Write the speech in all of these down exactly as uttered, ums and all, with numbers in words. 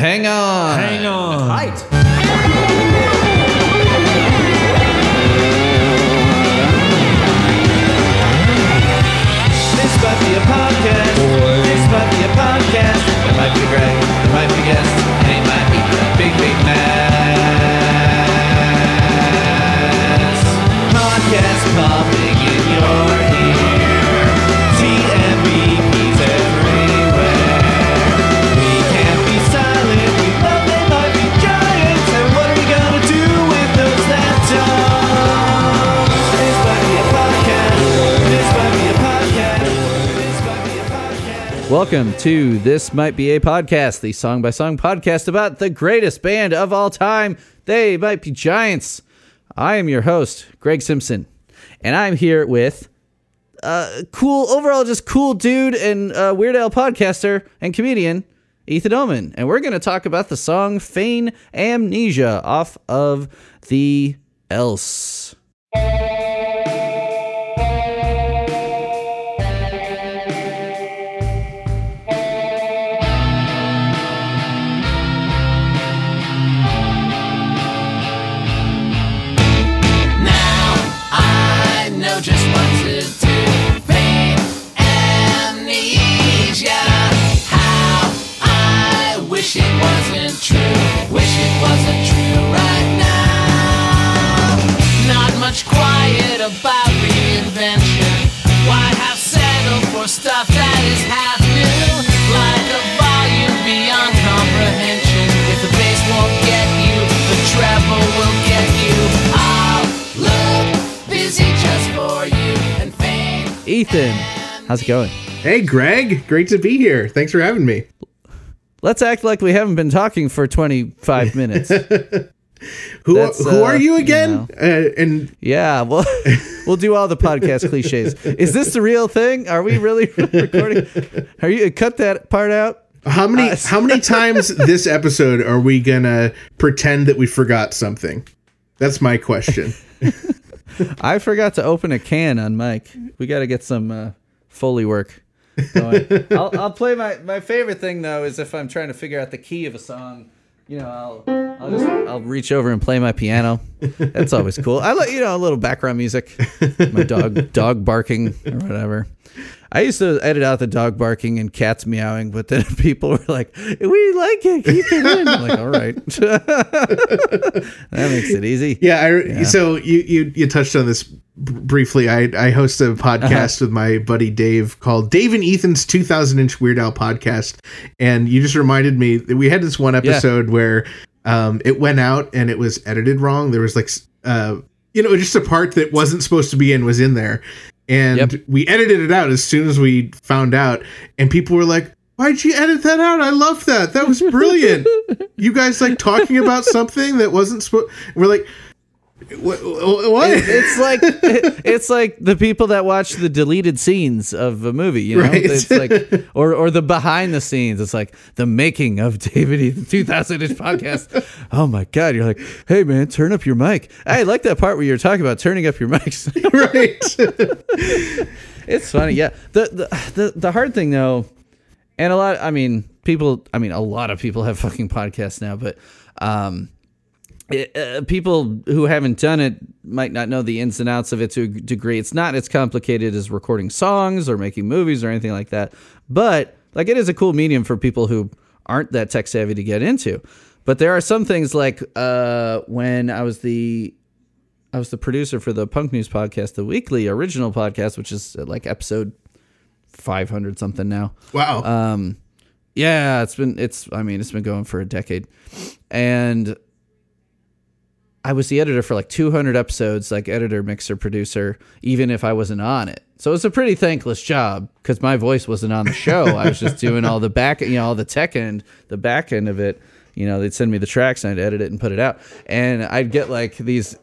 Hang on. Hang on. Height. This might be a podcast. Boy. This might be a podcast. It might be Greg. It might be guest. And it might be Big Big Mass. Podcast popping in your ear. T M B Ps everywhere. We can't be silent. We love They Might Be Giants. And what are we gonna do with those that don't? This might be a podcast. This might be a podcast. Welcome to This Might Be a Podcast, the song-by-song podcast about the greatest band of all time, They Might Be Giants. I am your host, Greg Simpson, and I'm here with uh, cool, overall just cool dude and uh, Weird Al podcaster and comedian, Ethan Oman, and we're going to talk about the song Feign Amnesia off of The Else. Wish it wasn't true, wish it wasn't true right now. Not much quiet about reinvention. Why have settled for stuff that is half new? Like a volume beyond comprehension. If the bass won't get you, the treble will get you. I'll look busy just for you and fame. Ethan, and how's it going? Hey Greg, great to be here. Thanks for having me. Let's act like we haven't been talking for twenty-five minutes. who are, who uh, are you again? You know. uh, and yeah, well, we'll do all the podcast cliches. Is this the real thing? Are we really recording? Are you cut that part out? How many uh, how many times this episode are we gonna pretend that we forgot something? That's my question. I forgot to open a can on Mike. We got to get some uh, Foley work. I'll, I'll play my, my favorite thing though is if I'm trying to figure out the key of a song, you know, I'll I'll just I'll reach over and play my piano. That's always cool. I like, you know, a little background music, my dog dog barking or whatever. I used to edit out the dog barking and cats meowing, but then people were like, "We like it, keep it in." I'm like, all right, that makes it easy. Yeah. I, yeah. So you, you you touched on this. Briefly, I, I host a podcast uh-huh. with my buddy Dave called Dave and Ethan's two thousand inch Weird Al Podcast. And you just reminded me that we had this one episode yeah. where um, it went out and it was edited wrong. There was like, uh, you know, just a part that wasn't supposed to be in was in there. And yep. we edited it out as soon as we found out. And people were like, "Why'd you edit that out? I love that. That was brilliant. You guys like talking about something that wasn't supposed." We're like, What, what? It, it's like it, it's like the people that watch the deleted scenes of a movie, you know, right. It's like or or the behind the scenes. It's like the making of David Ethan two thousand inch podcast. Oh my god, you're like, "Hey man, turn up your mic." I like that part where you're talking about turning up your mics. Right. It's funny, yeah. The, the the the hard thing though, and a lot, I mean, people, I mean, a lot of people have fucking podcasts now, but um. It, uh, people who haven't done it might not know the ins and outs of it to a degree. It's not as complicated as recording songs or making movies or anything like that. But like, it is a cool medium for people who aren't that tech savvy to get into. But there are some things like uh, when I was the I was the producer for the Punk News podcast, the weekly original podcast, which is like episode five hundred something now. Wow. Um, yeah, it's been it's I mean it's been going for a decade, and I was the editor for like two hundred episodes, like editor, mixer, producer, even if I wasn't on it. So it's a pretty thankless job because my voice wasn't on the show. I was just doing all the back, you know, all the tech end, the back end of it. You know, they'd send me the tracks and I'd edit it and put it out. And I'd get like these,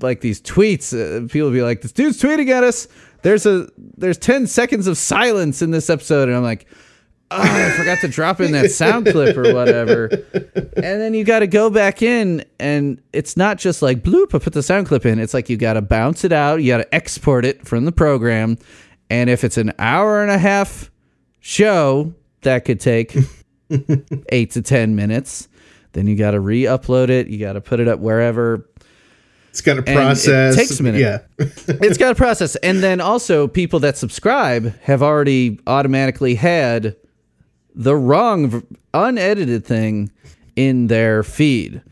like these tweets. Uh, people would be like, "This dude's tweeting at us. There's a, there's ten seconds of silence in this episode." And I'm like, "Oh, I forgot to drop in that sound clip or whatever." And then you got to go back in, and it's not just like, "Bloop, I put the sound clip in." It's like you got to bounce it out. You got to export it from the program. And if it's an hour and a half show, that could take eight to ten minutes. Then you got to re-upload it. You got to put it up wherever. It's got to process. It takes a minute. Yeah. It's got to process. And then also people that subscribe have already automatically had the wrong unedited thing in their feed.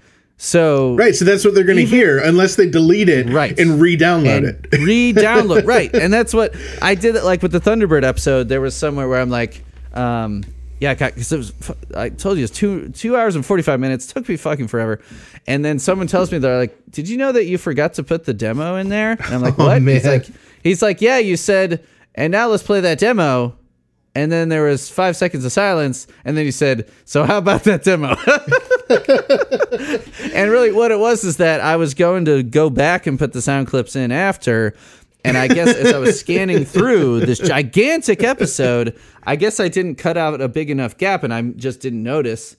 So right, so that's what they're going to hear unless they delete it right. and re-download and it. Re-download, right. And that's what I did it like with the Thunderbird episode. There was somewhere where I'm like, um, yeah, because it was, I told you it's two two hours and forty-five minutes. It took me fucking forever. And then someone tells me, they're like, did you know that you forgot to put the demo in there? And I'm like, what? Oh, he's like, he's like, yeah, you said, and now let's play that demo. And then there was five seconds of silence. And then you said, so how about that demo? And really what it was is that I was going to go back and put the sound clips in after. And I guess as I was scanning through this gigantic episode, I guess I didn't cut out a big enough gap and I just didn't notice.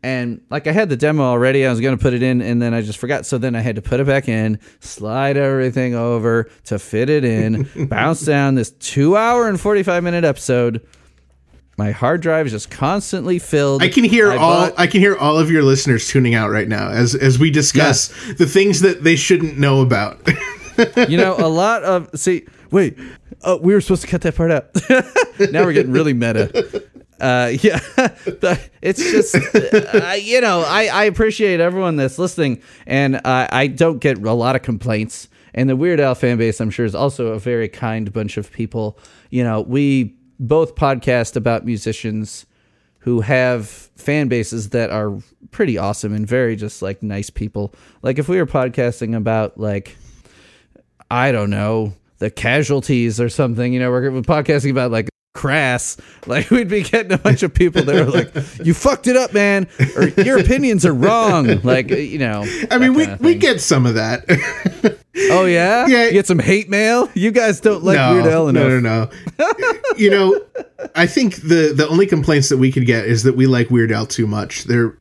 And like I had the demo already, I was going to put it in and then I just forgot. So then I had to put it back in, slide everything over to fit it in, bounce down this two hour and forty-five minute episode. My hard drive is just constantly filled. I can hear I all bought, I can hear all of your listeners tuning out right now as as we discuss yeah. the things that they shouldn't know about. You know, a lot of see, wait, oh, we were supposed to cut that part out. Now we're getting really meta. Uh, yeah, it's just, uh, you know, I, I appreciate everyone that's listening, and uh, I don't get a lot of complaints. And the Weird Al fan base, I'm sure, is also a very kind bunch of people. You know, we both podcast about musicians who have fan bases that are pretty awesome and very just like nice people. Like if we were podcasting about like, I don't know, the Casualties or something, you know, we're podcasting about like Crass, like we'd be getting a bunch of people that were like, you fucked it up, man, or your opinions are wrong, like, you know, I mean, we we get some of that. Oh yeah? Yeah, you get some hate mail. You guys don't like no, Weird Al enough. No, no, no. You know, I think the the only complaints that we could get is that we like Weird Al too much. They're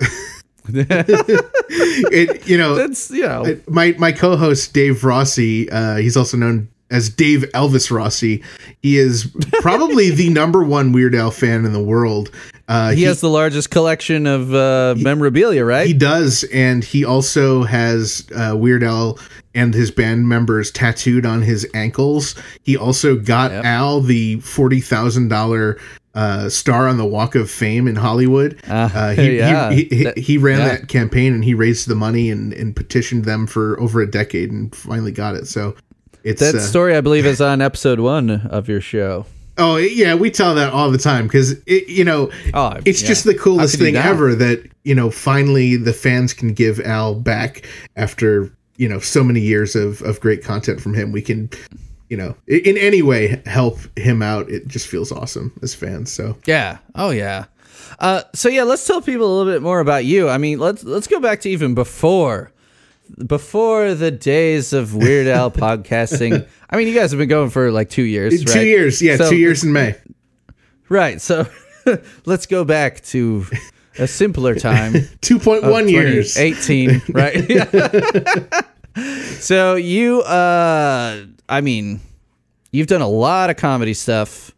it, you know, that's, you know, it, my my co-host Dave Rossi, uh he's also known as Dave Elvis Rossi, he is probably the number one Weird Al fan in the world. Uh, he, he has the largest collection of uh, he, memorabilia, right? He does, and he also has uh, Weird Al and his band members tattooed on his ankles. He also got yep. Al the forty thousand dollars uh, star on the Walk of Fame in Hollywood. Uh, uh, he, yeah. he, he, that, he ran yeah. that campaign, and he raised the money and, and petitioned them for over a decade and finally got it, so... It's, that uh, story, I believe, is on episode one of your show. Oh, yeah. We tell that all the time because, you know, oh, it's yeah. just the coolest thing ever that, you know, finally the fans can give Al back after, you know, so many years of, of great content from him. We can, you know, in any way help him out. It just feels awesome as fans. So, yeah. Oh, yeah. Uh, so, yeah, let's tell people a little bit more about you. I mean, let's let's go back to even before. Before the days of Weird Al podcasting, I mean, you guys have been going for like two years, right? Two years, yeah, so, two years in May. Right, so let's go back to a simpler time. two point one years. eighteen, right? So you, uh, I mean, you've done a lot of comedy stuff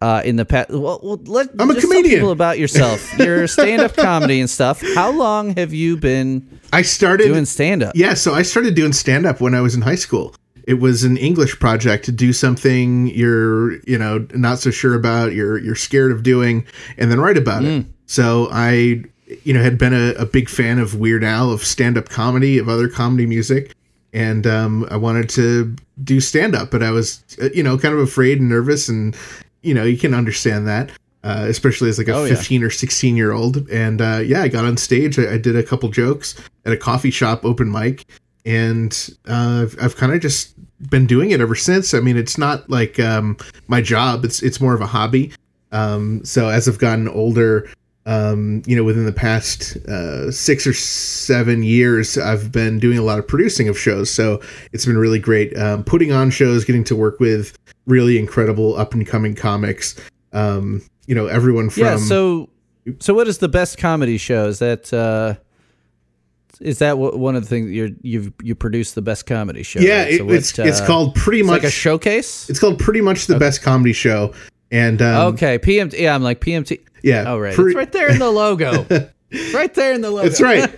uh, in the past. Well, well let, I'm a just comedian. Tell people about yourself, your stand-up comedy and stuff. How long have you been... I started doing stand up. Yeah, so I started doing stand up when I was in high school. It was an English project to do something you're, you know, not so sure about, you're you're scared of doing, and then write about mm. it. So I, you know, had been a, a big fan of Weird Al, of stand up comedy, of other comedy music, and um, I wanted to do stand up, but I was, you know, kind of afraid and nervous, and you know, you can understand that. Uh, especially as like a oh, fifteen yeah. or sixteen year old. And uh, yeah, I got on stage. I, I did a couple jokes at a coffee shop open mic. And uh, I've, I've kind of just been doing it ever since. I mean, it's not like um, my job. It's it's more of a hobby. Um, so as I've gotten older, um, you know, within the past uh, six or seven years, I've been doing a lot of producing of shows. So it's been really great um, putting on shows, getting to work with really incredible up and coming comics. Um, you know, everyone from... Yeah, so, so what is the best comedy show? Is that, uh, is that one of the things you're, you've, you produce the best comedy show? Yeah, right? So it, it's, uh, it's called pretty it's much... like a showcase? It's called pretty much the okay. best comedy show. And um, okay, P M T. Yeah, I'm like P M T. Yeah. Oh, right. Pre- it's right there in the logo. It's right there in the logo. That's right.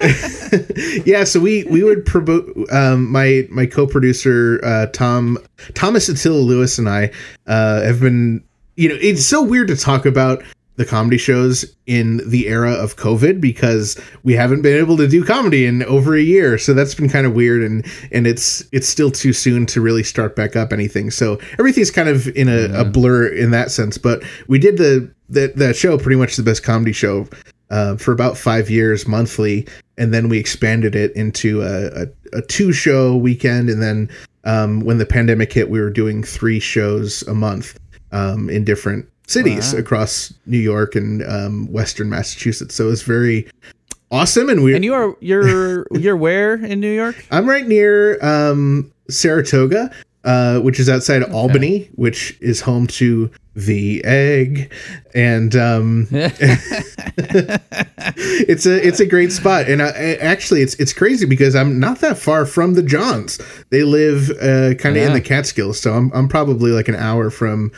Yeah. So we we would promote. Um, my my co-producer uh, Tom Thomas Attila Lewis and I uh, have been. You know, it's so weird to talk about the comedy shows in the era of COVID because we haven't been able to do comedy in over a year. So that's been kind of weird. And, and it's, it's still too soon to really start back up anything. So everything's kind of in a, yeah. a blur in that sense, but we did the, the, the show, pretty much the best comedy show, uh, for about five years monthly. And then we expanded it into a, a, a two show weekend. And then, um, when the pandemic hit, we were doing three shows a month, um, in different cities wow. across New York and um, Western Massachusetts. So it's very awesome and weird. And you are you're you're where in New York? I'm right near um, Saratoga, uh, which is outside okay. Albany, which is home to The Egg, and um, it's a it's a great spot. And I, I, actually, it's it's crazy because I'm not that far from the Johns. They live uh, kind of yeah. in the Catskills, so I'm I'm probably like an hour from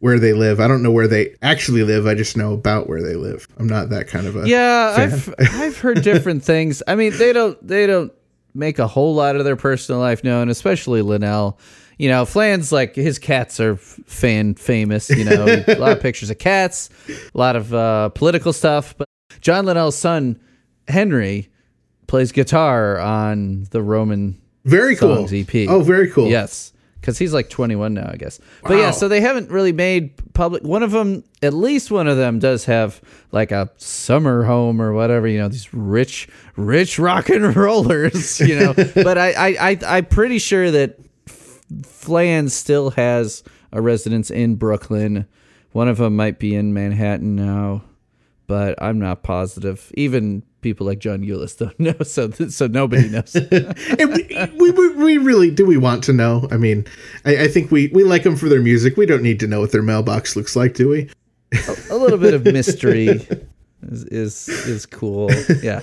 where they live. I don't know where they actually live. I just know about where they live. I'm not that kind of a yeah. fan. I've I've heard different things. I mean, they don't they don't make a whole lot of their personal life known, especially Linnell. You know, Flan's like his cats are fan famous. You know, a lot of pictures of cats, a lot of uh, political stuff. But John Linnell's son Henry plays guitar on the Roman very cool songs E P. Oh, very cool. Yes. Because he's like twenty-one now, I guess. Wow. But yeah, so they haven't really made public. One of them, at least one of them, does have like a summer home or whatever. You know, these rich, rich rock and rollers. You know, but I, I, I, I'm pretty sure that Flan still has a residence in Brooklyn. One of them might be in Manhattan now, but I'm not positive. Even people like John Ulis don't know, so so nobody knows. And we, we we really do we want to know? I mean, I, I think we, we like them for their music. We don't need to know what their mailbox looks like, do we? A, a little bit of mystery is, is is cool. Yeah.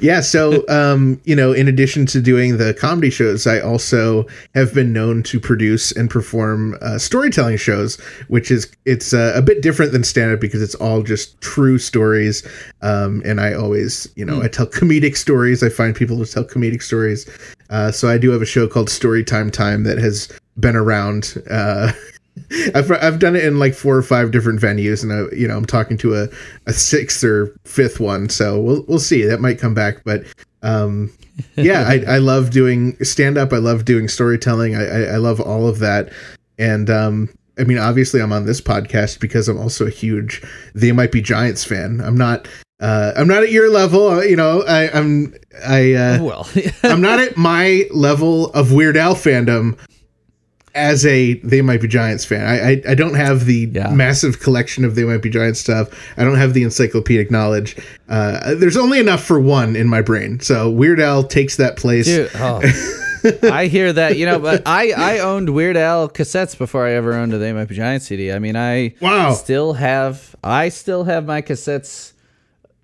Yeah. So, um, you know, in addition to doing the comedy shows, I also have been known to produce and perform uh, storytelling shows, which is it's uh, a bit different than stand-up because it's all just true stories. Um, and I always, you know, mm. I tell comedic stories. I find people to tell comedic stories. Uh, so I do have a show called Storytime Time that has been around. Uh, I've I've done it in like four or five different venues, and I, you know, I'm talking to a, a sixth or fifth one, so we'll we'll see. That might come back, but um, yeah, I I love doing stand up. I love doing storytelling. I, I I love all of that, and um, I mean, obviously, I'm on this podcast because I'm also a huge They Might Be Giants fan. I'm not. Uh, I'm not at your level, you know. I, I'm I uh, well, I'm not at my level of Weird Al fandom. As a They Might Be Giants fan, I I, I don't have the yeah. massive collection of They Might Be Giants stuff. I don't have the encyclopedic knowledge. Uh, there's only enough for one in my brain. So Weird Al takes that place. Dude, oh, I hear that, you know. But I, I owned Weird Al cassettes before I ever owned a They Might Be Giants C D. I mean, I wow. still have I still have my cassettes.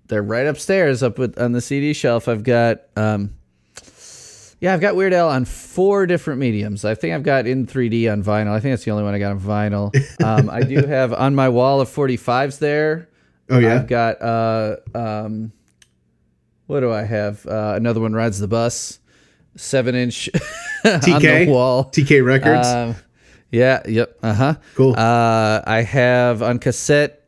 They're right upstairs up with, on the C D shelf. I've got. Um, Yeah, I've got Weird Al on four different mediums. I think I've got in three D on vinyl. I think that's the only one I got on vinyl. Um, I do have on my wall of forty-fives there. Oh, yeah? I've got, uh, um, what do I have? Uh, another one rides the bus. seven inch T K? On the wall. T K Records? Um, yeah, yep, uh-huh. Cool. Uh, I have on cassette.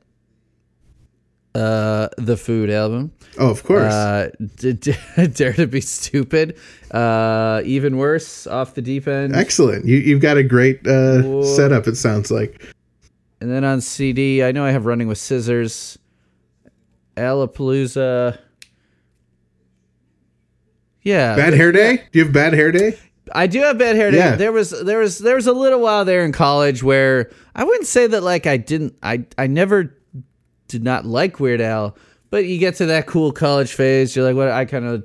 Uh, the Food album. Oh, of course. Uh, d- d- Dare to Be Stupid. Uh, even worse, Off the Deep End. Excellent. You, you've got a great uh, setup, it sounds like. And then on C D, I know I have Running with Scissors, Alapalooza. Yeah. Bad Hair Day? Yeah. Do you have Bad Hair Day? I do have Bad Hair Day. Yeah. There was there was there was a little while there in college where I wouldn't say that like I didn't I I never. did not like Weird Al, but you get to that cool college phase. You're like, what? Well, I kind of,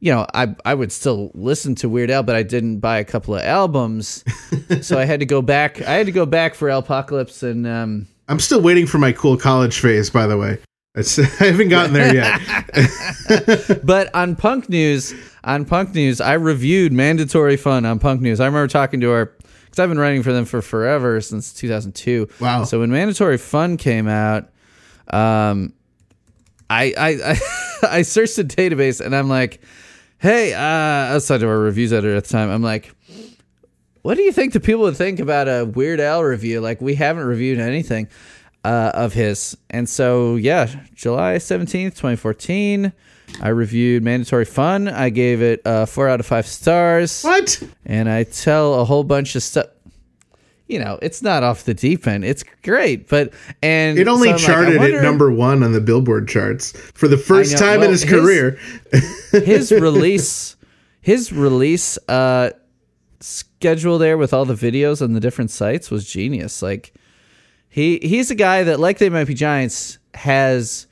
you know, I I would still listen to Weird Al, but I didn't buy a couple of albums, so I had to go back. I had to go back for Alpocalypse, and um, I'm still waiting for my cool college phase. By the way, it's, I haven't gotten there yet. But on Punk News, on Punk News, I reviewed Mandatory Fun on Punk News. I remember talking to our because I've been writing for them for forever, since two thousand two. Wow. So when Mandatory Fun came out, um, I I I, I searched the database, and I'm like, hey, uh, outside of our reviews editor at the time, I'm like, what do you think the people would think about a Weird Al review? Like, we haven't reviewed anything uh, of his. And so, yeah, July seventeenth, twenty fourteen, I reviewed Mandatory Fun. I gave it uh, four out of five stars. What? And I tell a whole bunch of stuff. You know, it's not off the deep end. It's great, but and it only so charted like, wonder, at number one on the Billboard charts for the first time well, in his, his career. his release, his release, uh. schedule there with all the videos on the different sites was genius. Like he he's a guy that, like They Might Be Giants, has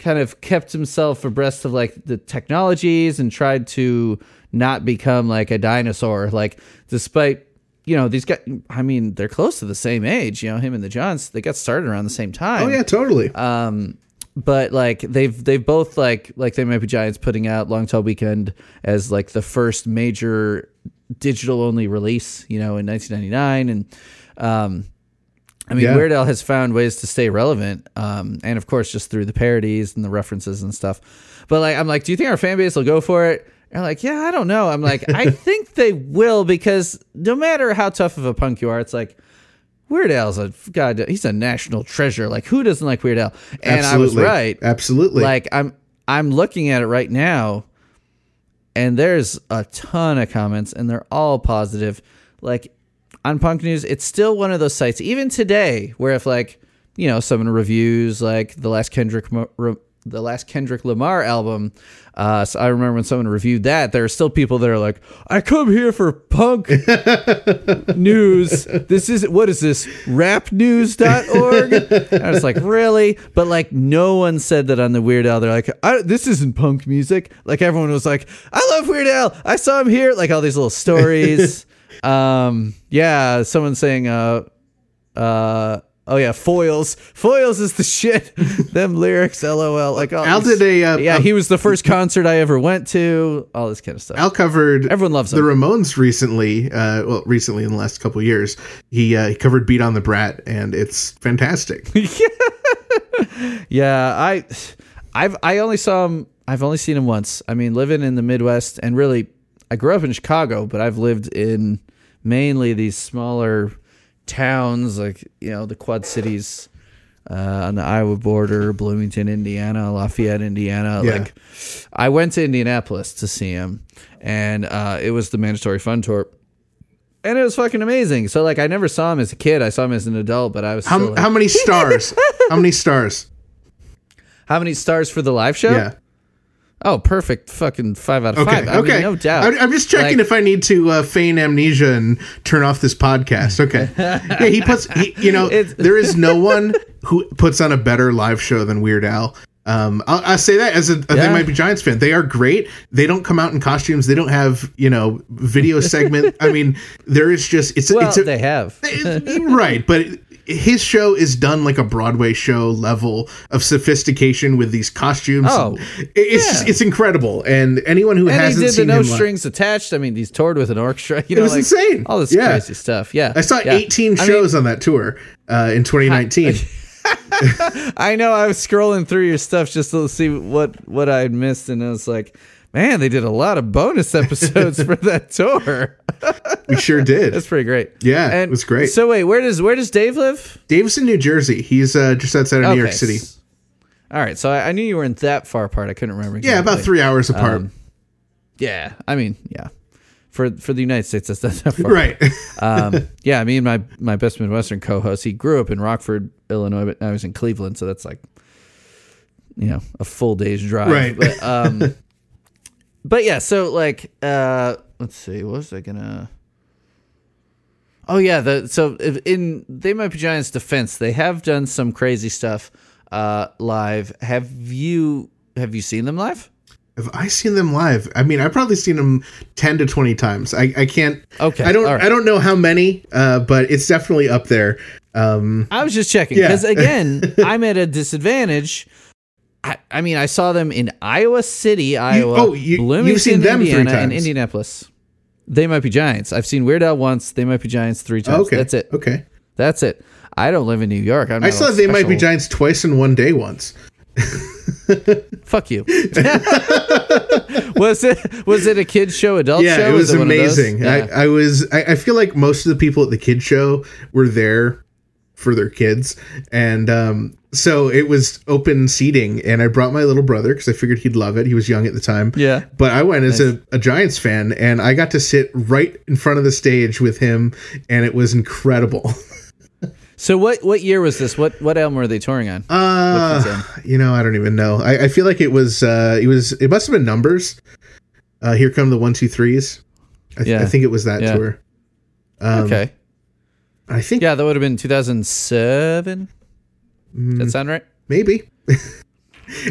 kind of kept himself abreast of like the technologies and tried to not become like a dinosaur. Like, despite, you know, these guys, I mean, they're close to the same age, you know, him and the Johns, they got started around the same time. Oh yeah, totally. Um, but like they've they've both like like They Might Be Giants putting out Long Tall Weekend as like the first major digital only release, you know, in nineteen ninety-nine, and um I mean, yeah. Weird Al has found ways to stay relevant, um and of course just through the parodies and the references and stuff. But like, I'm like, do you think our fan base will go for it? And like, yeah, I don't know. I'm like, I think they will, because no matter how tough of a punk you are, it's like, Weird Al's a god, he's a national treasure. Like, who doesn't like Weird Al? And absolutely. I was right, absolutely. Like, I'm I'm looking at it right now, and there's a ton of comments, and they're all positive. Like, on Punk News, it's still one of those sites, even today, where if, like, you know, someone reviews, like, the last Kendrick the last Kendrick Lamar album, uh, so I remember when someone reviewed that, there are still people that are like, I come here for punk news. This is, what is this, rap news dot org? And I was like, really? But, like, no one said that on the Weird Al. They're like, I, this isn't punk music. Like, everyone was like, I love Weird Al. I saw him here. Like, all these little stories. um, yeah, someone saying, uh, uh, oh yeah, Foils. Foils is the shit. Them lyrics, lol. Like all Al this, did a uh, yeah. Um, he was the first concert I ever went to. All this kind of stuff. Al covered. Everyone loves the him. Ramones recently. Uh, well, recently in the last couple of years, he uh, he covered "Beat on the Brat," and it's fantastic. yeah. yeah, I, I've I only saw him. I've only seen him once. I mean, living in the Midwest, and really, I grew up in Chicago, but I've lived in mainly these smaller towns, like, you know, the Quad Cities, uh, on the Iowa border, Bloomington, Indiana, Lafayette, Indiana. Yeah. Like, I went to Indianapolis to see him, and uh, it was the Mandatory Fun tour, and it was fucking amazing. So, like, I never saw him as a kid. I saw him as an adult, but I was how, still, like, how many stars? how many stars? How many stars for the live show? Yeah. Oh, perfect. Fucking five out of okay, five. I okay. mean, no doubt. I'm just checking, like, if I need to uh, feign amnesia and turn off this podcast. Okay. Yeah, he puts, he, you know, there is no one who puts on a better live show than Weird Al. Um, I'll, I'll say that as a, a yeah. They Might Be Giants fan. They are great. They don't come out in costumes. They don't have, you know, video segment. I mean, there is just, it's, well, it's a, they have. Right. But it, his show is done like a Broadway show level of sophistication with these costumes. Oh, it's yeah. just, it's incredible. And anyone who and hasn't he did seen the no him strings live. Attached, I mean, he's toured with an orchestra. You know, it was like, insane. All this yeah. crazy stuff. Yeah, I saw yeah. eighteen shows I mean, on that tour uh, in twenty nineteen. I, I know. I was scrolling through your stuff just to see what what I had missed, and I was like, man, they did a lot of bonus episodes for that tour. We sure did. That's pretty great. Yeah, and it was great. So wait, where does where does Dave live? Dave's in New Jersey. He's uh, just outside of okay. New York City. All right, so I, I knew you weren't that far apart. I couldn't remember exactly. Yeah, about three hours apart. Um, yeah, I mean, yeah. For for the United States, that's not that far. Right. um, yeah, me and my, my best Midwestern co-host, he grew up in Rockford, Illinois, but now he's in Cleveland, so that's like, you know, a full day's drive. Right. But, um, but yeah, so like, uh, let's see, what was I gonna? Oh yeah, the so in They Might Be Giants' defense, they have done some crazy stuff uh, live. Have you have you seen them live? Have I seen them live? I mean, I've probably seen them ten to twenty times. I, I can't. Okay, I don't. Right. I don't know how many, uh, but it's definitely up there. Um, I was just checking because yeah. again, I'm at a disadvantage. I, I mean, I saw them in Iowa City, Iowa, you, oh, you, Bloomington, you've seen them Indiana, three times. And Indianapolis. They Might Be Giants. I've seen Weird Al once. They Might Be Giants three times. Okay. That's it. Okay. That's it. I don't live in New York. I'm I saw They Might Be Giants twice in one day once. Fuck you. Was it was it a kids show, adult yeah, show? Yeah, it was, was it amazing. Yeah. I, I was. I, I feel like most of the people at the kids show were there for their kids, and um, so it was open seating. And I brought my little brother because I figured he'd love it. He was young at the time. Yeah. But I went nice. as a, a Giants fan, and I got to sit right in front of the stage with him, and it was incredible. So what, what year was this? What what album were they touring on? Uh, you know, I don't even know. I, I feel like it was uh, it was it must have been Numbers. Uh, Here Come the One Two Threes. I, th- yeah. I think it was that yeah. tour. Um, okay. I think yeah, that would have been two thousand seven. Mm, that sound right? Maybe.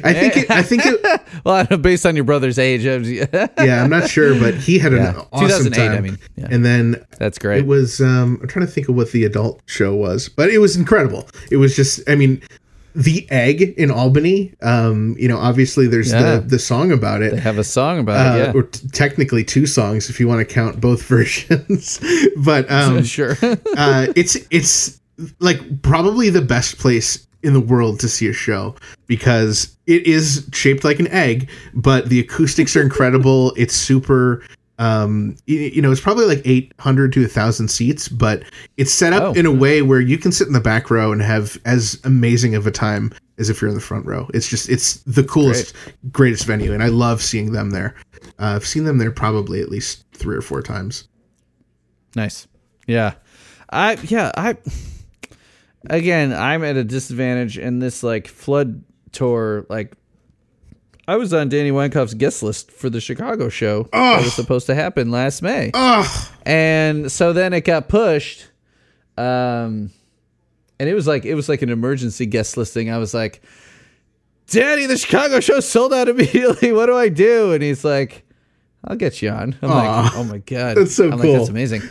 I think it, I think it. Well, based on your brother's age, yeah, I'm not sure, but he had an yeah. awesome time. I mean, yeah. And then that's great. It was. Um, I'm trying to think of what the adult show was, but it was incredible. It was just. I mean, the Egg in Albany. Um, you know, obviously there's yeah. the the song about it. They have a song about uh, it, yeah. Or t- technically two songs if you want to count both versions. But um, sure, uh, it's it's like probably the best place in the world to see a show because it is shaped like an egg, but the acoustics are incredible. It's super, um, you, you know, it's probably like eight hundred to a thousand seats, but it's set up oh. in a way where you can sit in the back row and have as amazing of a time as if you're in the front row. It's just, it's the coolest, Great. greatest venue. And I love seeing them there. Uh, I've seen them there probably at least three or four times. Nice. Yeah. I, yeah, I, Again, I'm at a disadvantage in this, like, Flood tour. Like, I was on Danny Weinkampf's guest list for the Chicago show Ugh. that was supposed to happen last May. Ugh. And so then it got pushed. Um, and it was like, it was like an emergency guest listing. I was like, Danny, the Chicago show sold out immediately. What do I do? And he's like, I'll get you on. I'm Aww. like, oh my God. That's so I'm cool. Like, that's amazing.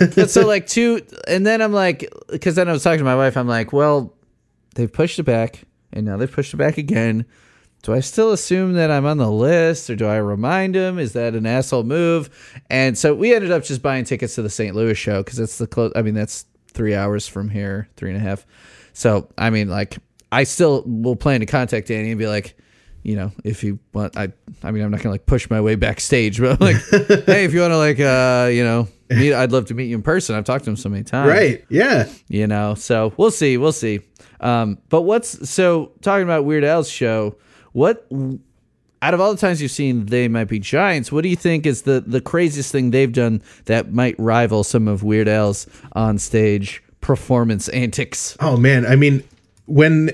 And so like two, and then I'm like, because then I was talking to my wife, I'm like, well, they've pushed it back and now they've pushed it back again. Do I still assume that I'm on the list or do I remind them? Is that an asshole move? And so we ended up just buying tickets to the Saint Louis show because that's the close. I mean, that's three hours from here, three and a half. So, I mean, like, I still will plan to contact Danny and be like, you know, if you want, I, I mean, I'm not gonna like push my way backstage, but I'm like, hey, if you want to like, uh, you know, meet, I'd love to meet you in person. I've talked to him so many times, right? Yeah, you know, so we'll see, we'll see. Um, but what's so talking about Weird Al's show? What out of all the times you've seen They Might Be Giants, what do you think is the the craziest thing they've done that might rival some of Weird Al's on stage performance antics? Oh man, I mean, when.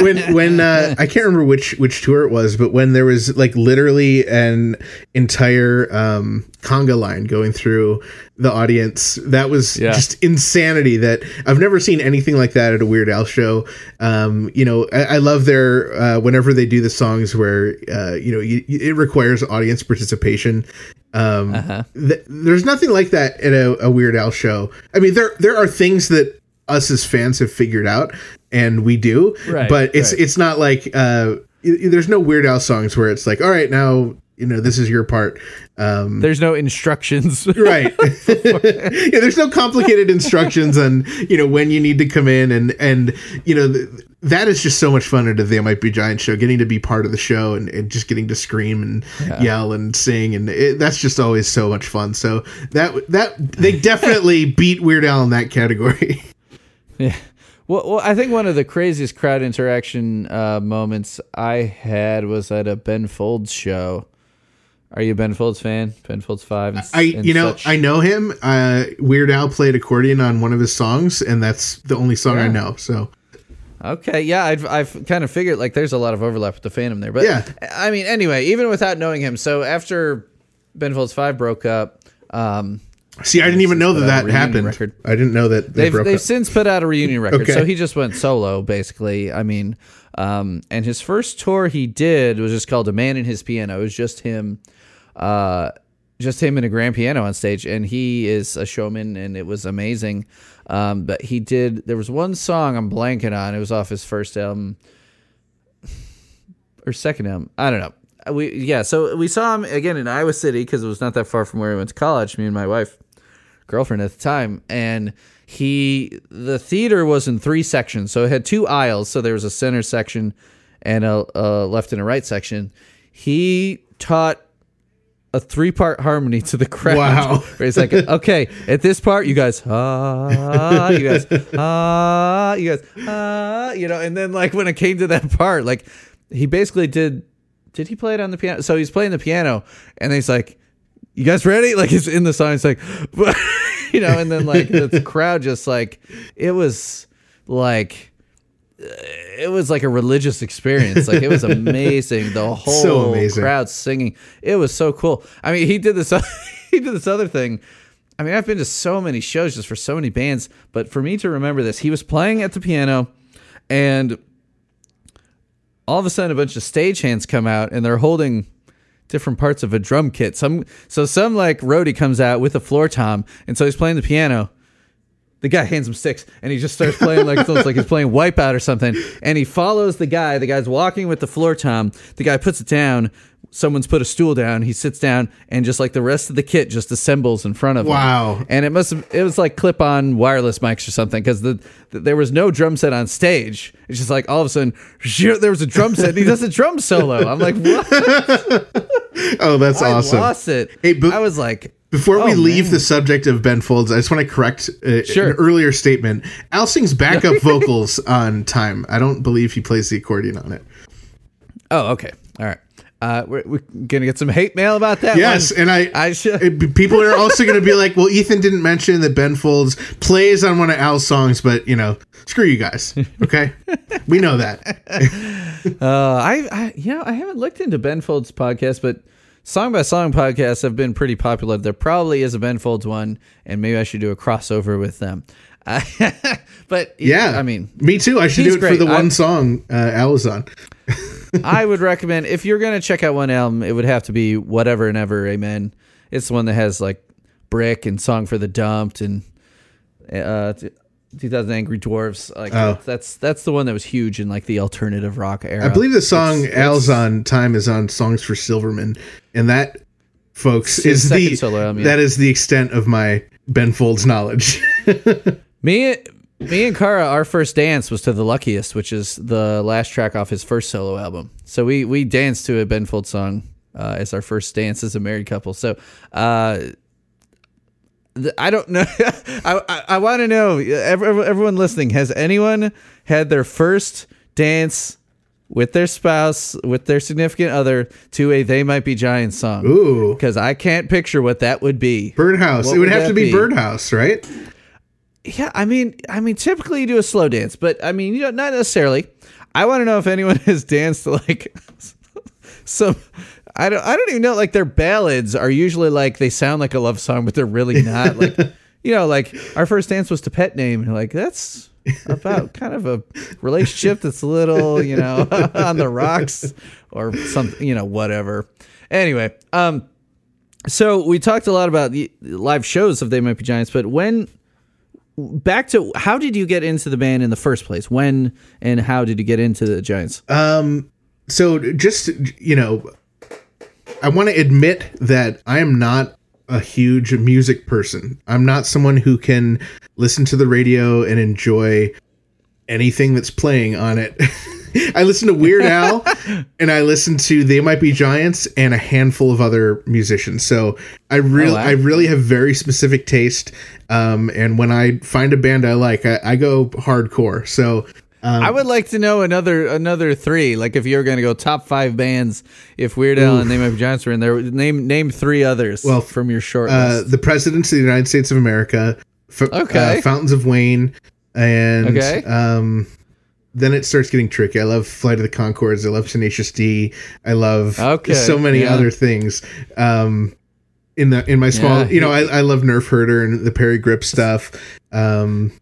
when when uh, I can't remember which which tour it was, but when there was like literally an entire um, conga line going through the audience, that was yeah. just insanity. That I've never seen anything like that at a Weird Al show. Um, you know, I, I love their uh, whenever they do the songs where uh, you know you, it requires audience participation. Um, uh-huh. th- there's nothing like that at a, a Weird Al show. I mean, there there are things that us as fans have figured out. And we do, right, but it's right. it's not like uh, there's no Weird Al songs where it's like, all right, now you know this is your part. Um, there's no instructions, right? Yeah, there's no complicated instructions on you know when you need to come in, and and you know th- that is just so much fun at a They Might Be Giants show. Getting to be part of the show and, and just getting to scream and yeah. yell and sing, and it, that's just always so much fun. So that that they definitely beat Weird Al in that category. Yeah. Well, well, I think one of the craziest crowd interaction uh, moments I had was at a Ben Folds show. Are you a Ben Folds fan? Ben Folds five. And, I, and you know, such. I know him. Uh, Weird Al played accordion on one of his songs, and that's the only song yeah. I know. So, okay, yeah, I've I've kind of figured like there's a lot of overlap with the fandom there, but yeah. I mean, anyway, even without knowing him, so after Ben Folds five broke up. Um, See, I didn't even know that that happened. Record. I didn't know that they they've, broke they've up. Since put out a reunion record, okay. So he just went solo, basically. I mean, um, and his first tour he did was just called "A Man and His Piano." It was just him, uh, just him and a grand piano on stage, and he is a showman, and it was amazing. Um, but he did. There was one song I'm blanking on. It was off his first album or second album. I don't know. we yeah, so we saw him again in Iowa City because it was not that far from where I went to college, me and my wife, girlfriend at the time. And he, the theater was in three sections. So it had two aisles. So there was a center section and a, a left and a right section. He taught a three-part harmony to the crowd. Wow. Where he's like, okay, at this part, you guys, ah, you guys, ah, you guys, ah, you know, and then like when it came to that part, like he basically did, did he play it on the piano? So he's playing the piano and he's like, you guys ready? Like it's in the song. It's like, you know, and then like the crowd just like, it was like, it was like a religious experience. Like it was amazing. The whole so amazing. crowd singing. It was so cool. I mean, he did this, he did this other thing. I mean, I've been to so many shows just for so many bands, but for me to remember this, he was playing at the piano and all of a sudden a bunch of stagehands come out and they're holding different parts of a drum kit. Some, so some like roadie comes out with a floor tom. And so he's playing the piano. The guy hands him sticks, and he just starts playing like it's like he's playing Wipeout or something. And he follows the guy. The guy's walking with the floor tom. The guy puts it down. Someone's put a stool down. He sits down, and just like the rest of the kit just assembles in front of him. Wow! And it must have, it was like clip-on wireless mics or something because the, the there was no drum set on stage. It's just like all of a sudden there was a drum set. And he does a drum solo. I'm like, what? Oh, that's I awesome! I lost it. Hey, but- I was like. Before we oh, leave man. the subject of Ben Folds, I just want to correct uh, sure. an earlier statement. Al sings backup vocals on Time. I don't believe he plays the accordion on it. Oh, okay. All right. Uh, we're, we're going to get some hate mail about that. Yes. One. And I, I should. People are also going to be like, well, Ethan didn't mention that Ben Folds plays on one of Al's songs, but, you know, screw you guys. Okay. We know that. uh, I, I, you know, I haven't looked into Ben Folds' podcast, but. Song by song podcasts have been pretty popular. There probably is a Ben Folds one, and maybe I should do a crossover with them. Uh, but yeah, I mean, me too. I should do it great. for the one I'm, song uh, Al was on. I would recommend if you're going to check out one album, it would have to be Whatever and Ever Amen. It's the one that has like Brick and Song for the Dumped and uh, two thousand Angry Dwarfs. Like oh. that's that's the one that was huge in like the alternative rock era. I believe the song it's, Al's it's, on Time is on Songs for Silverman. And that, folks, is the solo album, yeah. that is the extent of my Ben Folds knowledge. me, me and Cara, our first dance was to The Luckiest, which is the last track off his first solo album. So we we danced to a Ben Folds song uh, as our first dance as a married couple. So uh, th- I don't know. I I, I want to know. Every, everyone listening, has anyone had their first dance? With their spouse, with their significant other, to a They Might Be Giants song. Ooh. Because I can't picture what that would be. Birdhouse. What it would, would have to be, be Birdhouse, right? Yeah, I mean, I mean, typically you do a slow dance, but I mean, you know, not necessarily. I want to know if anyone has danced to like some. I don't. I don't even know. Like their ballads are usually like they sound like a love song, but they're really not. Like you know, like our first dance was to Pet Name, and like that's. About kind of a relationship that's a little, you know, on the rocks or something, you know, whatever. Anyway, um, so we talked a lot about the live shows of They Might Be Giants, but when back to how did you get into the band in the first place? When and how did you get into the Giants? Um, so just, you know, I want to admit that I am not a huge music person. I'm not someone who can listen to the radio and enjoy anything that's playing on it. I listen to Weird Al and I listen to They Might Be Giants and a handful of other musicians. So I really, oh, wow. I really have very specific taste. Um, and when I find a band I like, I, I go hardcore. So um, I would like to know another, another three. Like if you're going to go top five bands, if Weird Al oof. and They Might Be Giants were in there, name, name three others well, from your short list. Uh, the Presidents of the United States of America, F- okay. uh, Fountains of Wayne, and okay. um, then it starts getting tricky. I love Flight of the Conchords. I love Tenacious D. I love okay. so many yeah. other things. Um, in the in my small, yeah. you know, I, I love Nerf Herder and the Perry Grip stuff. Um,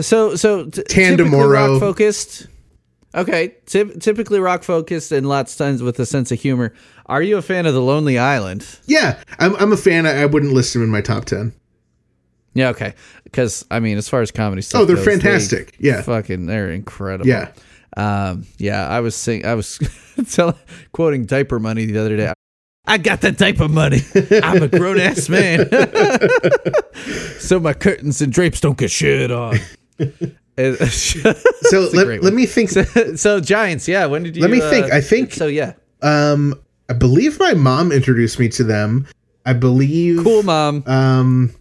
so so t- typically rock focused. Okay, Tip- typically rock focused and lots of times with a sense of humor. Are you a fan of The Lonely Island? Yeah, I'm. I'm a fan. I, I wouldn't list them in my top ten. Yeah, okay. Because, I mean, as far as comedy stuff, oh, they're goes, fantastic. They yeah. Fucking, they're incredible. Yeah. Um, yeah, I was sing- I was tell- quoting diaper money the other day. I got the diaper money. I'm a grown ass man, so my curtains and drapes don't get shit on. So let, let me think. So, so Giants, yeah. When did you? Let me uh, think. I think so. Yeah. Um, I believe my mom introduced me to them. I believe. Cool, mom. Um,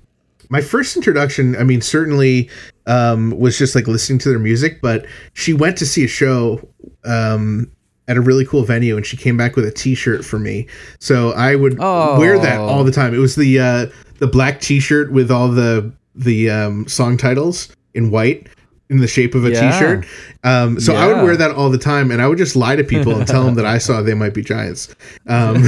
my first introduction, I mean, certainly, um, was just like listening to their music. But she went to see a show, um, at a really cool venue, and she came back with a T-shirt for me. So I would oh. wear that all the time. It was the uh, the black T-shirt with all the the um, song titles in white, in the shape of a yeah. T-shirt. Um, so yeah. I would wear that all the time, and I would just lie to people and tell them that I saw They Might Be Giants. Um,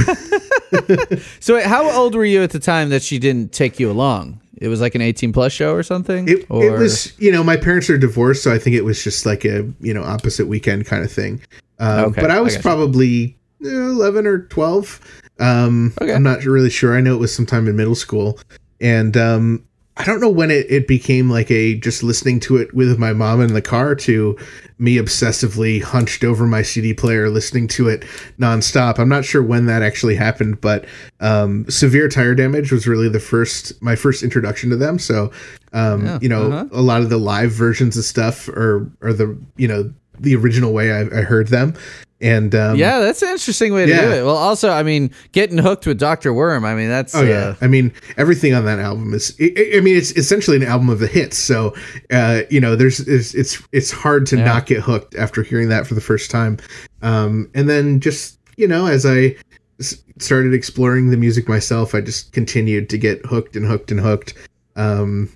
so wait, how old were you at the time that she didn't take you along? It was like an eighteen plus show or something? It, or? it was, you know, my parents are divorced, so I think it was just like a, you know, opposite weekend kind of thing. Um, okay, but I was I probably you know, eleven or twelve. Um, okay. I'm not really sure. I know it was sometime in middle school. And, um, I don't know when it, it became like a just listening to it with my mom in the car to me obsessively hunched over my C D player, listening to it nonstop. I'm not sure when that actually happened, but um, Severe Tire Damage was really the first, my first introduction to them. So, um, yeah, you know, uh-huh. a lot of the live versions of stuff are, are the, you know, the original way I, I heard them. And um, yeah, that's an interesting way to yeah. do it. Well, also, I mean, getting hooked with Doctor Worm. I mean, that's oh yeah. Uh, I mean, everything on that album is. I, I mean, it's essentially an album of the hits. So, uh, you know, there's it's it's, it's hard to yeah. not get hooked after hearing that for the first time. Um, and then just you know, as I s- started exploring the music myself, I just continued to get hooked and hooked and hooked. Um,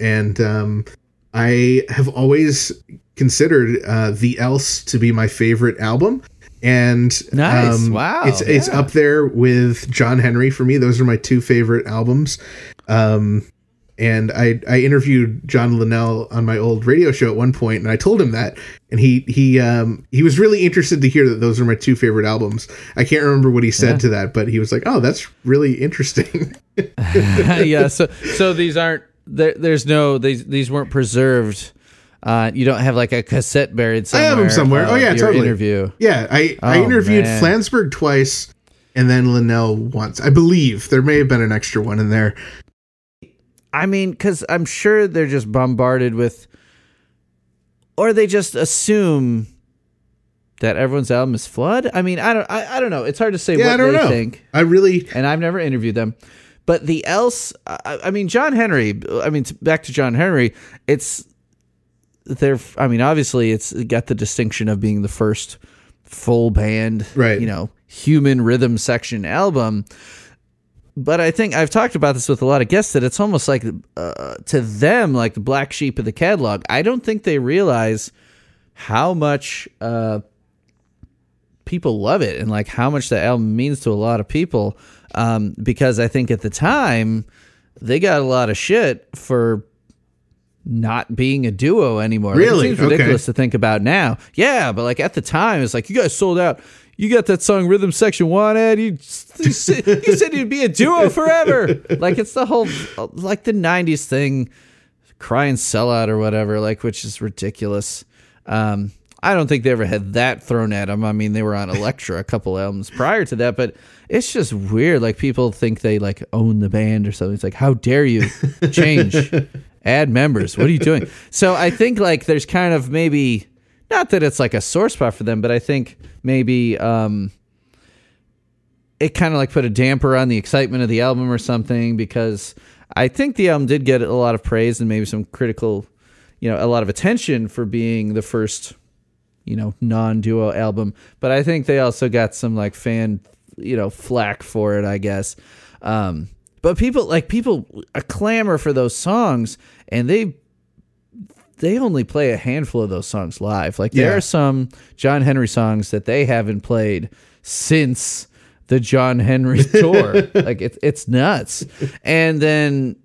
and um, I have always considered uh, The Else to be my favorite album. And nice. um, wow. it's, yeah. it's up there with John Henry for me. Those are my two favorite albums. Um, and I, I interviewed John Linnell on my old radio show at one point, and I told him that, and he, he, um, he was really interested to hear that those are my two favorite albums. I can't remember what he said yeah. to that, but he was like, oh, that's really interesting. yeah. So, so these aren't, there, there's no, these, these weren't preserved. Uh, you don't have like a cassette buried somewhere. I have them somewhere. Uh, oh yeah, totally. Interview. Yeah, I, oh, I interviewed man. Flansburgh twice, and then Linnell once. I believe there may have been an extra one in there. I mean, because I'm sure they're just bombarded with, or they just assume that everyone's album is Flood. I mean, I don't, I, I don't know. It's hard to say yeah, what I don't they know. think. I really, and I've never interviewed them. But The Else, I, I mean, John Henry. I mean, back to John Henry. It's. They're, I mean, obviously, it's got the distinction of being the first full band, right. you know, human rhythm section album. But I think I've talked about this with a lot of guests that it's almost like uh, to them, like the black sheep of the catalog. I don't think they realize how much uh, people love it and like how much the album means to a lot of people. Um, because I think at the time they got a lot of shit for not being a duo anymore. Really? Like, it seems ridiculous okay. to think about now. Yeah, but like at the time, it's like, you guys sold out. You got that song Rhythm Section One, Ed. You, you, said, you said you'd be a duo forever. Like it's the whole, like the nineties thing, cry and sell out or whatever, like, which is ridiculous. Um, I don't think they ever had that thrown at them. I mean, they were on Elektra a couple albums prior to that, but it's just weird. Like people think they like own the band or something. It's like, how dare you change? Add members. What are you doing? So I think like there's kind of maybe not that it's like a sore spot for them, but I think maybe um, it kind of like put a damper on the excitement of the album or something, because I think the album did get a lot of praise and maybe some critical, you know, a lot of attention for being the first, you know, non-duo album. But I think they also got some like fan, you know, flack for it, I guess. Um, But people like people a clamor for those songs, and they they only play a handful of those songs live. Like yeah. there are some John Henry songs that they haven't played since the John Henry tour. Like it's it's nuts. And then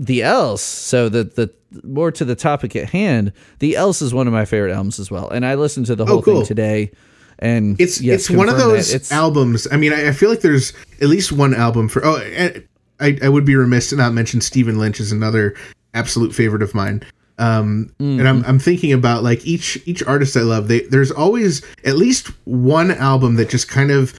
The Else, so the the more to the topic at hand, The Else is one of my favorite albums as well. And I listened to the whole oh, cool. thing today. And it's yes, it's one of those albums. I mean, I, I feel like there's at least one album for. Oh, I I would be remiss to not mention Stephen Lynch is another absolute favorite of mine. Um, mm-hmm. And I'm I'm thinking about like each each artist I love. They, there's always at least one album that just kind of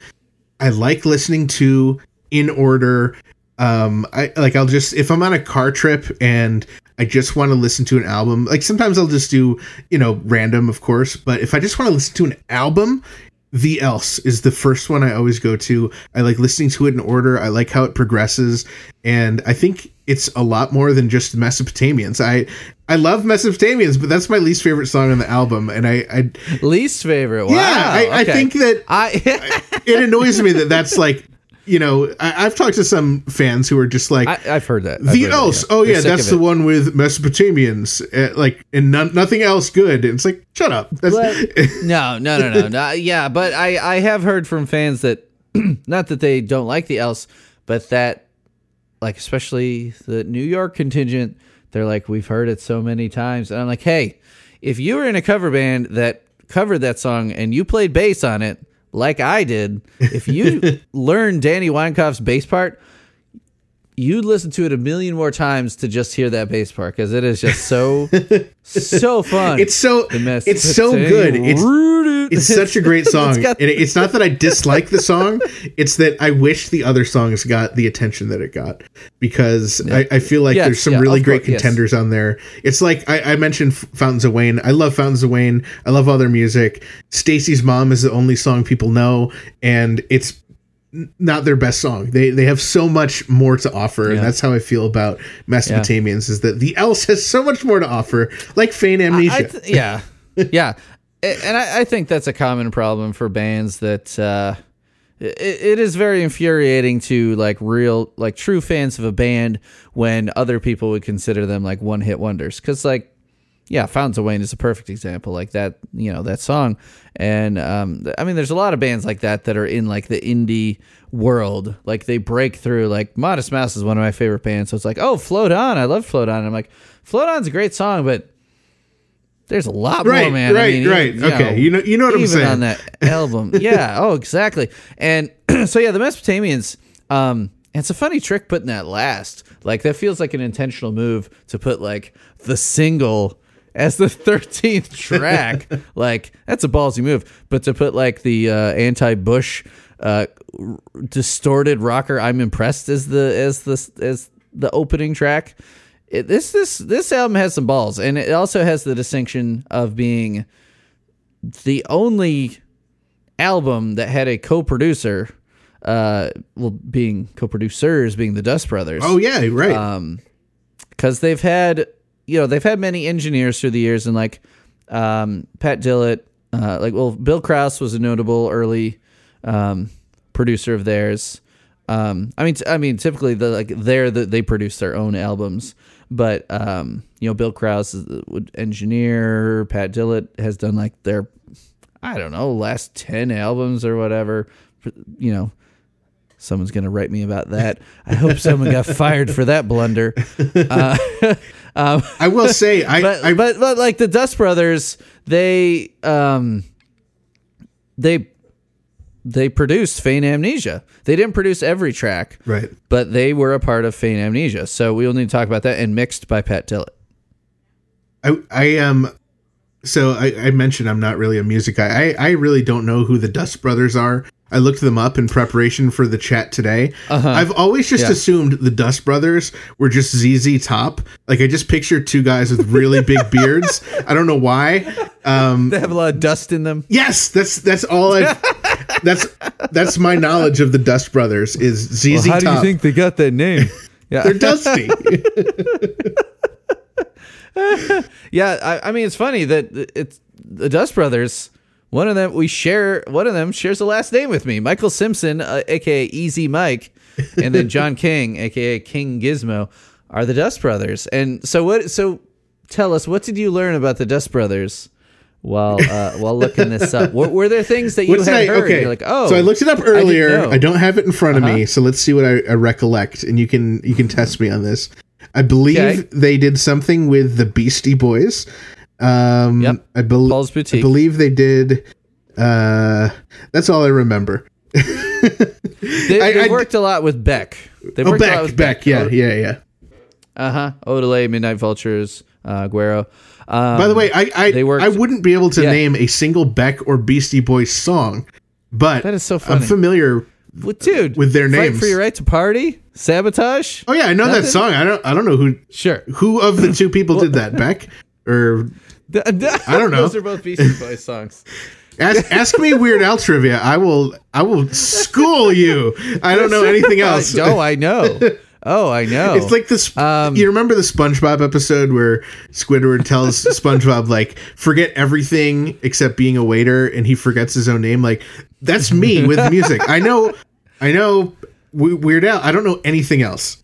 I like listening to in order. Um, I like I'll just if I'm on a car trip and I just want to listen to an album. Like sometimes I'll just do, you know, random, of course. But if I just want to listen to an album, The Else is the first one I always go to. I like listening to it in order. I like how it progresses. And I think it's a lot more than just Mesopotamians. I I love Mesopotamians, but that's my least favorite song on the album. And I... I least favorite? Wow. Yeah, I, okay. I think that... I, I it annoys me that that's like... You know, I, I've talked to some fans who are just like, I, I've heard that I've the heard else. It, yeah. Oh yeah, that's the one with Mesopotamians, uh, like, and no, nothing else good. And it's like, shut up. That's- but, no, no, no, no, no. Yeah, but I, I have heard from fans that, not that they don't like the Else, but that, like, especially the New York contingent, they're like, we've heard it so many times, and I'm like, hey, if you were in a cover band that covered that song and you played bass on it, like I did, if you learn Danny Weinkampf's bass part, you'd listen to it a million more times to just hear that bass part, because it is just so, so fun. It's so, it's so good. It's, it's such a great song. it's, and it's not that I dislike the song. It's that I wish the other songs got the attention that it got, because yeah. I, I feel like yes, there's some yeah, really great course, contenders yes. on there. It's like I, I mentioned Fountains of Wayne. I love Fountains of Wayne. I love all their music. Stacy's Mom is the only song people know, and it's not their best song. They they have so much more to offer, yeah. and that's how I feel about Mesopotamians. Yeah. Is that the Else has so much more to offer, like Feign Amnesia. I, I th- yeah, yeah, and I, I think that's a common problem for bands that uh, it, it is very infuriating to like real like true fans of a band when other people would consider them like one hit wonders. Because like yeah, Fountains of Wayne is a perfect example like that. You know that song. And, um, I mean, there's a lot of bands like that that are in, like, the indie world. Like, they break through. Like, Modest Mouse is one of my favorite bands. So it's like, oh, Float On. I love Float On. And I'm like, Float On's a great song, but there's a lot right, more, man. Right, I mean, right, even, you okay. Know, you know you know what I'm saying. Even on that album. Yeah, oh, exactly. And so, yeah, the Mesopotamians, um, it's a funny trick putting that last. Like, that feels like an intentional move to put, like, the single as the thirteenth track, like, that's a ballsy move. But to put, like, the uh, anti-Bush uh, r- distorted rocker I'm impressed as the as the, as the opening track, it, this this this album has some balls. And it also has the distinction of being the only album that had a co-producer, uh, well, being co-producers, being the Dust Brothers. Oh, yeah, right. Um, 'cause they've had... You know, they've had many engineers through the years, and like um, Pat Dillett, uh, like, well, Bill Krause was a notable early um, producer of theirs. Um, I mean, t- I mean, typically the like they're the, they produce their own albums, but um, you know, Bill Krause would engineer. Pat Dillett has done like their, I don't know, last ten albums or whatever. You know, someone's gonna write me about that. I hope someone got fired for that blunder. Uh, Um, I will say, I but, I but but like the Dust Brothers, they um they they produced Feign Amnesia. They didn't produce every track, right? But they were a part of Feign Amnesia, so we'll need to talk about that. And mixed by Pat Dillett. I I am um, so I, I mentioned I'm not really a music guy. I I really don't know who the Dust Brothers are. I looked them up in preparation for the chat today. Uh-huh. I've always just yeah. assumed the Dust Brothers were just Z Z Top. Like, I just pictured two guys with really big beards. I don't know why. Um, they have a lot of dust in them. Yes, that's that's all I. that's that's my knowledge of the Dust Brothers is Z Z well, how Top. How do you think they got that name? Yeah, they're dusty. yeah, I, I mean, it's funny that it's the Dust Brothers. One of them we share. One of them shares the last name with me, Michael Simpson, uh, aka Easy Mike, and then John King, aka King Gizmo, are the Dust Brothers. And so what? So tell us, what did you learn about the Dust Brothers while uh, while looking this up? Were, were there things that you had I, heard? Okay. You're like, oh, so I looked it up earlier. I, I don't have it in front uh-huh. of me, so let's see what I, I recollect, and you can you can test me on this. I believe okay. they did something with the Beastie Boys. Um, yep. I, be- Paul's Boutique. I believe they did. Uh, that's all I remember. they I, they I worked d- a lot with Beck. They worked oh, Beck, a lot with Beck. Beck. Yeah, yeah, yeah. Uh huh. Odelay, Midnight Vultures, uh, Guero. Um, By the way, I I, worked, I wouldn't be able to yeah. name a single Beck or Beastie Boys song, but that is so funny. I'm familiar with, dude, with their names. Fight for your right to party? Sabotage? Oh yeah, I know Nothing. that song. I don't I don't know who sure who of the two people did that, Beck or I don't know. Those are both Beastie Boys songs. Ask, ask me Weird Al trivia. I will I will school you. I don't know anything else. Oh, I know. Oh, I know. It's like this. Um, you remember the SpongeBob episode where Squidward tells SpongeBob, like, forget everything except being a waiter, and he forgets his own name? Like, that's me with music. I know. I know. Weird Al. I don't know anything else.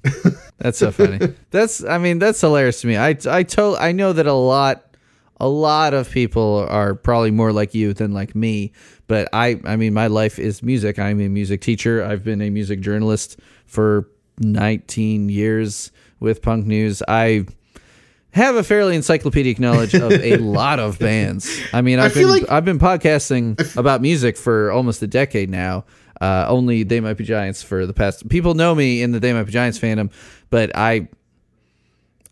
That's so funny. That's I mean, that's hilarious to me. I I told I know that a lot. A lot of people are probably more like you than like me, but I, I mean, my life is music. I'm a music teacher. I've been a music journalist for nineteen years with Punk News. I have a fairly encyclopedic knowledge of a lot of bands. I mean, I've I been, like, I've been podcasting f- about music for almost a decade now. Uh, only They Might Be Giants for the past. People know me in the They Might Be Giants fandom, but I,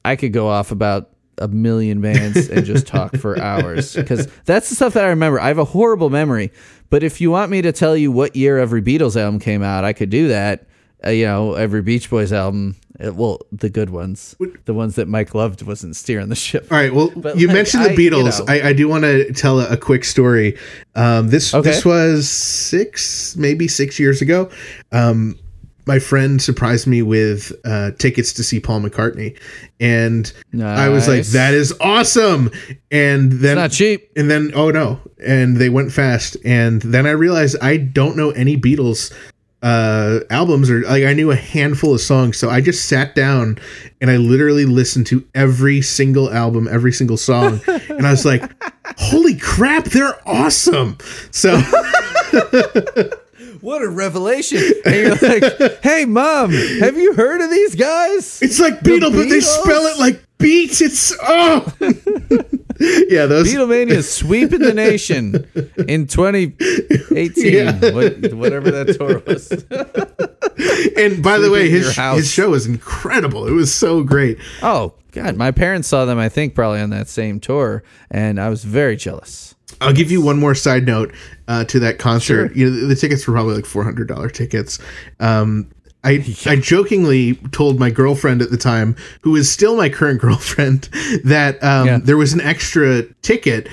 I could go off about a million bands and just talk for hours, because that's the stuff that I remember. I have a horrible memory, but if you want me to tell you what year every Beatles album came out, I could do that. Uh, you know, every Beach Boys album, it, well, the good ones, the ones that Mike loved wasn't steering the ship. All right. Well, but you like, mentioned the I, Beatles. You know. I, I do want to tell a, a quick story. Um, this, okay. this was six, maybe six years ago. Um, My friend surprised me with uh, tickets to see Paul McCartney, and nice. I was like, "That is awesome!" And then it's not cheap. And then, oh no! And they went fast. And then I realized I don't know any Beatles uh, albums, or like I knew a handful of songs. So I just sat down and I literally listened to every single album, every single song, and I was like, "Holy crap! They're awesome!" So. What a revelation. And you're like, hey, Mom, have you heard of these guys? It's like Beatle, the but they spell it like beats. It's, oh. Yeah, those. Beatlemania is sweeping the nation in twenty eighteen, yeah. what, whatever that tour was. And by the way, his, his show was incredible. It was so great. Oh, God. My parents saw them, I think, probably on that same tour, and I was very jealous. I'll give you one more side note uh, to that concert. Sure. You know, the tickets were probably like four hundred dollars tickets. Um, I yeah. I jokingly told my girlfriend at the time, who is still my current girlfriend, that um, yeah. there was an extra ticket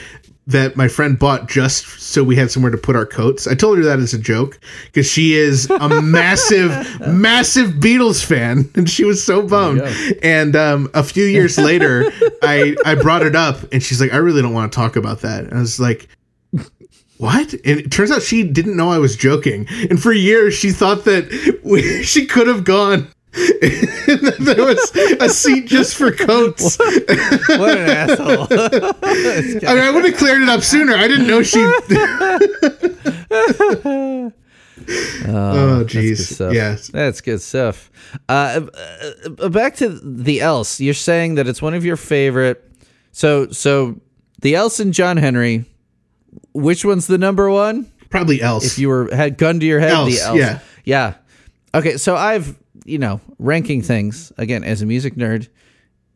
that my friend bought just so we had somewhere to put our coats. I told her that as a joke because she is a massive, massive Beatles fan, and she was so bummed. Oh, and um, a few years later, I, I brought it up, and she's like, I really don't want to talk about that. And I was like, what? And it turns out she didn't know I was joking. And for years, she thought that we, she could have gone. There was a seat just for coats. What, what an asshole. I mean, I would have cleared it up sooner. I didn't know she oh, oh geez. Yes, yeah. That's good stuff. Uh, back to The Else. You're saying that it's one of your favorite. So so The Else and John Henry, which one's the number one? Probably Else. If you were had gun to your head, Else, The Else. Yeah. Yeah. Okay, so I've you know, ranking things again as a music nerd.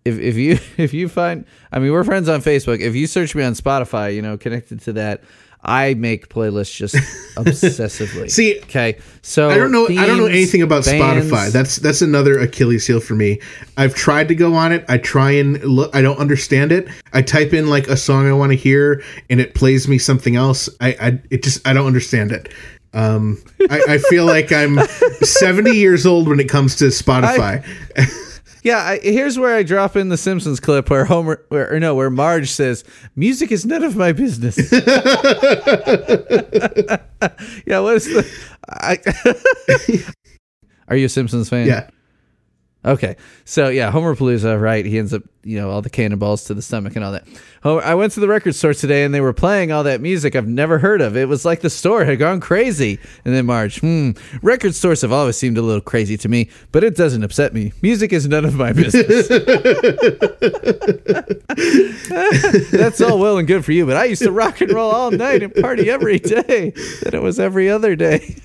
If if you if you find, I mean, we're friends on Facebook. If you search me on Spotify, you know, connected to that, I make playlists just obsessively. See, okay, so I don't know. Themes, I don't know anything about bands. Spotify. That's that's another Achilles heel for me. I've tried to go on it. I try and look. I don't understand it. I type in like a song I want to hear, and it plays me something else. I, I it just I don't understand it. Um, I, I feel like I'm seventy years old when it comes to Spotify. I, yeah, I, here's where I drop in the Simpsons clip where Homer, where, or no, where Marge says, "Music is none of my business." Yeah, what is the? I, are you a Simpsons fan? Yeah. Okay, so yeah, Homer Palooza, right? He ends up, you know, all the cannonballs to the stomach and all that. Homer, I went to the record store today and they were playing all that music I've never heard of. It was like the store had gone crazy. And then Marge, hmm, record stores have always seemed a little crazy to me, but it doesn't upset me. Music is none of my business. That's all well and good for you, but I used to rock and roll all night and party every day. Then it was every other day.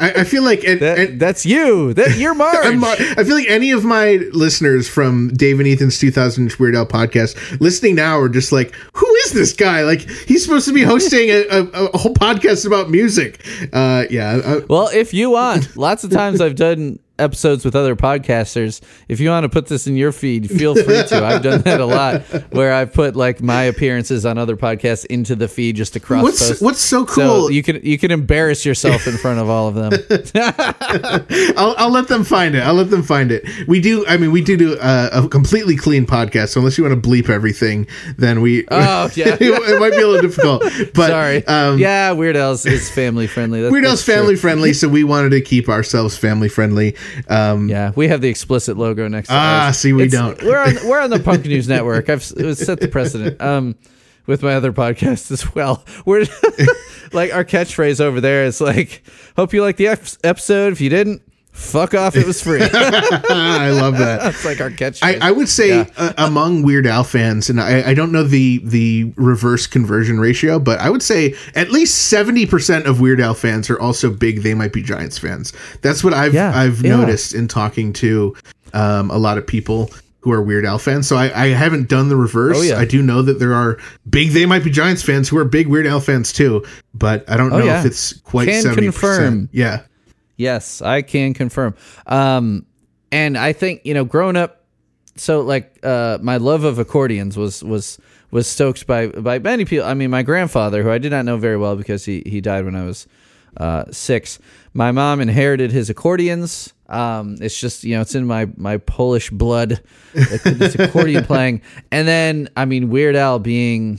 I, I feel like it, that, it, that's you. That you're Marge. I'm Mar- I feel like any of my listeners from Dave and Ethan's two thousand Weird Al podcast listening now are just like, who is this guy? Like, he's supposed to be hosting a, a, a whole podcast about music. Uh, yeah. I, well, if you want, lots of times I've done episodes with other podcasters. If you want to put this in your feed, feel free to. I've done that a lot, where I've put like my appearances on other podcasts into the feed just to cross what's, post. What's so cool? So you can you can embarrass yourself in front of all of them. I'll, I'll let them find it. I'll let them find it. We do. I mean, we do do a, a completely clean podcast. So unless you want to bleep everything, then we. Oh yeah, it, it might be a little difficult. But sorry. Um, yeah, Weird Al's is family friendly. That's, Weird Al's family true. friendly. So we wanted to keep ourselves family friendly. Um, yeah, we have the explicit logo next to ah, us. Ah, see, we it's, don't. We're on, we're on the Punk News Network. I've it was set the precedent um, with my other podcast as well. We're like, our catchphrase over there is like, hope you liked the episode. If you didn't, fuck off, it was free. I love that. That's like our catchphrase. I, I would say yeah. uh, among Weird Al fans, and I, I don't know the the reverse conversion ratio, but I would say at least seventy percent of Weird Al fans are also big They Might Be Giants fans. That's what I've yeah, I've yeah. noticed in talking to um, a lot of people who are Weird Al fans. So I, I haven't done the reverse. Oh, yeah. I do know that there are big They Might Be Giants fans who are big Weird Al fans too, but I don't oh, know yeah. if it's quite Can seventy percent. Confirm. Yeah. Yes, I can confirm. Um, and I think, you know, growing up, so like uh, my love of accordions was was was stoked by, by many people. I mean, my grandfather, who I did not know very well because he, he died when I was uh, six. My mom inherited his accordions. Um, it's just, you know, it's in my, my Polish blood, this accordion playing. And then, I mean, Weird Al being,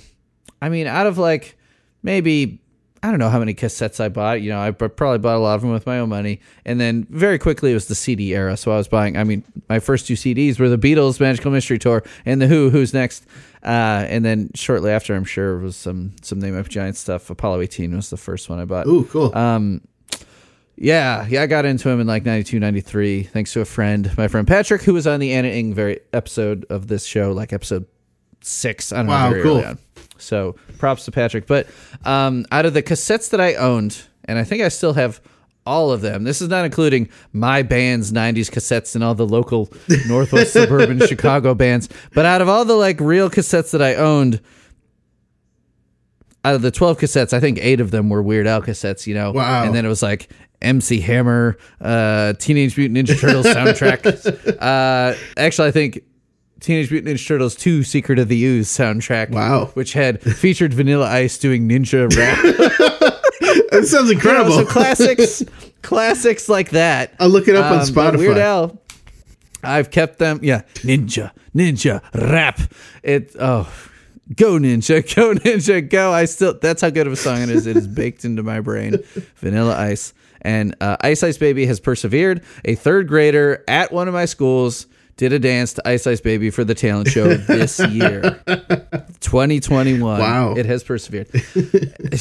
I mean, out of like maybe... I don't know how many cassettes I bought. You know, I probably bought a lot of them with my own money. And then very quickly, it was the C D era. So I was buying, I mean, my first two C Ds were the Beatles' Magical Mystery Tour and the Who, Who's Next. Uh, and then shortly after, I'm sure, was some some They Might Be Giants stuff. Apollo eighteen was the first one I bought. Ooh, cool. Um, yeah, yeah, I got into him in like ninety-two, ninety-three, thanks to a friend, my friend Patrick, who was on the Anna Ng very episode of this show, like episode six. I don't wow, know. Wow, cool. So props to Patrick. But um, out of the cassettes that I owned, and I think I still have all of them. This is not including my band's nineties cassettes and all the local Northwest suburban Chicago bands. But out of all the like real cassettes that I owned, out of the twelve cassettes, I think eight of them were Weird Al cassettes, you know. Wow. And then it was like M C Hammer, uh, Teenage Mutant Ninja Turtles soundtrack. uh, actually, I think... Teenage Mutant Ninja Turtles two Secret of the Ooze soundtrack. Wow. Which had featured Vanilla Ice doing ninja rap. That sounds incredible. Yeah, so classics, classics like that. I'll look it up um, on Spotify. Weird Al, I've kept them. Yeah. Ninja, ninja, rap. It, oh, go ninja, go ninja, go. I still, that's how good of a song it is. It is baked into my brain. Vanilla Ice. And uh, Ice Ice Baby has persevered. A third grader at one of my schools did a dance to Ice Ice Baby for the talent show this year, twenty twenty-one. Wow. It has persevered.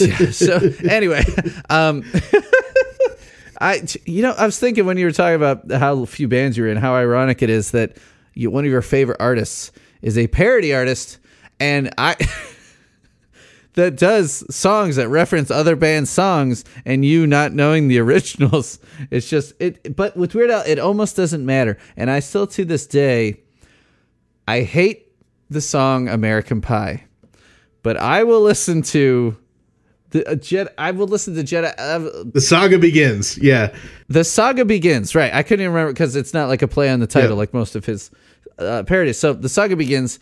Yeah, so anyway, um, I, you know, I was thinking when you were talking about how few bands you're in, how ironic it is that you, one of your favorite artists is a parody artist. And I, that does songs that reference other bands' songs, and you not knowing the originals. It's just it. But with Weird Al, it almost doesn't matter. And I still to this day, I hate the song American Pie, but I will listen to the uh, Jedi. I will listen to Jedi. Uh, the Saga Begins. Yeah, the Saga Begins. Right. I couldn't even remember because it's not like a play on the title, yep. like most of his uh, parodies. So the Saga Begins.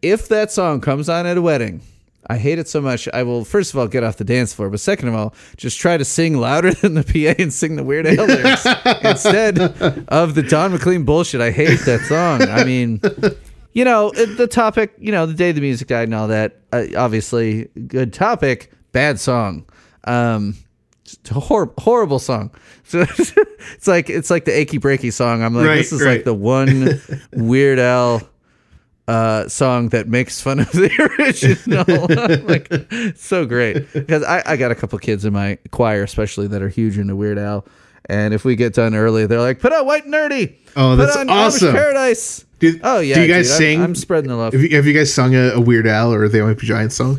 If that song comes on at a wedding, I hate it so much, I will, first of all, get off the dance floor, but second of all, just try to sing louder than the P A and sing the Weird Al lyrics instead of the Don McLean bullshit. I hate that song. I mean, you know, the topic, you know, the day the music died and all that, uh, obviously, good topic, bad song. Um, hor- horrible song. So it's like it's like the achy breaky song. I'm like, right, this is right. like the one Weird Al Uh, song that makes fun of the original. Like, so great. Because I, I got a couple kids in my choir, especially, that are huge into Weird Al. And if we get done early, they're like, put on White Nerdy. Oh, that's put on awesome. Paradise. Do, oh, yeah. Do you guys dude, sing? I'm, I'm spreading the love. Have you, have you guys sung a, a Weird Al or a They Might Be Giants song?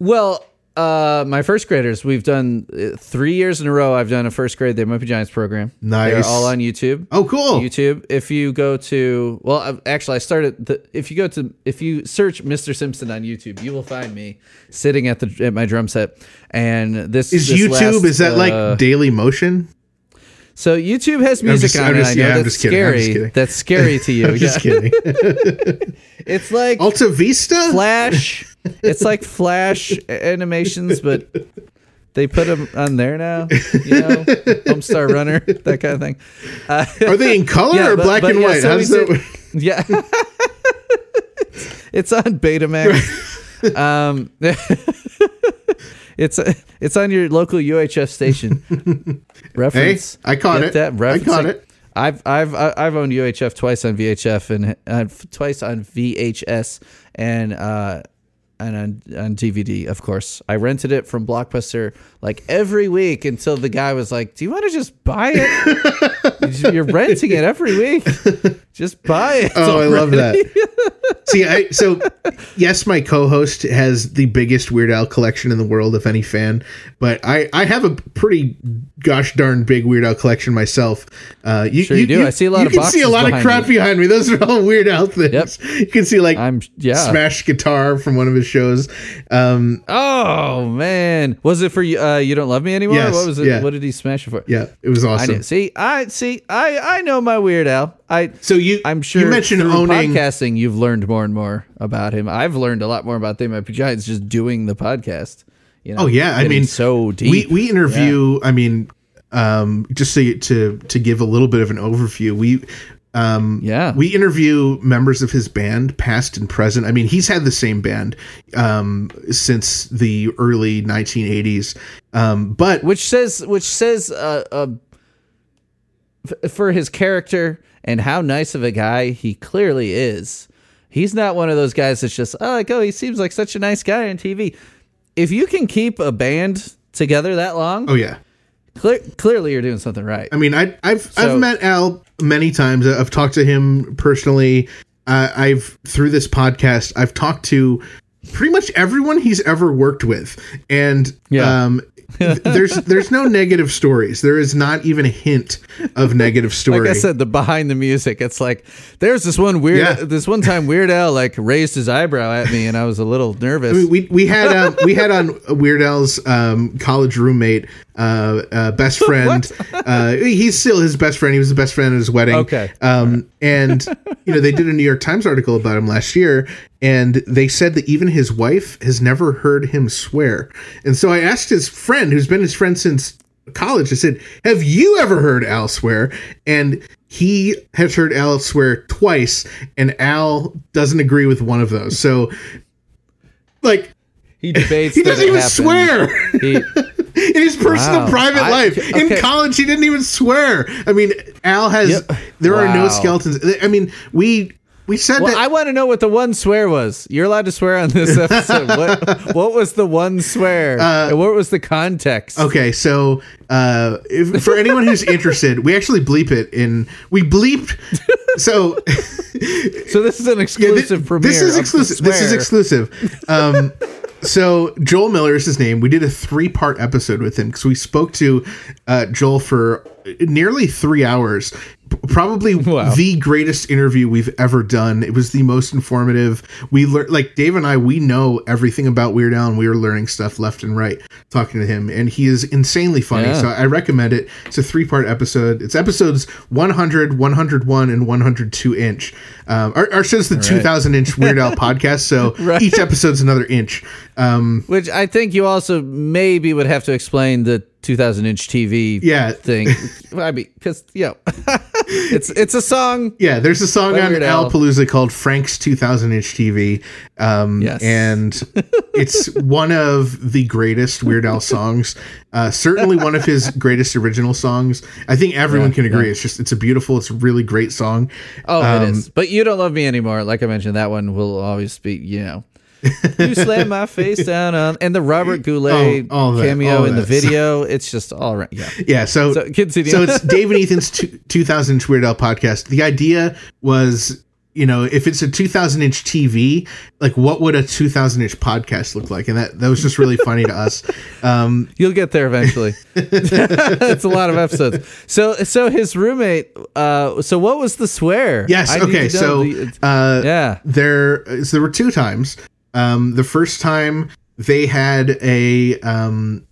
Well, Uh, my first graders, we've done uh, three years in a row. I've done a first grade They Might Be Giants program. Nice. They're all on YouTube. Oh, cool. YouTube. If you go to, well, I've, actually I started the, if you go to, if you search Mister Simpson on YouTube, you will find me sitting at the, at my drum set. And this is this YouTube. Last, is that uh, like Daily Motion? So YouTube has music just, on just, it. Yeah, I know I'm that's scary. That's scary to you. I'm just kidding. It's like Alta Vista Flash. It's like Flash animations, but they put them on there now. You know, Homestar Runner, that kind of thing. Uh, Are they in color yeah, or but, black but, and yeah, white? So How's that? Did, yeah, it's on Betamax. Um, it's it's on your local U H F station. Reference. Hey, I caught Get it. That reference. I caught it. I've I've I've owned U H F twice on V H F and uh, twice on V H S and. uh And on, on D V D, of course. I rented it from Blockbuster like every week until the guy was like, do you want to just buy it? You're renting it every week. Just buy it. Oh, already. I love that. See, I, so yes, my co-host has the biggest Weird Al collection in the world, if any fan. But I, I have a pretty gosh darn big Weird Al collection myself. Uh, you, sure you, you do. You, I see a lot of boxes. You can see a lot of crap me. behind me. Those are all Weird Al things. Yep. You can see like I'm, yeah. smashed guitar from one of his shows. Um, oh man, was it for uh, "You Don't Love Me Anymore"? Yes, what was it? Yeah. What did he smash it for? Yeah, it was awesome. I did, see, I see, I, I know my Weird Al. I so you, I'm sure. You mentioned owning podcasting. You've learned more and more about him. I've learned a lot more about They Might Be Giants just doing the podcast. You know, oh yeah, I mean, so deep. We we interview. Yeah. I mean, um, just so you, to to give a little bit of an overview, we. Um, yeah, we interview members of his band, past and present. I mean, he's had the same band um, since the early nineteen eighties. Um, but which says which says uh, uh, f- for his character and how nice of a guy he clearly is. He's not one of those guys that's just oh, like, oh, he seems like such a nice guy on T V. If you can keep a band together that long, oh yeah. Cle- clearly you're doing something right. I mean, I, I've so, I've met Al many times. I've talked to him personally. Uh, I've through this podcast, I've talked to pretty much everyone he's ever worked with, and yeah. um, th- there's there's no negative stories. There is not even a hint of negative story. Like I said, the behind the music, it's like there's this one weird, yeah. this one time Weird Al like raised his eyebrow at me, and I was a little nervous. I mean, we we had um, we had on Weird Al's um, college roommate. Uh, uh, best friend. uh, he's still his best friend. He was the best friend at his wedding. Okay. Um, and you know they did a New York Times article about him last year, and they said that even his wife has never heard him swear. And so I asked his friend, who's been his friend since college, I said, "Have you ever heard Al swear?" And he has heard Al swear twice, and Al doesn't agree with one of those. So, like, he debates. He doesn't even happened. swear. He. In his personal wow. private I, life. Okay. In college, he didn't even swear. I mean, Al has... Yep. There wow. are no skeletons. I mean, we we said well, that... I want to know what the one swear was. You're allowed to swear on this episode. what, what was the one swear? Uh, and what was the context? Okay, so uh, if, for anyone who's interested, we actually bleep it in... We bleeped... So... so this is an exclusive yeah, th- premiere. This is exclusive. This is exclusive. Um... So Joel Miller is his name. We did a three-part episode with him because we spoke to uh, Joel for nearly three hours. Probably wow. the greatest interview we've ever done. It was the most informative. We learned, like Dave and I, we know everything about Weird Al, and we were learning stuff left and right talking to him. And he is insanely funny. Yeah. So I recommend it. It's a three-part episode. It's episodes one hundred, one oh one, and one oh two inch. Um, our, our show's the right. two thousand inch Weird Al podcast. So right. each episode's another inch. Um, Which I think you also maybe would have to explain the two thousand inch T V yeah. thing. I mean, because, you know, it's it's a song. Yeah, there's a song on Al Palooza called Frank's two thousand inch T V. Um, yes. And it's one of the greatest Weird Al songs. Uh, certainly one of his greatest original songs. I think everyone yeah, can agree. Yeah. It's just, it's a beautiful, it's a really great song. Oh, um, it is. But You Don't Love Me Anymore. Like I mentioned, that one will always be, you know. You slam my face down on, and the Robert Goulet oh, all that, cameo all in the video. It's just all right. Yeah. Yeah. So, so, so it's Dave and Ethan's two, two thousand Weird Al podcast. The idea was you know, if it's a two thousand inch T V, like what would a two thousand inch podcast look like? And that, that was just really funny to us. Um, You'll get there eventually. It's a lot of episodes. So, so his roommate, uh, so what was the swear? Yes. I okay. So, the, uh, yeah, there, so there were two times. Um, the first time they had a, um,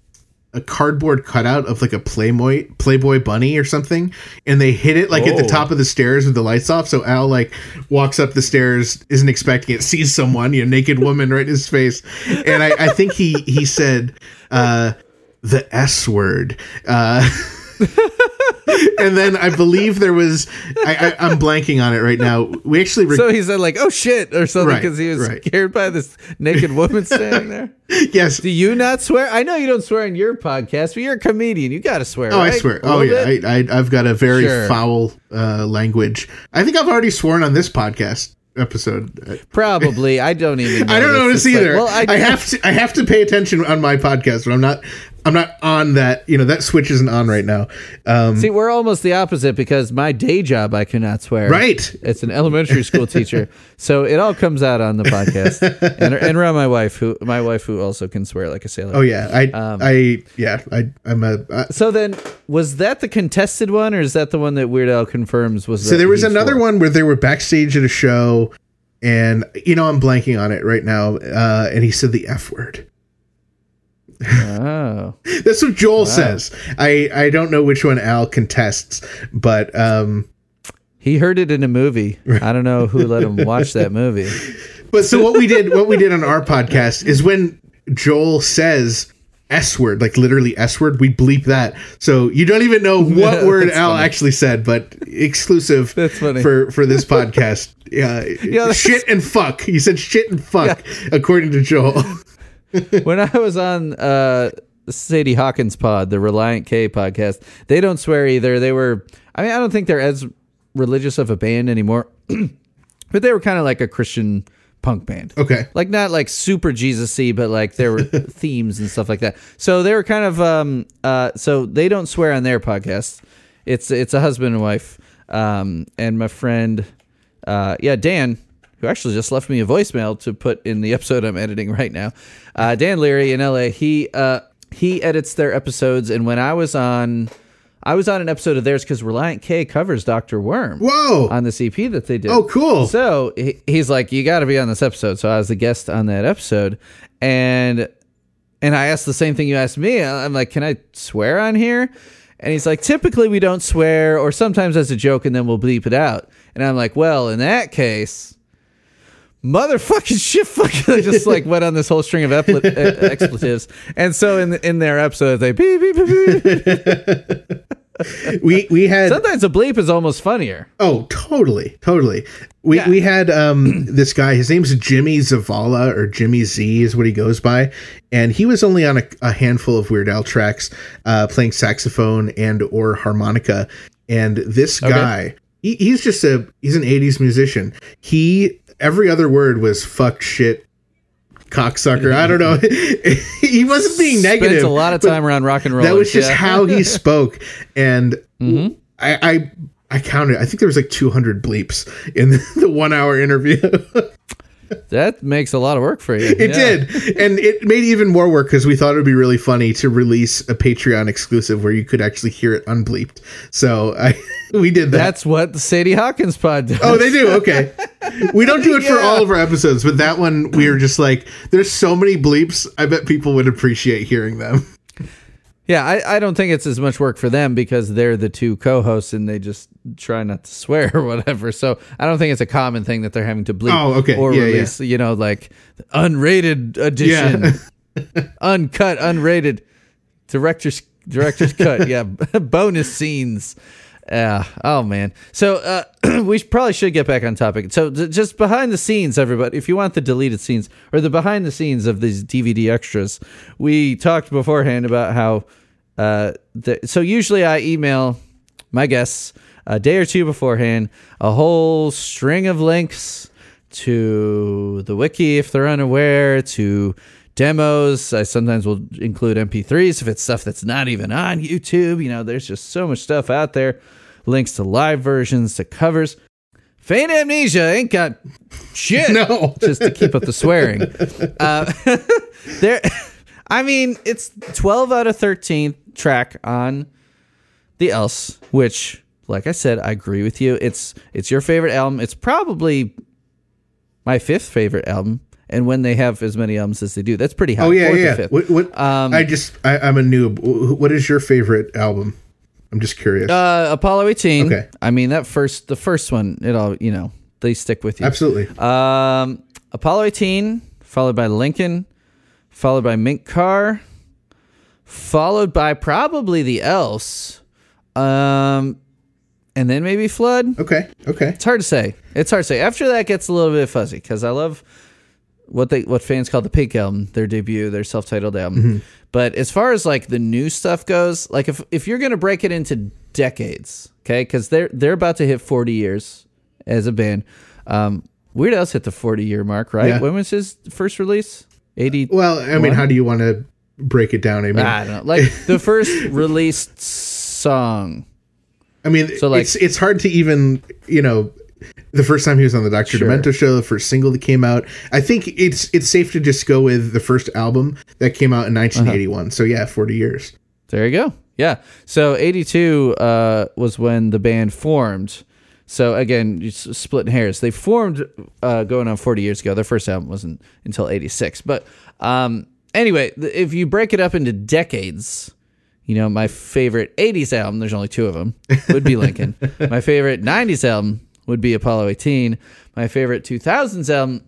a cardboard cutout of like a Playboy Playboy bunny or something, and they hit it like Whoa. At the top of the stairs with the lights off. So Al like walks up the stairs, isn't expecting it, sees someone, you know, naked woman right in his face, and I, I think he he said uh, the S word. Uh, and then I believe there was I, I, I'm blanking on it right now. We actually re- so he said like, oh shit, or something, because right, he was right. scared by this naked woman standing there. Yes. Do you not swear? I know you don't swear on your podcast, but you're a comedian. You gotta swear. Oh, right? I swear. Oh yeah, bit? I, I I've got a very sure. foul uh, language. I think I've already sworn on this podcast episode. Probably. I don't even. Know. I don't notice either. Like, well, I, I have to. I have to pay attention on my podcast, but I'm not. I'm not on that. You know, that switch isn't on right now. Um, See, we're almost the opposite because my day job, I cannot swear. Right. It's an elementary school teacher. So it all comes out on the podcast and, and around my wife, who my wife, who also can swear like a sailor. Oh yeah. I, um, I, yeah, I, I'm a, I, so then was that the contested one, or is that the one that Weird Al confirms was? So there was another one where they were backstage at a show and, you know, I'm blanking on it right now. Uh, and he said the F word. Oh. That's what Joel wow. says. I, I don't know which one Al contests, but um, he heard it in a movie. I don't know who let him watch that movie. But so what we did, what we did on our podcast is when Joel says S word, like literally S word, we bleep that. So you don't even know what yeah, word Al funny. Actually said, but exclusive that's funny. For, for this podcast. Yeah, yeah shit and fuck. He said shit and fuck, yeah. according to Joel. When I was on uh, Sadie Hawkins pod, the Reliant K podcast, they don't swear either. They were, I mean, I don't think they're as religious of a band anymore, but they were kind of like a Christian punk band. Okay. Like not like super Jesus-y, but like there were themes and stuff like that. So they were kind of, um, uh, so they don't swear on their podcast. It's, it's a husband and wife. Um, and my friend, uh, yeah, Dan, who actually just left me a voicemail to put in the episode I'm editing right now. Uh, Dan Leary in L A, he uh, he edits their episodes, and when I was on, I was on an episode of theirs because Reliant K covers Doctor Worm. Whoa! On the C P that they did. Oh, cool! So he, he's like, you got to be on this episode. So I was the guest on that episode, and and I asked the same thing you asked me. I'm like, can I swear on here? And he's like, typically we don't swear, or sometimes as a joke, and then we'll bleep it out. And I'm like, well, in that case. Motherfucking shit, fucking! I just like went on this whole string of epli- expletives, and so in the, in their episode they beep beep beep. beep. we we had sometimes a bleep is almost funnier. Oh, totally, totally. We yeah. we had um this guy. His name's Jimmy Zavala or Jimmy Z is what he goes by, and he was only on a, a handful of Weird Al tracks, uh, playing saxophone and or harmonica. And this guy, okay. he, he's just a he's an eighties musician. He Every other word was fuck, shit, cocksucker. I don't know. He wasn't being negative. Spends a lot of time around rock and roll. That was just yeah. how he spoke. And mm-hmm. I, I I counted. I think there was like two hundred bleeps in the, the one hour interview. That makes a lot of work for you. It yeah. did. And it made even more work because we thought it would be really funny to release a Patreon exclusive where you could actually hear it unbleeped. So I we did that. That's what the Sadie Hawkins pod does. Oh, they do? Okay. We don't do it yeah. for all of our episodes, but that one we were just like, there's so many bleeps. I bet people would appreciate hearing them. Yeah, I, I don't think it's as much work for them because they're the two co-hosts and they just try not to swear or whatever. So I don't think it's a common thing that they're having to bleep oh, okay. or yeah, release, yeah. you know, like unrated edition, yeah. uncut, unrated, director's director's cut. Yeah, bonus scenes. Yeah. Oh, man. So uh, we probably should get back on topic. So th- just behind the scenes, everybody, if you want the deleted scenes or the behind the scenes of these D V D extras, we talked beforehand about how. Uh, the, so usually I email my guests a day or two beforehand, a whole string of links to the wiki if they're unaware, to demos. I sometimes will include M P threes if it's stuff that's not even on YouTube. You know, there's just so much stuff out there. Links to live versions, to covers. Feign amnesia ain't got shit. No. Just to keep up the swearing. Uh, there, I mean, it's twelve out of thirteen track on The Else, which, like I said, I agree with you. It's it's your favorite album. It's probably my fifth favorite album. And when they have as many albums as they do, that's pretty high. Oh, yeah, yeah. What, what, um, I just, I, I'm a noob. What is your favorite album? I'm just curious. Uh, Apollo eighteen. Okay. I mean, that first, the first one, it all, you know, they stick with you. Absolutely. Um, Apollo eighteen, followed by Lincoln, followed by Mink Car, followed by probably The Else, um, and then maybe Flood. Okay, okay. It's hard to say. It's hard to say. After that, it gets a little bit fuzzy because I love what they what fans call the Pink album, their debut, their self-titled album. Mm-hmm. But as far as like the new stuff goes, like if if you're gonna break it into decades, okay, because they're they're about to hit forty years as a band. Um, Weird Al's hit the forty year mark, right? Yeah. When was his first release? Eighty. Well, I mean, how do you want to break it down? I mean, I don't know. Like the first released song. I mean, so like, it's it's hard to even you know. The first time he was on the Doctor Sure. Demento show, the first single that came out. I think it's it's safe to just go with the first album that came out in nineteen eighty-one. Uh-huh. So yeah, forty years. There you go. Yeah. So eighty-two uh, was when the band formed. So again, it's splitting hairs. They formed uh, going on forty years ago. Their first album wasn't until eighty-six. But um, anyway, if you break it up into decades... You know, my favorite eighties album, there's only two of them, would be Lincoln. My favorite nineties album would be Apollo eighteen. My favorite two thousands album.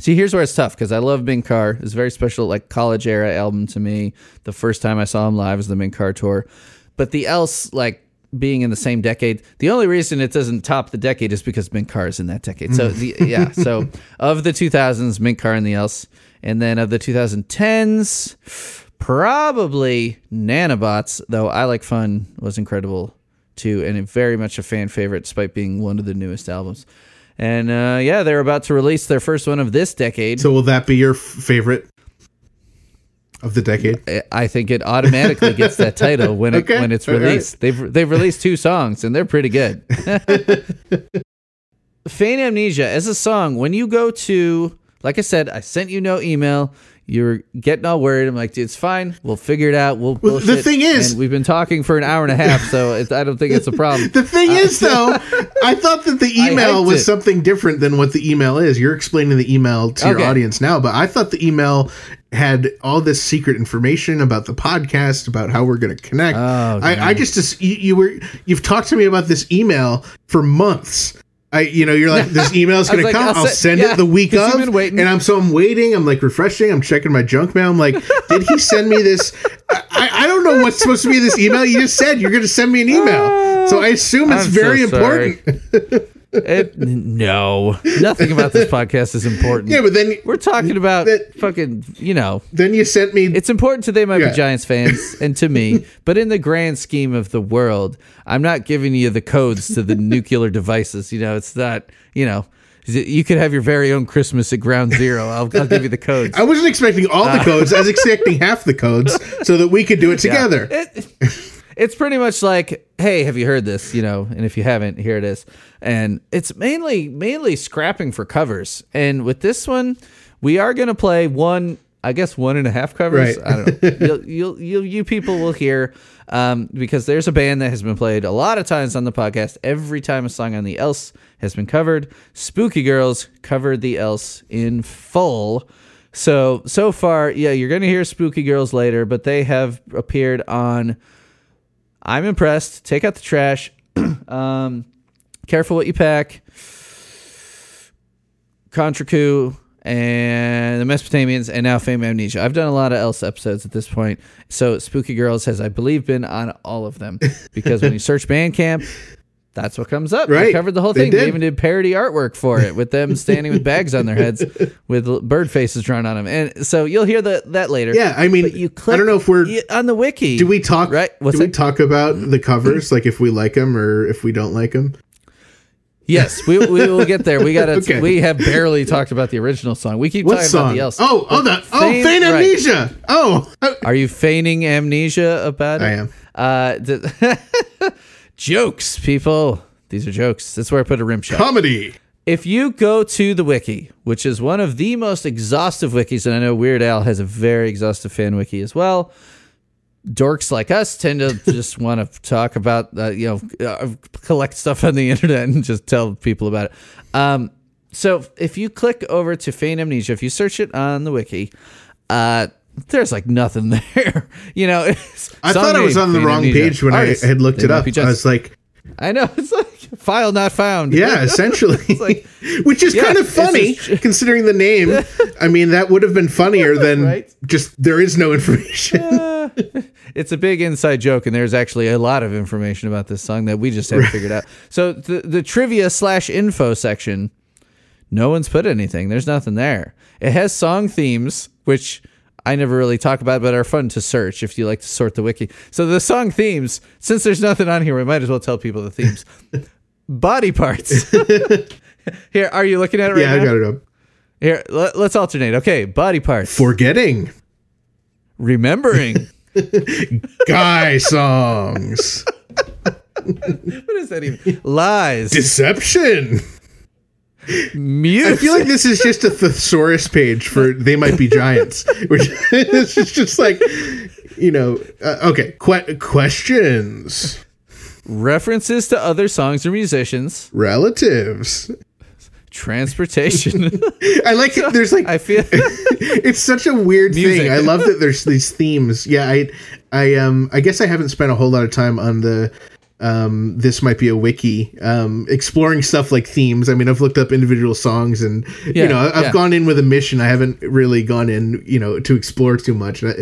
See, here's where it's tough, because I love Mink Car. It's a very special, like, college-era album to me. The first time I saw him live was the Mink Car tour. But The Else, like, being in the same decade, the only reason it doesn't top the decade is because Mink Car is in that decade. So, the, yeah, so of the two thousands, Mink Car and The Else. And then of the twenty tens... Probably Nanobots, though I Like Fun was incredible too, and very much a fan favorite despite being one of the newest albums. And uh, yeah, they're about to release their first one of this decade. So will that be your f- favorite of the decade? I think it automatically gets that title when okay. it, when it's released. Right. They've they've released two songs, and they're pretty good. Feign Amnesia as a song, when you go to, like I said, I sent you no email. You were getting all worried. I'm like, dude, it's fine. We'll figure it out. We'll bullshit. The thing is... And we've been talking for an hour and a half, so it, I don't think it's a problem. The thing uh, is, though, I thought that the email was it. something different than what the email is. You're explaining the email to okay. your audience now, but I thought the email had all this secret information about the podcast, about how we're going to connect. Oh, I, I just... just you, you were, you've talked to me about this email for months. I, you know, you're like, this email's going like, to come. I'll, I'll send yeah, it the week of. And I'm, so I'm waiting. I'm like refreshing. I'm checking my junk mail. I'm like, did he send me this? I, I don't know what's supposed to be this email. You just said you're going to send me an email. So I assume it's I'm very so important. It, no, nothing about this podcast is important. Yeah, but then we're talking about that, fucking, you know, then you sent me. It's important to They Might yeah. Be Giants fans and to me, but in the grand scheme of the world, I'm not giving you the codes to the nuclear devices. You know, it's not, you know, you could have your very own Christmas at ground zero. I'll, I'll give you the codes. I wasn't expecting all the uh, codes. I was expecting half the codes so that we could do it together. Yeah. It, It's pretty much like, hey, have you heard this? You know, and if you haven't, here it is. And it's mainly mainly scrapping for covers. And with this one, we are going to play one, I guess, one and a half covers. Right. I don't know. You'll, you'll, you'll, you people will hear um, because there's a band that has been played a lot of times on the podcast. Every time a song on The Else has been covered, Spooky Girls covered The Else in full. So, so far, yeah, you're going to hear Spooky Girls later, but they have appeared on... I'm Impressed, Take Out the Trash, um, Careful What You Pack, Contra Coup, and The Mesopotamians, and now Feign Amnesia. I've done a lot of Else episodes at this point, so Spooky Girls has, I believe, been on all of them, because when you search Bandcamp, that's what comes up. Right. They covered the whole they thing. Did. They even did parody artwork for it, with them standing with bags on their heads with bird faces drawn on them. And so you'll hear the, that later. Yeah, I mean, you click, I don't know if we're... You, on the wiki. Do we talk right? What's do we talk about the covers, like if we like them or if we don't like them? Yes, we we will get there. We got okay. We have barely talked about the original song. We keep what talking song? About the Else. Oh, oh, the, oh, feign, feign amnesia. Right. Oh. Are you feigning amnesia about it? I am. Uh, the, Jokes, people. These are jokes. That's where I put a rim shot. Comedy. If you go to the wiki, which is one of the most exhaustive wikis, and I know Weird Al has a very exhaustive fan wiki as well. Dorks like us tend to just want to talk about, uh, you know, uh, collect stuff on the internet and just tell people about it. Um, so if you click over to Feign Amnesia, if you search it on the wiki, uh, there's like nothing there. you know, it's, I thought I was on the wrong page when I had looked it up. I was like, I know, it's like file not found. Yeah, essentially. It's like, which is yeah, kind of funny just, considering the name. I mean, that would have been funnier than right? just there is no information. Uh, it's a big inside joke, and there's actually a lot of information about this song that we just haven't right. figured out. So the, the trivia slash info section, no one's put anything. There's nothing there. It has song themes, which I never really talk about, but are fun to search if you like to sort the wiki. So the song themes, since there's nothing on here, we might as well tell people the themes. Body parts. Here, are you looking at it right yeah, now? Yeah, I got it up. Here, let, let's alternate. Okay, body parts. Forgetting. Remembering. Guy songs. What is that even? Lies. Deception. Music. I feel like this is just a thesaurus page for They Might Be Giants. Which is just like, you know, uh, okay, que- questions, references to other songs or musicians, relatives, transportation. I like it. There's like I feel it's such a weird music. thing. I love that there's these themes. Yeah, I, I um, I guess I haven't spent a whole lot of time on the. Um, this might be a wiki, um, exploring stuff like themes. I mean, I've looked up individual songs and, yeah, you know, I've yeah. gone in with a mission. I haven't really gone in, you know, to explore too much. I,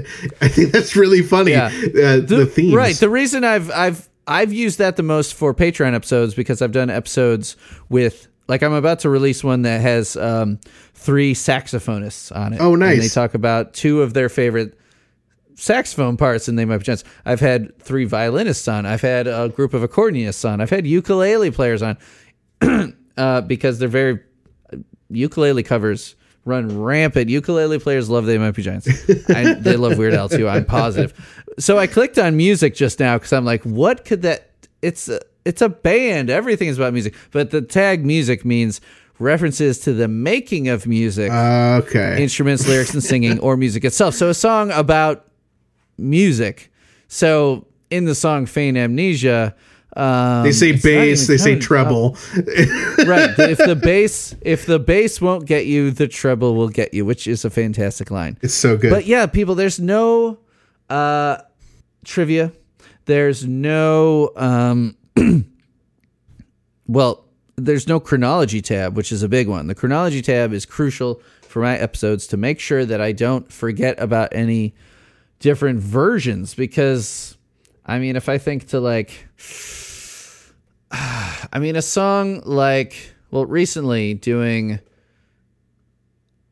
I think that's really funny. Yeah. Uh, the, the themes. Right. The reason I've, I've, I've used that the most for Patreon episodes, because I've done episodes with, like, I'm about to release one that has, um, three saxophonists on it. Oh, nice. And they talk about two of their favorite saxophone parts in They Might Be Giants. I've had three violinists on. I've had a group of accordionists on. I've had ukulele players on uh, because they're very ukulele covers run rampant. Ukulele players love They Might Be Giants. I, they love Weird Al too. I'm positive. So I clicked on music just now because I'm like, what could that? It's a, it's a band. Everything is about music, but the tag music means references to the making of music, uh, okay, instruments, lyrics, and singing, or music itself. So a song about music. So in the song Feign Amnesia, um, they say bass, they say treble. Right. If the bass, if the bass won't get you, the treble will get you, which is a fantastic line. It's so good. But yeah, people, there's no uh, trivia. There's no, um, well, there's no chronology tab, which is a big one. The chronology tab is crucial for my episodes to make sure that I don't forget about any different versions, because I mean, if I think to like, I mean, a song like, well, recently doing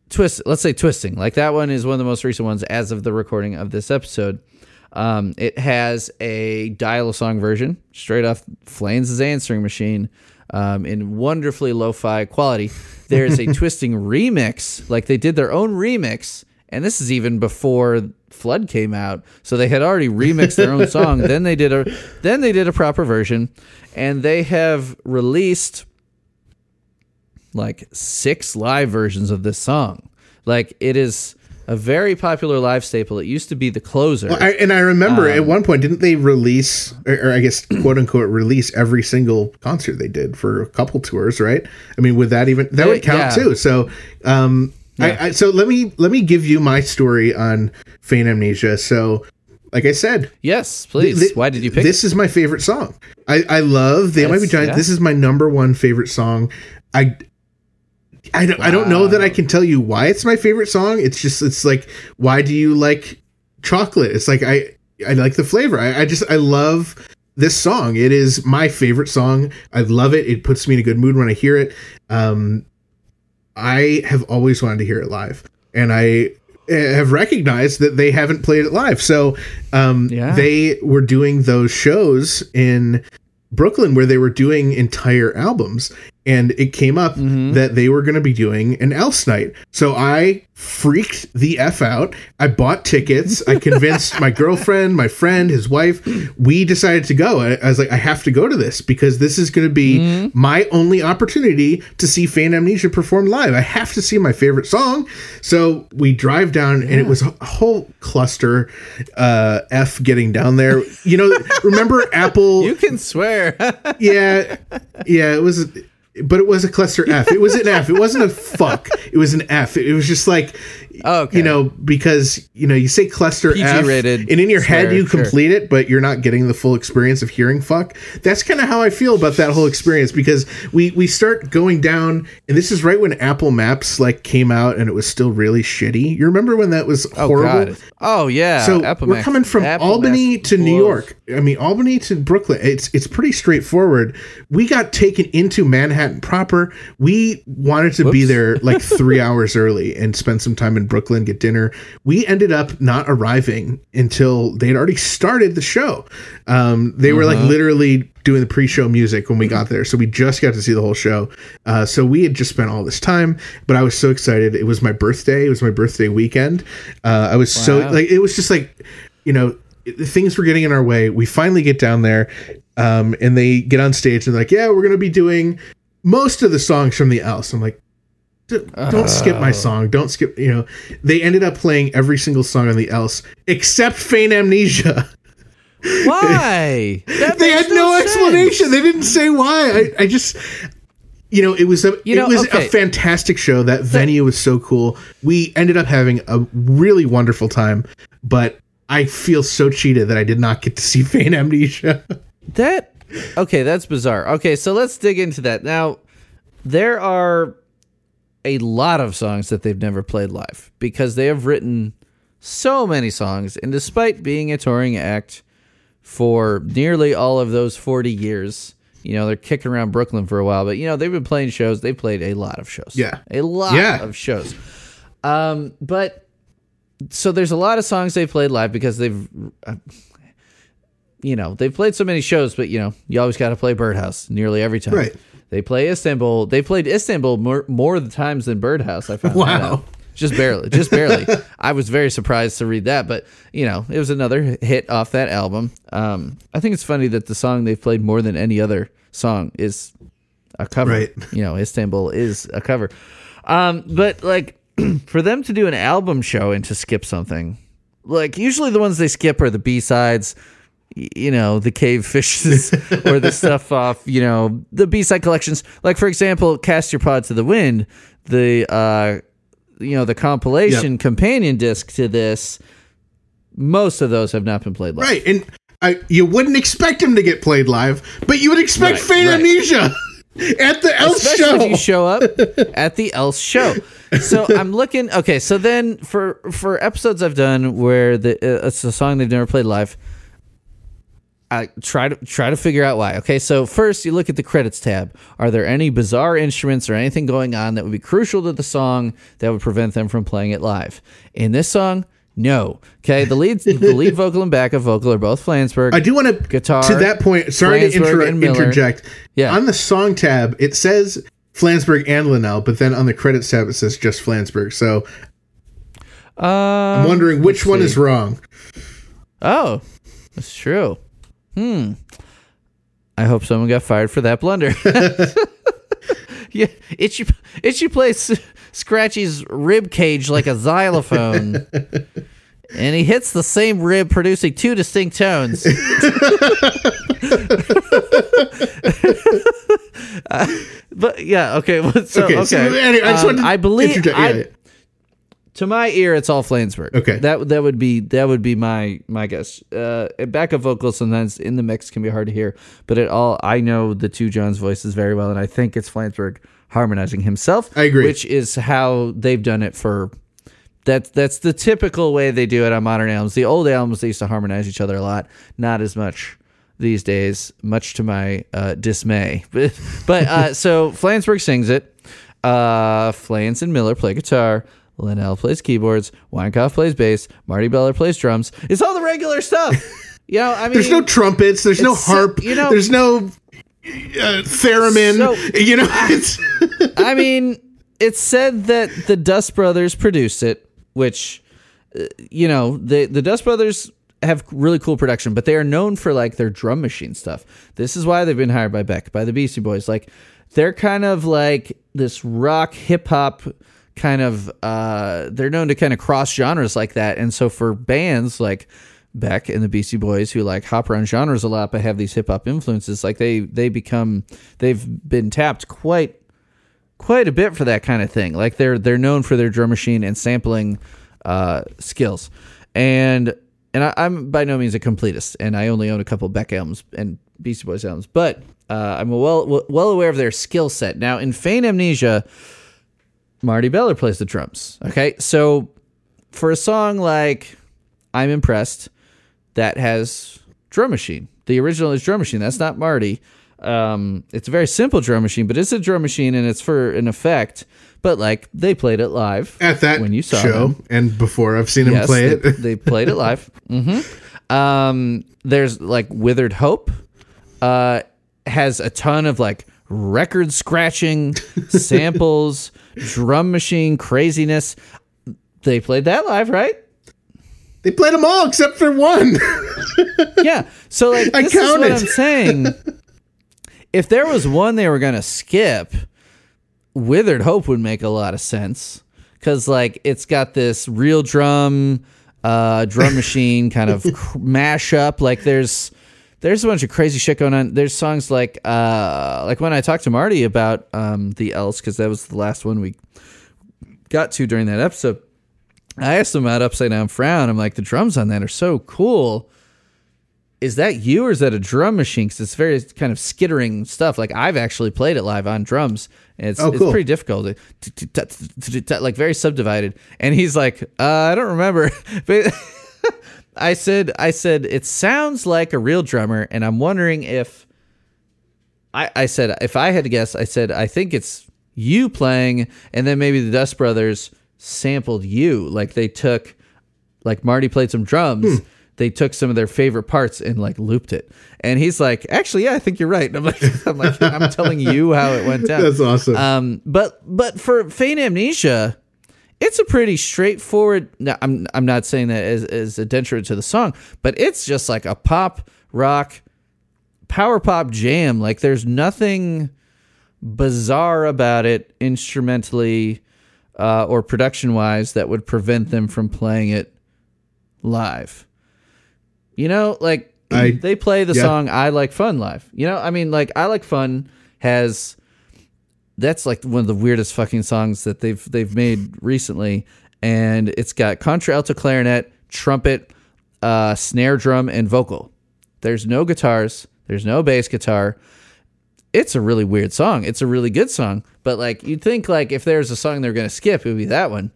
twist, let's say Twisting, like that one is one of the most recent ones as of the recording of this episode. Um, it has a dial-a-song version straight off Flames' Answering Machine, um, in wonderfully lo-fi quality. There's a Twisting remix, like they did their own remix. And this is even before Flood came out, so they had already remixed their own song. Then they did a, then they did a proper version, and they have released like six live versions of this song. Like, it is a very popular live staple. It used to be the closer. Well, I, and I remember um, at one point, didn't they release, or, or I guess quote unquote release every single concert they did for a couple tours, right? I mean, would that even that they, would count yeah. too? So. Um, Yeah. I, I, so let me let me give you my story on Feign Amnesia. So, like I said, yes, please. Th- th- Why did you pick? This it? is my favorite song. I, I love They Might Be Giants. Yeah. This is my number one favorite song. I. I don't, wow. I don't know that I can tell you why it's my favorite song. It's just, it's like, why do you like chocolate? It's like, I, I like the flavor. I, I just, I love this song. It is my favorite song. I love it. It puts me in a good mood when I hear it. Um, I have always wanted to hear it live, and I have recognized that they haven't played it live. So um, yeah. they were doing those shows in Brooklyn where they were doing entire albums, and it came up mm-hmm. that they were going to be doing an Else night. So I freaked the F out. I bought tickets. I convinced my girlfriend, my friend, his wife. We decided to go. I, I was like, I have to go to this because this is going to be mm-hmm. my only opportunity to see Fan Amnesia perform live. I have to see my favorite song. So we drive down yeah. and it was a whole cluster uh, F getting down there. You know, remember Apple? You can swear. yeah. Yeah, it was... But it was a cluster F. It was an F. It wasn't a fuck. It was an F. It was just like, oh, okay. you know, because, you know, you say cluster P G F rated, and in your swear, head you sure. complete it, but you're not getting the full experience of hearing fuck. That's kind of how I feel about that whole experience, because we, we start going down, and this is right when Apple Maps like came out and it was still really shitty. You remember when that was oh, horrible? God. Oh, yeah. So Apple we're Max. coming from Apple Albany Max. to Whoa. New York. I mean, Albany to Brooklyn. It's, it's pretty straightforward. We got taken into Manhattan proper. We wanted to Whoops. be there like three hours early and spend some time in Brooklyn, get dinner. We ended up not arriving until they had already started the show. Um, they uh-huh. were like literally doing the pre-show music when we got there. So we just got to see the whole show. Uh, so we had just spent all this time, but I was so excited. It was my birthday. It was my birthday weekend. Uh, I was wow. so like, it was just like, you know, things were getting in our way. We finally get down there um, and they get on stage and they're like, yeah, we're going to be doing most of the songs from the Else. I'm like, don't oh. skip my song. Don't skip, you know. They ended up playing every single song on the Else except Feign Amnesia. Why? They had no, no explanation. They didn't say why. I, I just, you know, it was a you know, it was okay. a fantastic show. That so, venue was so cool. We ended up having a really wonderful time, but I feel so cheated that I did not get to see Feign Amnesia. That Okay, that's bizarre. Okay, so let's dig into that. Now, there are a lot of songs that they've never played live because they have written so many songs. And despite being a touring act for nearly all of those forty years, you know, they're kicking around Brooklyn for a while. But, you know, they've been playing shows. They've played a lot of shows. Yeah. A lot yeah. of shows. Um, but so there's a lot of songs they played live because they've... Uh, You know, they've played so many shows, but, you know, you always got to play Birdhouse nearly every time. Right. They play Istanbul. They played Istanbul more, more times than Birdhouse, I found wow. that out. Just barely. Just barely. I was very surprised to read that, but, you know, it was another hit off that album. Um, I think it's funny that the song they've played more than any other song is a cover. Right. You know, Istanbul is a cover. Um, but, like, for them to do an album show and to skip something, like, usually the ones they skip are the B-sides, you know, the cave fishes or the stuff off, you know, the B-side collections. Like, for example, Cast Your Pod to the Wind, the, uh, you know, the compilation yep. companion disc to this. Most of those have not been played live. Right. And I, you wouldn't expect them to get played live, but you would expect right, Feign right. Amnesia at the Else Especially show. Especially if you show up at the Else show. So I'm looking. Okay. So then for, for episodes I've done where the uh, it's a song they've never played live, I try to try to figure out why. Okay, so first you look at the credits tab. Are there any bizarre instruments or anything going on that would be crucial to the song that would prevent them from playing it live? In this song, no. Okay, the lead the lead vocal and backup vocal are both Flansburgh. I do want to guitar to that point. Sorry to inter- interject. Yeah, on the song tab it says Flansburgh and Linnell, but then on the credits tab it says just Flansburgh. So uh, I'm wondering which one is wrong. Oh, that's true. Hmm. I hope someone got fired for that blunder. yeah, it should it should play S- Scratchy's rib cage like a xylophone, and he hits the same rib, producing two distinct tones. uh, but yeah, okay. So, okay. okay. So, anyway, I, just um, I believe yeah, I, yeah. to my ear, it's all Flansburgh. Okay, that that would be that would be my my guess. Uh, backup vocals sometimes in the mix can be hard to hear, but at all I know the two John's voices very well, and I think it's Flansburgh harmonizing himself. I agree, which is how they've done it for. That's that's the typical way they do it on modern albums. The old albums they used to harmonize each other a lot, not as much these days, much to my uh, dismay. but uh, so Flansburgh sings it. Uh, Flans and Miller play guitar. Linnell plays keyboards, Weinkoff plays bass, Marty Beller plays drums. It's all the regular stuff. You know, I mean, there's no trumpets, there's no harp, you know, there's no uh, theremin. So, you know, it's I mean, it's said that the Dust Brothers produced it, which uh, you know, the the Dust Brothers have really cool production, but they are known for like their drum machine stuff. This is why they've been hired by Beck, by the Beastie Boys. Like, they're kind of like this rock hip hop kind of, uh, they're known to kind of cross genres like that. And so for bands like Beck and the Beastie Boys, who like hop around genres a lot, but have these hip hop influences, like they, they become, they've been tapped quite, quite a bit for that kind of thing. Like they're, they're known for their drum machine and sampling, uh, skills. And, and I, I'm by no means a completist, and I only own a couple Beck albums and Beastie Boys albums, but, uh, I'm well, well aware of their skill set. Now in Feign Amnesia, Marty Beller plays the drums. Okay, so for a song like I'm Impressed, that has drum machine. The original is drum machine. That's not Marty. Um, it's a very simple drum machine, but it's a drum machine, and it's for an effect. But like they played it live at that when you saw show them. And before I've seen yes, him play they, it. They played it live. Mm-hmm. Um, there's like Withered Hope uh, has a ton of like record scratching samples, drum machine craziness. They played that live, right? They played them all except for one. Yeah. So like I this counted. Is what I'm saying. If there was one they were going to skip, Withered Hope would make a lot of sense, cuz like it's got this real drum uh drum machine kind of cr- mash up. Like there's There's a bunch of crazy shit going on. There's songs like uh, like when I talked to Marty about um, The Else, because that was the last one we got to during that episode. I asked him about Upside Down Frown. I'm like, the drums on that are so cool. Is that you or is that a drum machine? Because it's very kind of skittering stuff. Like I've actually played it live on drums. And it's, oh, cool. It's pretty difficult, like very subdivided. And he's like, uh, I don't remember. But I said, I said, it sounds like a real drummer, and I'm wondering if I, I said, if I had to guess, I said, I think it's you playing, and then maybe the Dust Brothers sampled you. Like they took, like Marty played some drums, hmm. they took some of their favorite parts and like looped it. And he's like, actually, yeah, I think you're right. And I'm like, I'm like, I'm telling you how it went down. That's awesome. Um, but but for Feign Amnesia, it's a pretty straightforward. Now, I'm I'm not saying that as, as a detriment to the song, but it's just like a pop rock, power pop jam. Like there's nothing bizarre about it instrumentally uh, or production wise that would prevent them from playing it live. You know, like I, they play the yeah. song "I Like Fun" live. You know, I mean, like "I Like Fun" has. That's like one of the weirdest fucking songs that they've they've made recently, and it's got contralto clarinet, trumpet, uh, snare drum, and vocal. There's no guitars. There's no bass guitar. It's a really weird song. It's a really good song, but like you'd think like if there's a song they're gonna skip, it would be that one.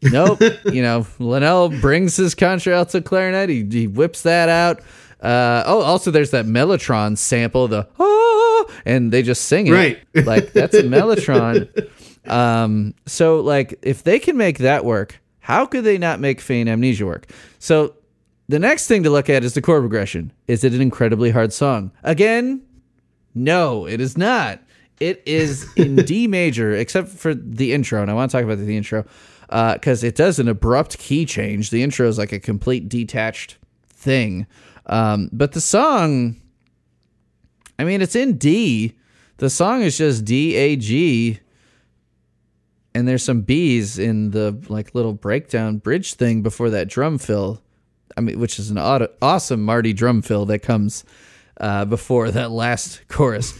Nope. You know, Linnell brings his contralto clarinet. He he whips that out. Uh, oh, also there's that Mellotron sample. The oh. And they just sing it right. Like that's a Mellotron. Um, so like if they can make that work, how could they not make Feign Amnesia work? So the next thing to look at is the chord progression. Is it an incredibly hard song? Again, no, it is not. It is in D major, except for the intro. And I want to talk about the intro because uh, it does an abrupt key change. The intro is like a complete detached thing. Um, but the song, I mean, it's in D. The song is just D, A, G, and there's some B's in the like little breakdown bridge thing before that drum fill. I mean, which is an auto- awesome Marty drum fill that comes uh, before that last chorus.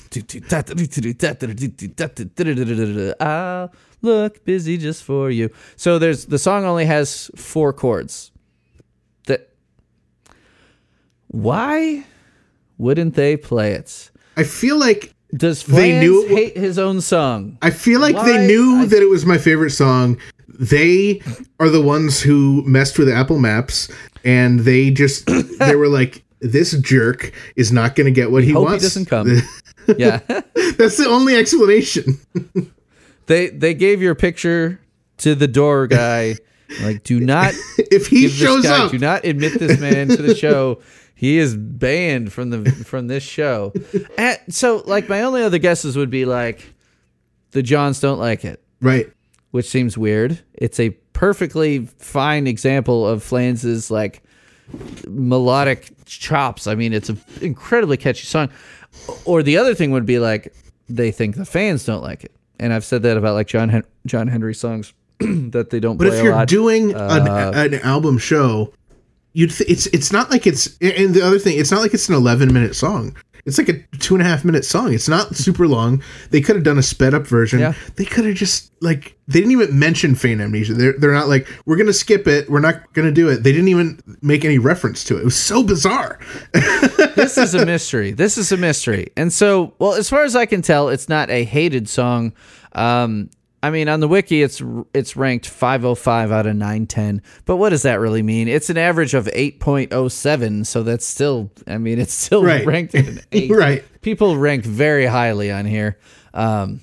I'll look busy just for you. So there's the song only has four chords. That why? Wouldn't they play it? I feel like does Flans they knew it w- hate his own song. I feel like Why? They knew I- that it was my favorite song. They are the ones who messed with Apple Maps, and they just they were like, "This jerk is not going to get what we he hope wants." He doesn't come. Yeah, that's the only explanation. they they gave your picture to the door guy. Like, do not if he give shows this guy, up. Do not admit this man to the show. He is banned from the from this show. At, so, like, my only other guesses would be, like, the Johns don't like it. Right. Which seems weird. It's a perfectly fine example of Flans's, like, melodic chops. I mean, it's an incredibly catchy song. Or the other thing would be, like, they think the fans don't like it. And I've said that about, like, John Hen- John Henry songs that they don't but play a lot. But if you're doing uh, an, an album show... You'd th- it's it's not like it's and the other thing it's not like it's an eleven minute song. It's like a two and a half minute song. It's not super long. They could have done a sped up version. Yeah. They could have just like they didn't even mention Feign Amnesia. They're they're not like we're gonna skip it. We're not gonna do it. They didn't even make any reference to it. It was so bizarre. This is a mystery. This is a mystery. And so well, as far as I can tell, it's not a hated song. Um, I mean, on the wiki, it's it's ranked five oh five out of nine ten. But what does that really mean? It's an average of eight point oh seven. So that's still, I mean, it's still right. ranked at an eight. Right. People rank very highly on here. Um,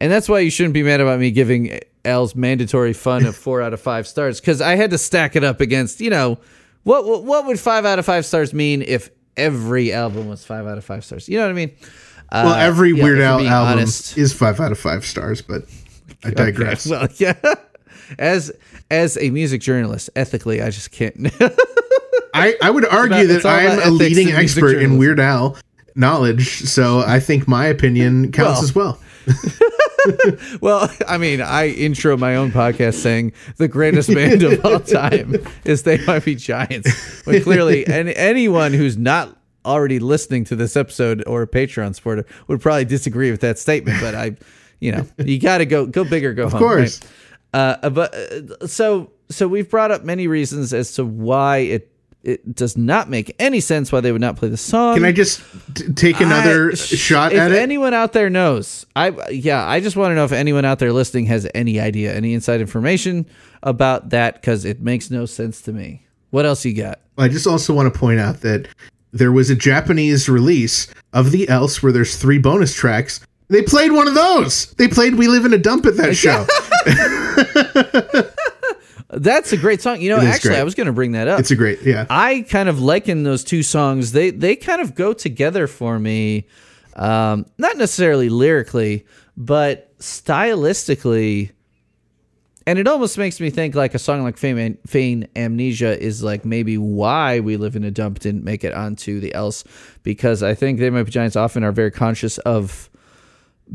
and that's why you shouldn't be mad about me giving Al's Mandatory Fun a four out of five stars. Because I had to stack it up against, you know, what, what what would five out of five stars mean if every album was five out of five stars? You know what I mean? Uh, well, every yeah, Weird Al album honest. is five out of five stars, but... I digress. Okay. Well, yeah. As as a music journalist, ethically, I just can't. I, I would argue about, that I'm a leading expert journalism. in Weird Al knowledge, so I think my opinion counts well. as well. Well, I mean, I intro my own podcast saying the greatest band of all time is They Might Be Giants. But clearly, and anyone who's not already listening to this episode or a Patreon supporter would probably disagree with that statement, but I... You know, you got to go, go big or go of home. Of course. Right? Uh, but uh, so, so we've brought up many reasons as to why it it does not make any sense why they would not play the song. Can I just t- take another I, shot at it? If anyone out there knows, I yeah, I just want to know if anyone out there listening has any idea, any inside information about that, because it makes no sense to me. What else you got? I just also want to point out that there was a Japanese release of The Else where there's three bonus tracks. They played one of those. They played "We Live in a Dump" at that show. That's a great song. You know, actually, great. I was going to bring that up. It's a great, yeah. I kind of liken those two songs. They they kind of go together for me, um, not necessarily lyrically, but stylistically. And it almost makes me think like a song like Feign, Feign Amnesia is like maybe why We Live in a Dump didn't make it onto The Else, because I think They Might Be Giants often are very conscious of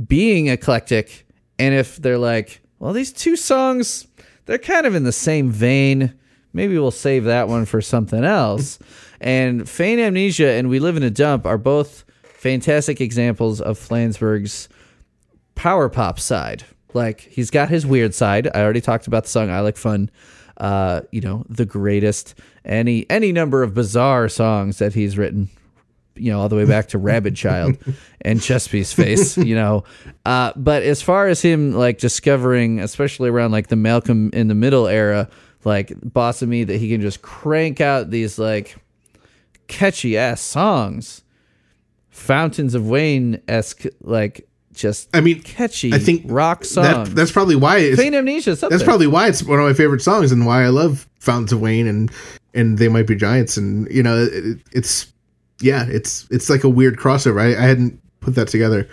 being eclectic, and if they're like, well, these two songs, they're kind of in the same vein, maybe we'll save that one for something else. And Feign Amnesia and We Live in a Dump are both fantastic examples of Flansburgh's power pop side. Like, he's got his weird side. I already talked about the song I Like Fun, uh you know, The Greatest, any any number of bizarre songs that he's written, you know, all the way back to Rabid Child and Chesapeake's Face, you know. Uh, but as far as him, like, discovering, especially around, like, the Malcolm in the Middle era, like, Boss of Me, that he can just crank out these, like, catchy-ass songs. Fountains of Wayne-esque, like, just I mean, catchy I think rock songs. That, that's probably why it's... Feign Amnesia's up there. That's probably why it's one of my favorite songs and why I love Fountains of Wayne and, and They Might Be Giants. And, you know, it, it's... Yeah, it's it's like a weird crossover. I, I hadn't put that together.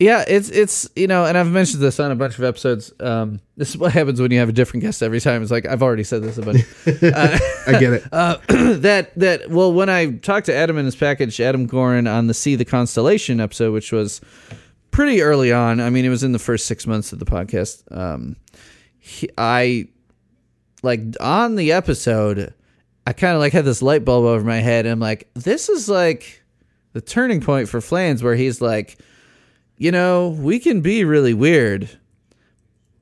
Yeah, it's it's you know, and I've mentioned this on a bunch of episodes. Um, this is what happens when you have a different guest every time. It's like I've already said this a bunch. Uh, I get it. Uh, that that well, when I talked to Adam and his package, Adam Gorin, on the See the Constellation episode, which was pretty early on. I mean, it was in the first six months of the podcast. Um, he, I like on the episode. I kind of like had this light bulb over my head, and I'm like, this is like the turning point for Flans, where he's like, you know, we can be really weird,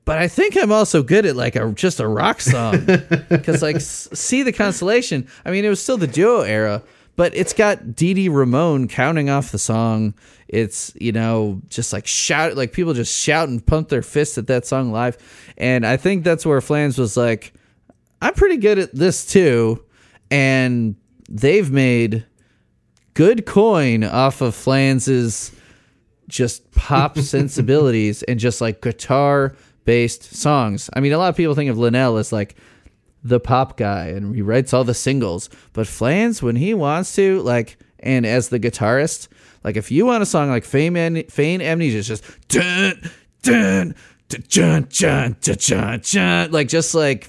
but I think I'm also good at like a just a rock song, because like See the Constellation. I mean, it was still the duo era, but it's got Dee Dee Ramone counting off the song. It's, you know, just like shout, like people just shout and pump their fists at that song live, and I think that's where Flans was like, I'm pretty good at this too. And they've made good coin off of Flans's just pop sensibilities and just like guitar based songs. I mean, a lot of people think of Linnell as like the pop guy and he writes all the singles. But Flans, when he wants to, like, and as the guitarist, like if you want a song like Fame and Fame Amnesia, it's just dun dun dun dun dun dun, like just like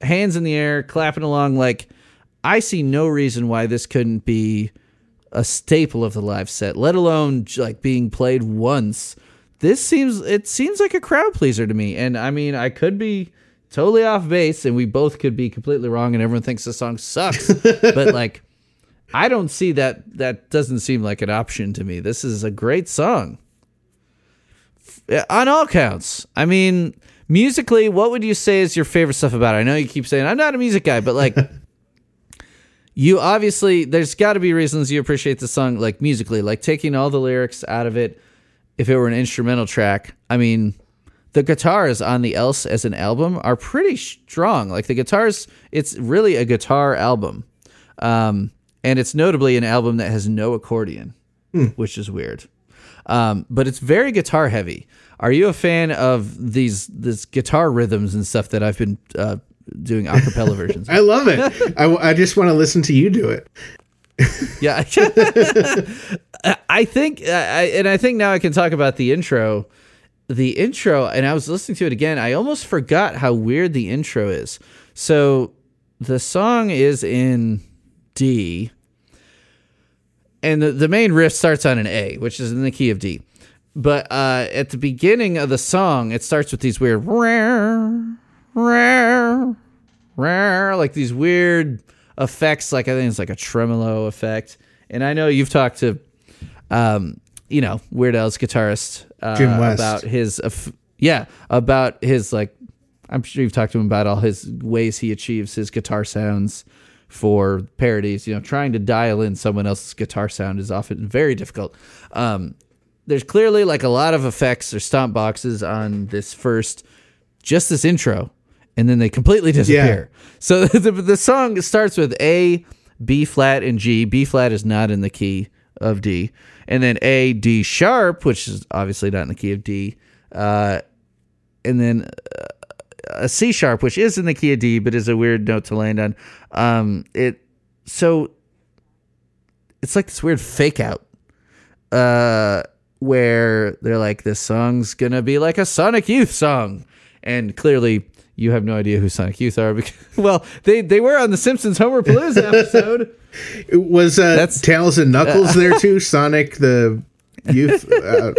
hands in the air, clapping along. Like I see no reason why this couldn't be a staple of the live set, let alone like being played once. This seems it seems like a crowd pleaser to me, and I mean I could be totally off base, and we both could be completely wrong, and everyone thinks the song sucks. But like. I don't see that. That doesn't seem like an option to me. This is a great song. On all counts. I mean, musically, what would you say is your favorite stuff about it? I know you keep saying, I'm not a music guy, but like, you obviously, there's got to be reasons you appreciate the song, like musically, like taking all the lyrics out of it, if it were an instrumental track. I mean, the guitars on The Else as an album are pretty strong. Like the guitars, it's really a guitar album. Um, And it's notably an album that has no accordion, hmm. which is weird. Um, but it's very guitar heavy. Are you a fan of these this guitar rhythms and stuff that I've been uh, doing a cappella versions of? I love it. I, I just want to listen to you do it. Yeah. I think, I, and I think now I can talk about the intro. The intro, and I was listening to it again. I almost forgot how weird the intro is. So the song is in D, and the, the main riff starts on an A, which is in the key of D. But uh, at the beginning of the song, it starts with these weird rare, rare, rare, like these weird effects. Like I think it's like a tremolo effect. And I know you've talked to, um, you know, Weird Al's guitarist uh, Jim West about his, uh, yeah, about his like. I'm sure you've talked to him about all his ways he achieves his guitar sounds for parodies. You know, trying to dial in someone else's guitar sound is often very difficult. Um, there's clearly like a lot of effects or stomp boxes on this first, just this intro, and then they completely disappear. Yeah. So the, the song starts with A, B flat, and G. B flat is not in the key of D, and then A, D sharp, which is obviously not in the key of D, uh, and then Uh, a C sharp, which is in the key of D, but is a weird note to land on. Um, it so it's like this weird fake out uh, where they're like, this song's gonna be like a Sonic Youth song, and clearly you have no idea who Sonic Youth are. Because, well, they they were on the Simpsons Homer Palooza episode. It was uh, That's, Tails and Knuckles uh, there too. Sonic the Youth, uh,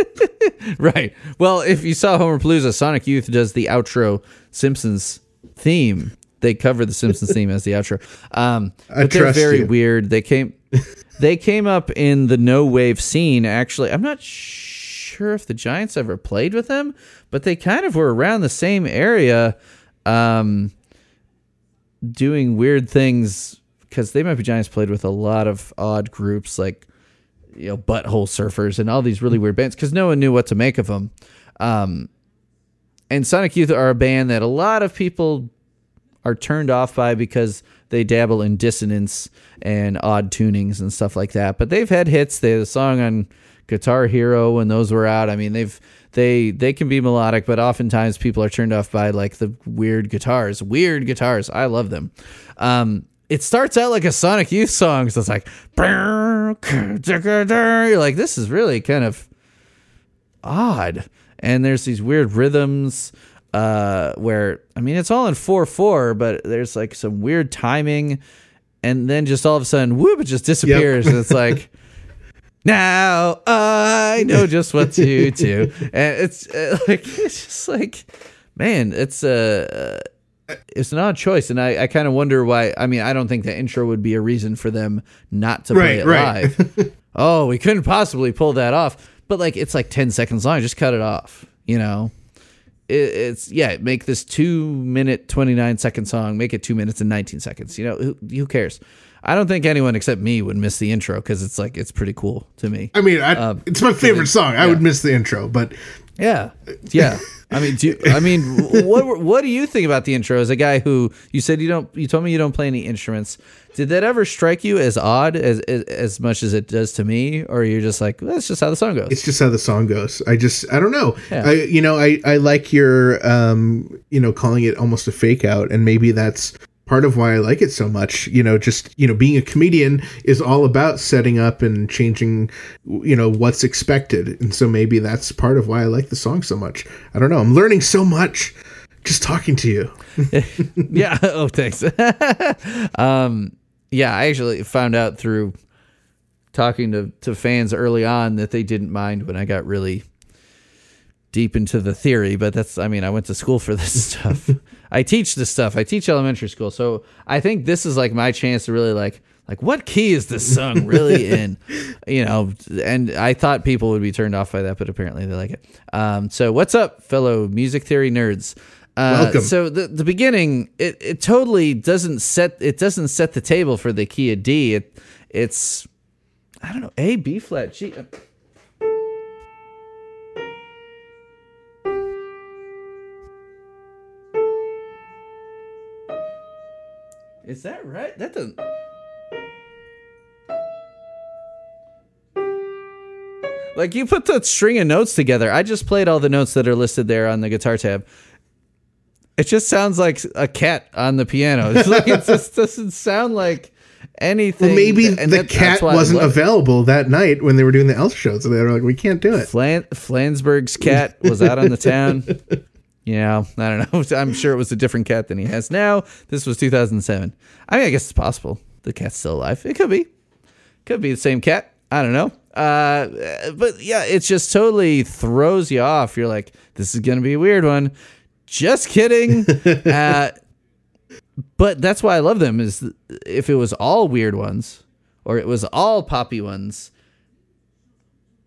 right? Well, if you saw Homer Palooza, Sonic Youth does the outro Simpsons theme. They cover the Simpsons theme as the outro. Um, I but they're very you. weird. They came, they came up in the no wave scene. Actually, I'm not sure if the Giants ever played with them, but they kind of were around the same area, um, doing weird things, because They Might Be Giants played with a lot of odd groups like, you know, Butthole Surfers and all these really weird bands, because no one knew what to make of them. Um, and Sonic Youth are a band that a lot of people are turned off by because they dabble in dissonance and odd tunings and stuff like that. But they've had hits. They had a song on Guitar Hero when those were out. I mean, they've they they can be melodic, but oftentimes people are turned off by like the weird guitars. Weird guitars. I love them. Um, it starts out like a Sonic Youth song, so it's like, you're like, this is really kind of odd. And there's these weird rhythms uh, where, I mean, it's all in four four, but there's like some weird timing, and then just all of a sudden, whoop, it just disappears. Yep. And it's like, now I know just what to do. And it's uh, like, it's just like, man, it's a... Uh, It's an odd choice, and I, I kind of wonder why. I mean, I don't think the intro would be a reason for them not to play right, it right. live. Oh, we couldn't possibly pull that off. But like, it's like ten seconds long. Just cut it off. You know, it, it's yeah. Make this two minute twenty nine second song. Make it two minutes and nineteen seconds. You know, who, who cares? I don't think anyone except me would miss the intro, because it's like it's pretty cool to me. I mean, I, um, it's my favorite song. I yeah. would miss the intro, but Yeah, yeah. I mean, do you, I mean, what what do you think about the intro? As a guy who you said you don't, you told me you don't play any instruments. Did that ever strike you as odd as as, as much as it does to me, or you're just like, well, that's just how the song goes? It's just how the song goes. I just, I don't know. Yeah. I, you know, I I like your, um, you know, calling it almost a fake out, and maybe that's part of why I like it so much. You know, just, you know, being a comedian is all about setting up and changing, you know, what's expected. And so maybe that's part of why I like the song so much. I don't know. I'm learning so much just talking to you. Yeah. Oh, thanks. um, yeah, I actually found out through talking to, to fans early on that they didn't mind when I got really deep into the theory, but that's, I mean, I went to school for this stuff. I teach this stuff. I teach elementary school. So I think this is like my chance to really like, like what key is this song really in? You know, and I thought people would be turned off by that, but apparently they like it. Um, so what's up, fellow music theory nerds? Uh, Welcome. So the, the beginning, it, it totally doesn't set, it doesn't set the table for the key of D. It It's, I don't know, A, B flat, G. Is that right? That doesn't. Like, you put the string of notes together. I just played all the notes that are listed there on the guitar tab. It just sounds like a cat on the piano. It's like, it just doesn't sound like anything. Well, maybe and the that, cat wasn't available it. that night when they were doing the Else show, so they were like, we can't do it. Flan- Flansburgh's cat was out on the town. You know, I don't know. I'm sure it was a different cat than he has now. This was two thousand seven. I mean, I guess it's possible the cat's still alive. It could be. Could be the same cat. I don't know. Uh, but yeah, it just totally throws you off. You're like, this is going to be a weird one. Just kidding. uh, but that's why I love them, is if it was all weird ones or it was all poppy ones.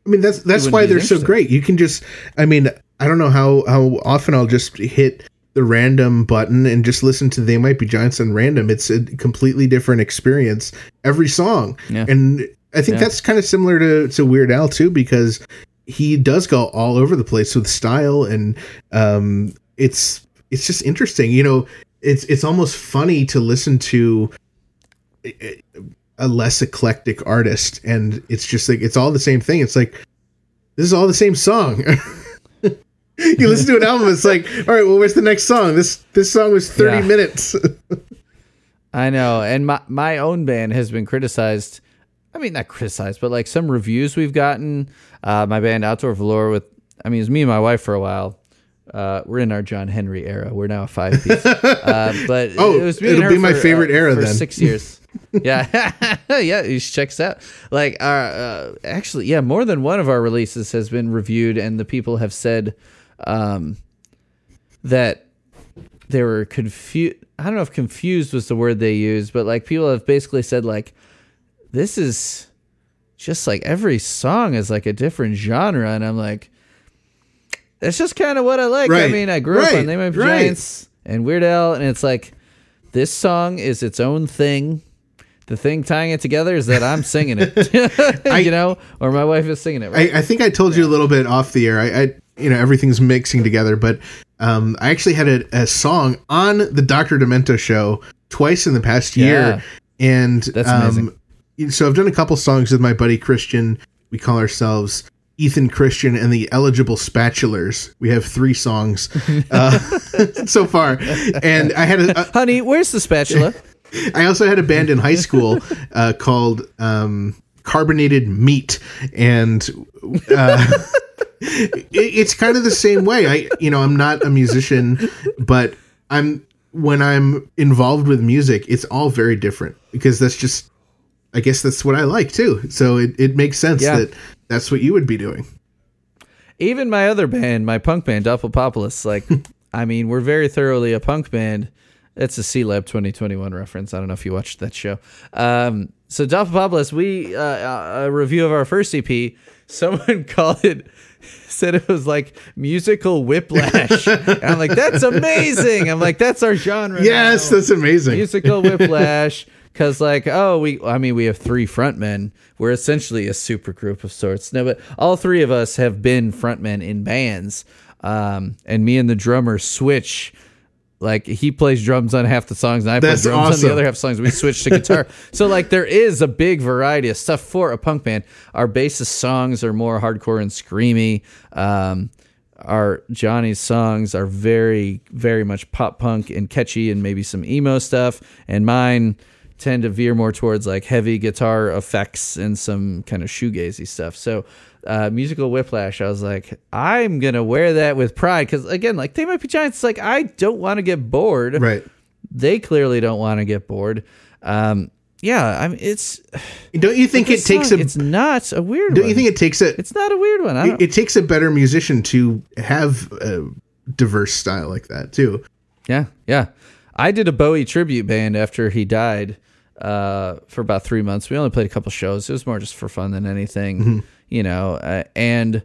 I mean, that's that's why they're so great. You can just, I mean... I don't know how, how often I'll just hit the random button and just listen to They Might Be Giants on random. It's a completely different experience every song. Yeah. And I think yeah. that's kind of similar to, to Weird Al too, because he does go all over the place with style, and um, it's it's just interesting. You know, it's it's almost funny to listen to a less eclectic artist, and it's just like, it's all the same thing. It's like, this is all the same song. You listen to an album, it's like, all right, well, where's the next song? This this song was thirty yeah. minutes. I know. And my, my own band has been criticized. I mean, not criticized, but like some reviews we've gotten. Uh, my band Outdoor Velour with, I mean, it was me and my wife for a while. Uh, we're in our John Henry era. We're now a five piece. Uh, but oh, it was me it'll and her be my for, favorite uh, era for then. Six years. Yeah. Yeah. You should check this out. Like, our, uh, actually, yeah, more than one of our releases has been reviewed, and the people have said, Um, that they were confused. I don't know if confused was the word they used, but like people have basically said, like, this is just like every song is like a different genre. And I'm like, that's just kind of what I like. Right. I mean, I grew right. up on They Might Be right. Giants and Weird Al, and it's like, this song is its own thing. The thing tying it together is that I'm singing it, I, you know, or my wife is singing it. Right? I, I think I told you a little bit off the air. I, I you know, everything's mixing together, but um, I actually had a, a song on the Doctor Demento show twice in the past year. Yeah. And that's um, amazing. So I've done a couple songs with my buddy Christian. We call ourselves Ethan Christian and the Eligible Spatulars. We have three songs uh, so far. And I had a, a honey, where's the spatula? I also had a band in high school uh, called um, Carbonated Meat, and uh, it, it's kind of the same way. I, you know, I'm not a musician, but I'm when I'm involved with music, it's all very different, because that's just, I guess that's what I like too. So it, it makes sense yeah. that that's what you would be doing. Even my other band, my punk band, Doppelpopolis, like, I mean, we're very thoroughly a punk band. That's a C-Lab twenty twenty-one reference. I don't know if you watched that show. Um, so Doppelpopolis, we, uh, a review of our first E P, someone called it, said it was like musical whiplash. And I'm like, that's amazing. I'm like, that's our genre. Yes, now. That's amazing. Musical whiplash. Because, like, oh, we, I mean, we have three frontmen. We're essentially a super group of sorts. No, but all three of us have been frontmen in bands. Um, and me and the drummer switch. Like, he plays drums on half the songs, and I That's play drums awesome. on the other half songs. We switch to guitar. So, like, there is a big variety of stuff for a punk band. Our bassist songs are more hardcore and screamy. Um, our Johnny's songs are very, very much pop punk and catchy and maybe some emo stuff. And mine tend to veer more towards, like, heavy guitar effects and some kind of shoegazy stuff. So, uh, Musical Whiplash, I was like, I'm going to wear that with pride. Because, again, like, They Might Be Giants. Like, I don't want to get bored. Right. They clearly don't want to get bored. Um, yeah, I mean, it's... Don't you think it takes song, a... It's not a weird don't one. Don't you think it takes a... It's not a weird one. I don't, it, it takes a better musician to have a diverse style like that, too. Yeah, yeah. I did a Bowie tribute band after he died. Uh, for about three months, we only played a couple shows. It was more just for fun than anything, mm-hmm. you know. Uh, and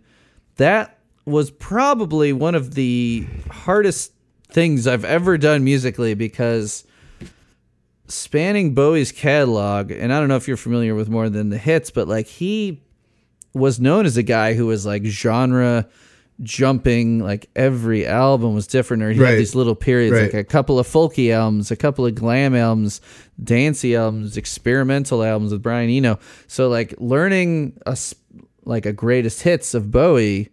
that was probably one of the hardest things I've ever done musically, because spanning Bowie's catalog, and I don't know if you're familiar with more than the hits, but like he was known as a guy who was like genre jumping, like every album was different, or he right. had these little periods, right. like a couple of folky albums, a couple of glam albums, dancey albums, experimental albums with Brian Eno. So like learning a like a greatest hits of Bowie,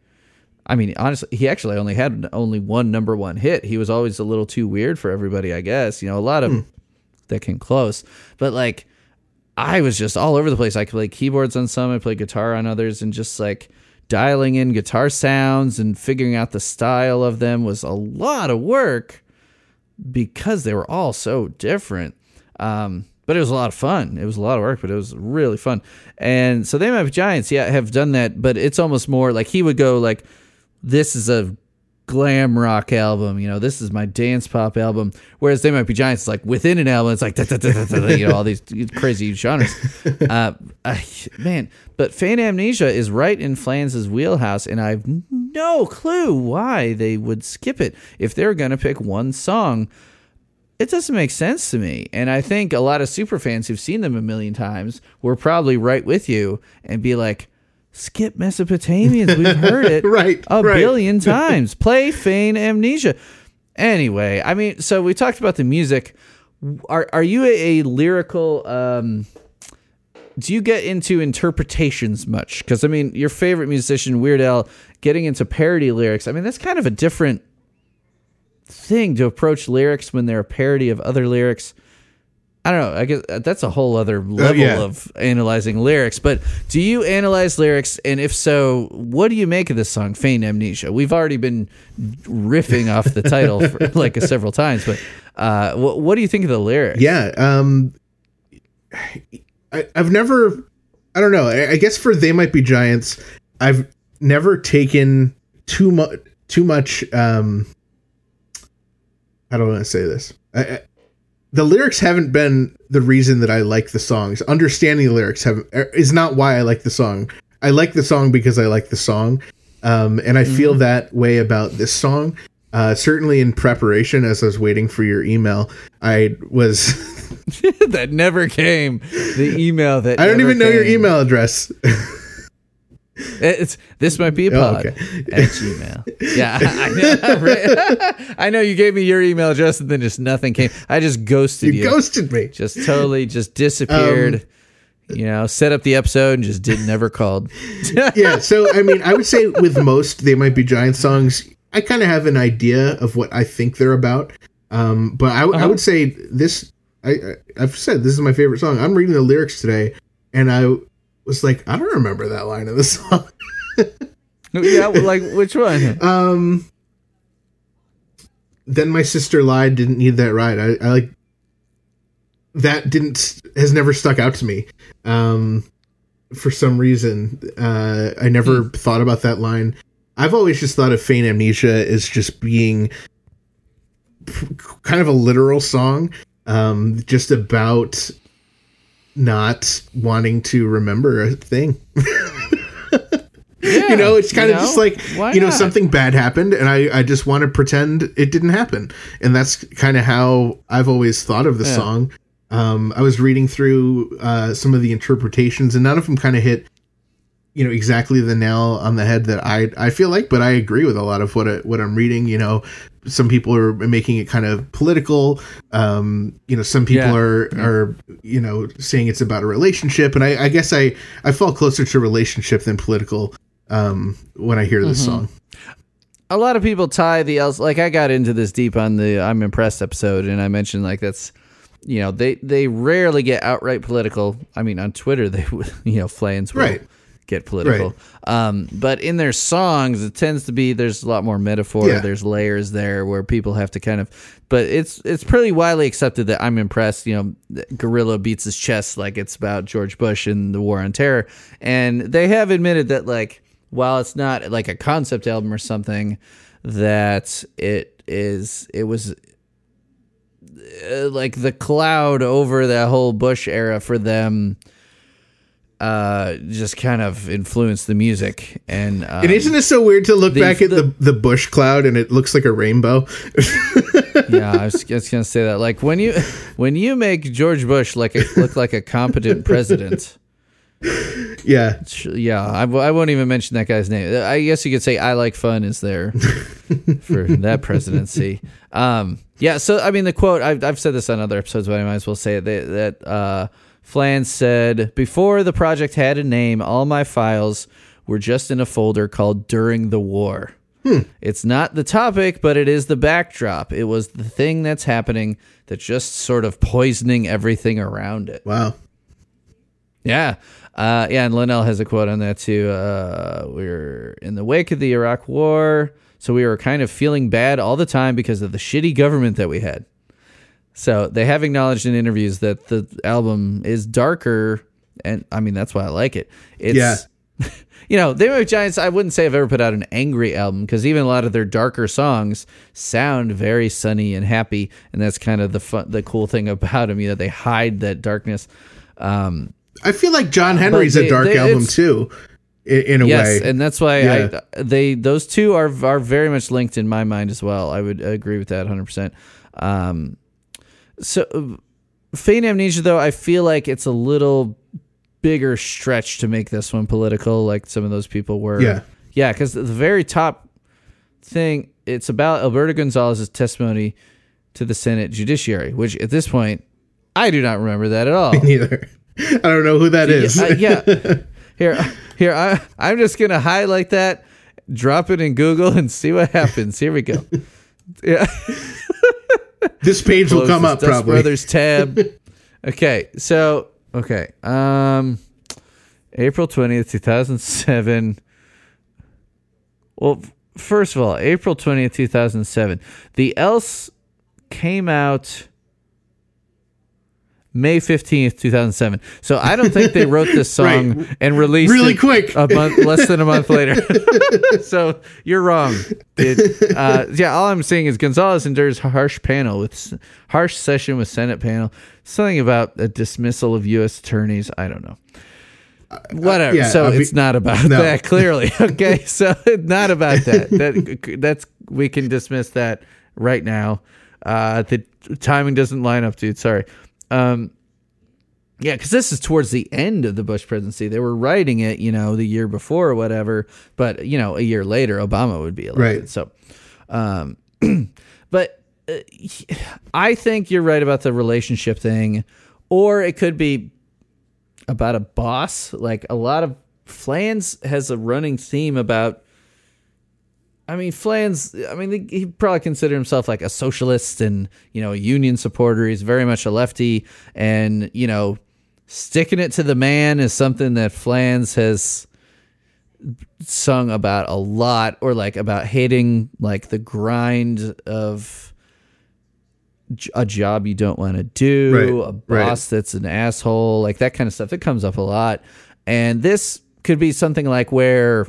I mean, honestly, he actually only had only one number one hit. He was always a little too weird for everybody, I guess, you know, a lot of mm. that came close, but like I was just all over the place. I could play keyboards on some, I played guitar on others, and just like dialing in guitar sounds and figuring out the style of them was a lot of work because they were all so different. Um, but it was a lot of fun. It was a lot of work, but it was really fun. And so They Might Be Giants, yeah, have done that, but it's almost more like he would go like, this is a glam rock album, you know, this is my dance pop album. Whereas They Might Be Giants, like within an album, it's like, da, da, da, da, da, you know, all these crazy genres. Uh, I, man, but Fan Amnesia is right in Flans's wheelhouse, and I have no clue why they would skip it. If they're going to pick one song, it doesn't make sense to me. And I think a lot of super fans who've seen them a million times were probably right with you and be like, skip Mesopotamians. We've heard it right, a right. billion times. Play Feign Amnesia. Anyway, I mean, so we talked about the music. Are are you a, a lyrical? Um, do you get into interpretations much? Because I mean, your favorite musician, Weird Al, getting into parody lyrics. I mean, that's kind of a different thing to approach lyrics when they're a parody of other lyrics. I don't know. I guess that's a whole other level oh, yeah. of analyzing lyrics. But do you analyze lyrics? And if so, what do you make of this song, Feign Amnesia? We've already been riffing off the title for, like uh, several times. But uh, wh- what do you think of the lyrics? Yeah. Um, I, I've never, I don't know. I, I guess for They Might Be Giants, I've never taken too, mu- too much. Um, I don't want to say this. I, I The lyrics haven't been the reason that I like the songs. Understanding the lyrics have, is not why I like the song. I like the song because I like the song. Um, and I mm-hmm. feel that way about this song. Uh, certainly in preparation, as I was waiting for your email, I was... that never came. The email that I don't even know came. Your email address. It's this might be a pod oh, okay. at Gmail. Yeah, I, I, know, right? I know you gave me your email address and then just nothing came. I just ghosted you. You ghosted me. Just totally just disappeared. Um, you know, set up the episode and just didn't ever called. Yeah, so I mean, I would say with most They Might Be Giant songs, I kind of have an idea of what I think they're about. Um, but I, uh-huh. I would say this. I, I I've said this is my favorite song. I'm reading the lyrics today, and I. was like, I don't remember that line of the song. Yeah, like which one? Um, then my sister lied, didn't need that ride. I, I like that didn't has never stuck out to me. Um, for some reason, uh, I never mm. thought about that line. I've always just thought of Feign Amnesia as just being kind of a literal song, um, just about. Not wanting to remember a thing. Yeah, you know, it's kind of just like, you know, not? Something bad happened and I, I just want to pretend it didn't happen. And that's kind of how I've always thought of the yeah. song. Um, I was reading through uh, some of the interpretations, and none of them kind of hit, you know, exactly the nail on the head that I I feel like, but I agree with a lot of what I, what I'm reading. You know, some people are making it kind of political. Um, you know, some people yeah. are are you know saying it's about a relationship, and I, I guess I I fall closer to relationship than political um, when I hear this mm-hmm. song. A lot of people tie the else like I got into this deep on the I'm Impressed episode, and I mentioned like that's. You know, they, they rarely get outright political. I mean, on Twitter, they would, you know, Flans will right. get political. Right. Um, but in their songs, it tends to be, there's a lot more metaphor. Yeah. There's layers there where people have to kind of, but it's, it's pretty widely accepted that I'm Impressed, you know, Gorilla beats his chest like it's about George Bush and the War on Terror. And they have admitted that, like, while it's not like a concept album or something, that it is, it was, like the cloud over that whole Bush era for them uh, just kind of influenced the music. And, um, and isn't it so weird to look the, back at the, the, the Bush cloud and it looks like a rainbow? Yeah, I was, I was going to say that. Like when you, when you make George Bush like a, look like a competent president. Yeah. Yeah. I, I won't even mention that guy's name. I guess you could say I Like Fun is there for that presidency. Um, yeah. So, I mean, the quote, I've, I've said this on other episodes, but I might as well say it, that uh, Flans said, "Before the project had a name, all my files were just in a folder called During the War. Hmm. It's not the topic, but it is the backdrop. It was the thing that's happening that's just sort of poisoning everything around it." Wow. Yeah. Uh, yeah, and Linnell has a quote on that, too. Uh, we were in the wake of the Iraq War, so we were kind of feeling bad all the time because of the shitty government that we had. So they have acknowledged in interviews that the album is darker, and, I mean, that's why I like it. It's, yeah. You know, They Might Be Giants, I wouldn't say I've ever put out an angry album, because even a lot of their darker songs sound very sunny and happy, and that's kind of the fun, the cool thing about them, you know, they hide that darkness. Um I feel like John Henry's they, a dark they, album too, in, in a yes, way. Yes, and that's why yeah. I, they those two are are very much linked in my mind as well. I would agree with that one hundred percent. Um, so, Feigned Amnesia, though, I feel like it's a little bigger stretch to make this one political, like some of those people were. Yeah, yeah, because the very top thing, it's about Alberto Gonzalez's testimony to the Senate Judiciary, which at this point, I do not remember that at all. Me neither. I don't know who that yeah, is. uh, yeah. Here, here. I, I'm just going to highlight that, drop it in Google, and see what happens. Here we go. Yeah. This page Close will come up, Dust probably. Brothers tab. Okay. So, okay. Um, April twentieth, two thousand seven. Well, first of all, April twentieth, two thousand seven. The Else came out May fifteenth, two thousand seven. So I don't think they wrote this song right. and released really it quick a month, less than a month later. So you're wrong, dude. Uh, yeah, all I'm saying is Gonzalez endures harsh panel with harsh session with Senate panel. Something about a dismissal of U S attorneys. I don't know. Whatever. Uh, yeah, so be, it's not about no. that, clearly. Okay, so not about that. That that's we can dismiss that right now. Uh, the timing doesn't line up, dude. Sorry. Um, yeah, because this is towards the end of the Bush presidency. They were writing it, you know, the year before or whatever. But, you know, a year later, Obama would be elected. Right. So, um, but uh, I think you're right about the relationship thing. Or it could be about a boss. Like a lot of Flans has a running theme about. I mean, Flans, I mean, he probably considered himself like a socialist and, you know, a union supporter. He's very much a lefty. And, you know, sticking it to the man is something that Flans has sung about a lot, or like about hating like the grind of a job you don't want to do, right, a boss right. that's an asshole, like that kind of stuff. It comes up a lot. And this could be something like where.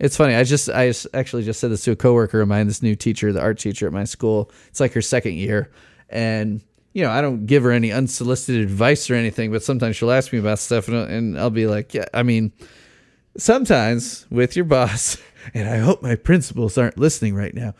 It's funny. I just, I actually just said this to a coworker of mine, this new teacher, the art teacher at my school. It's like her second year. And, you know, I don't give her any unsolicited advice or anything, but sometimes she'll ask me about stuff and, and I'll be like, yeah, I mean, sometimes with your boss, and I hope my principals aren't listening right now,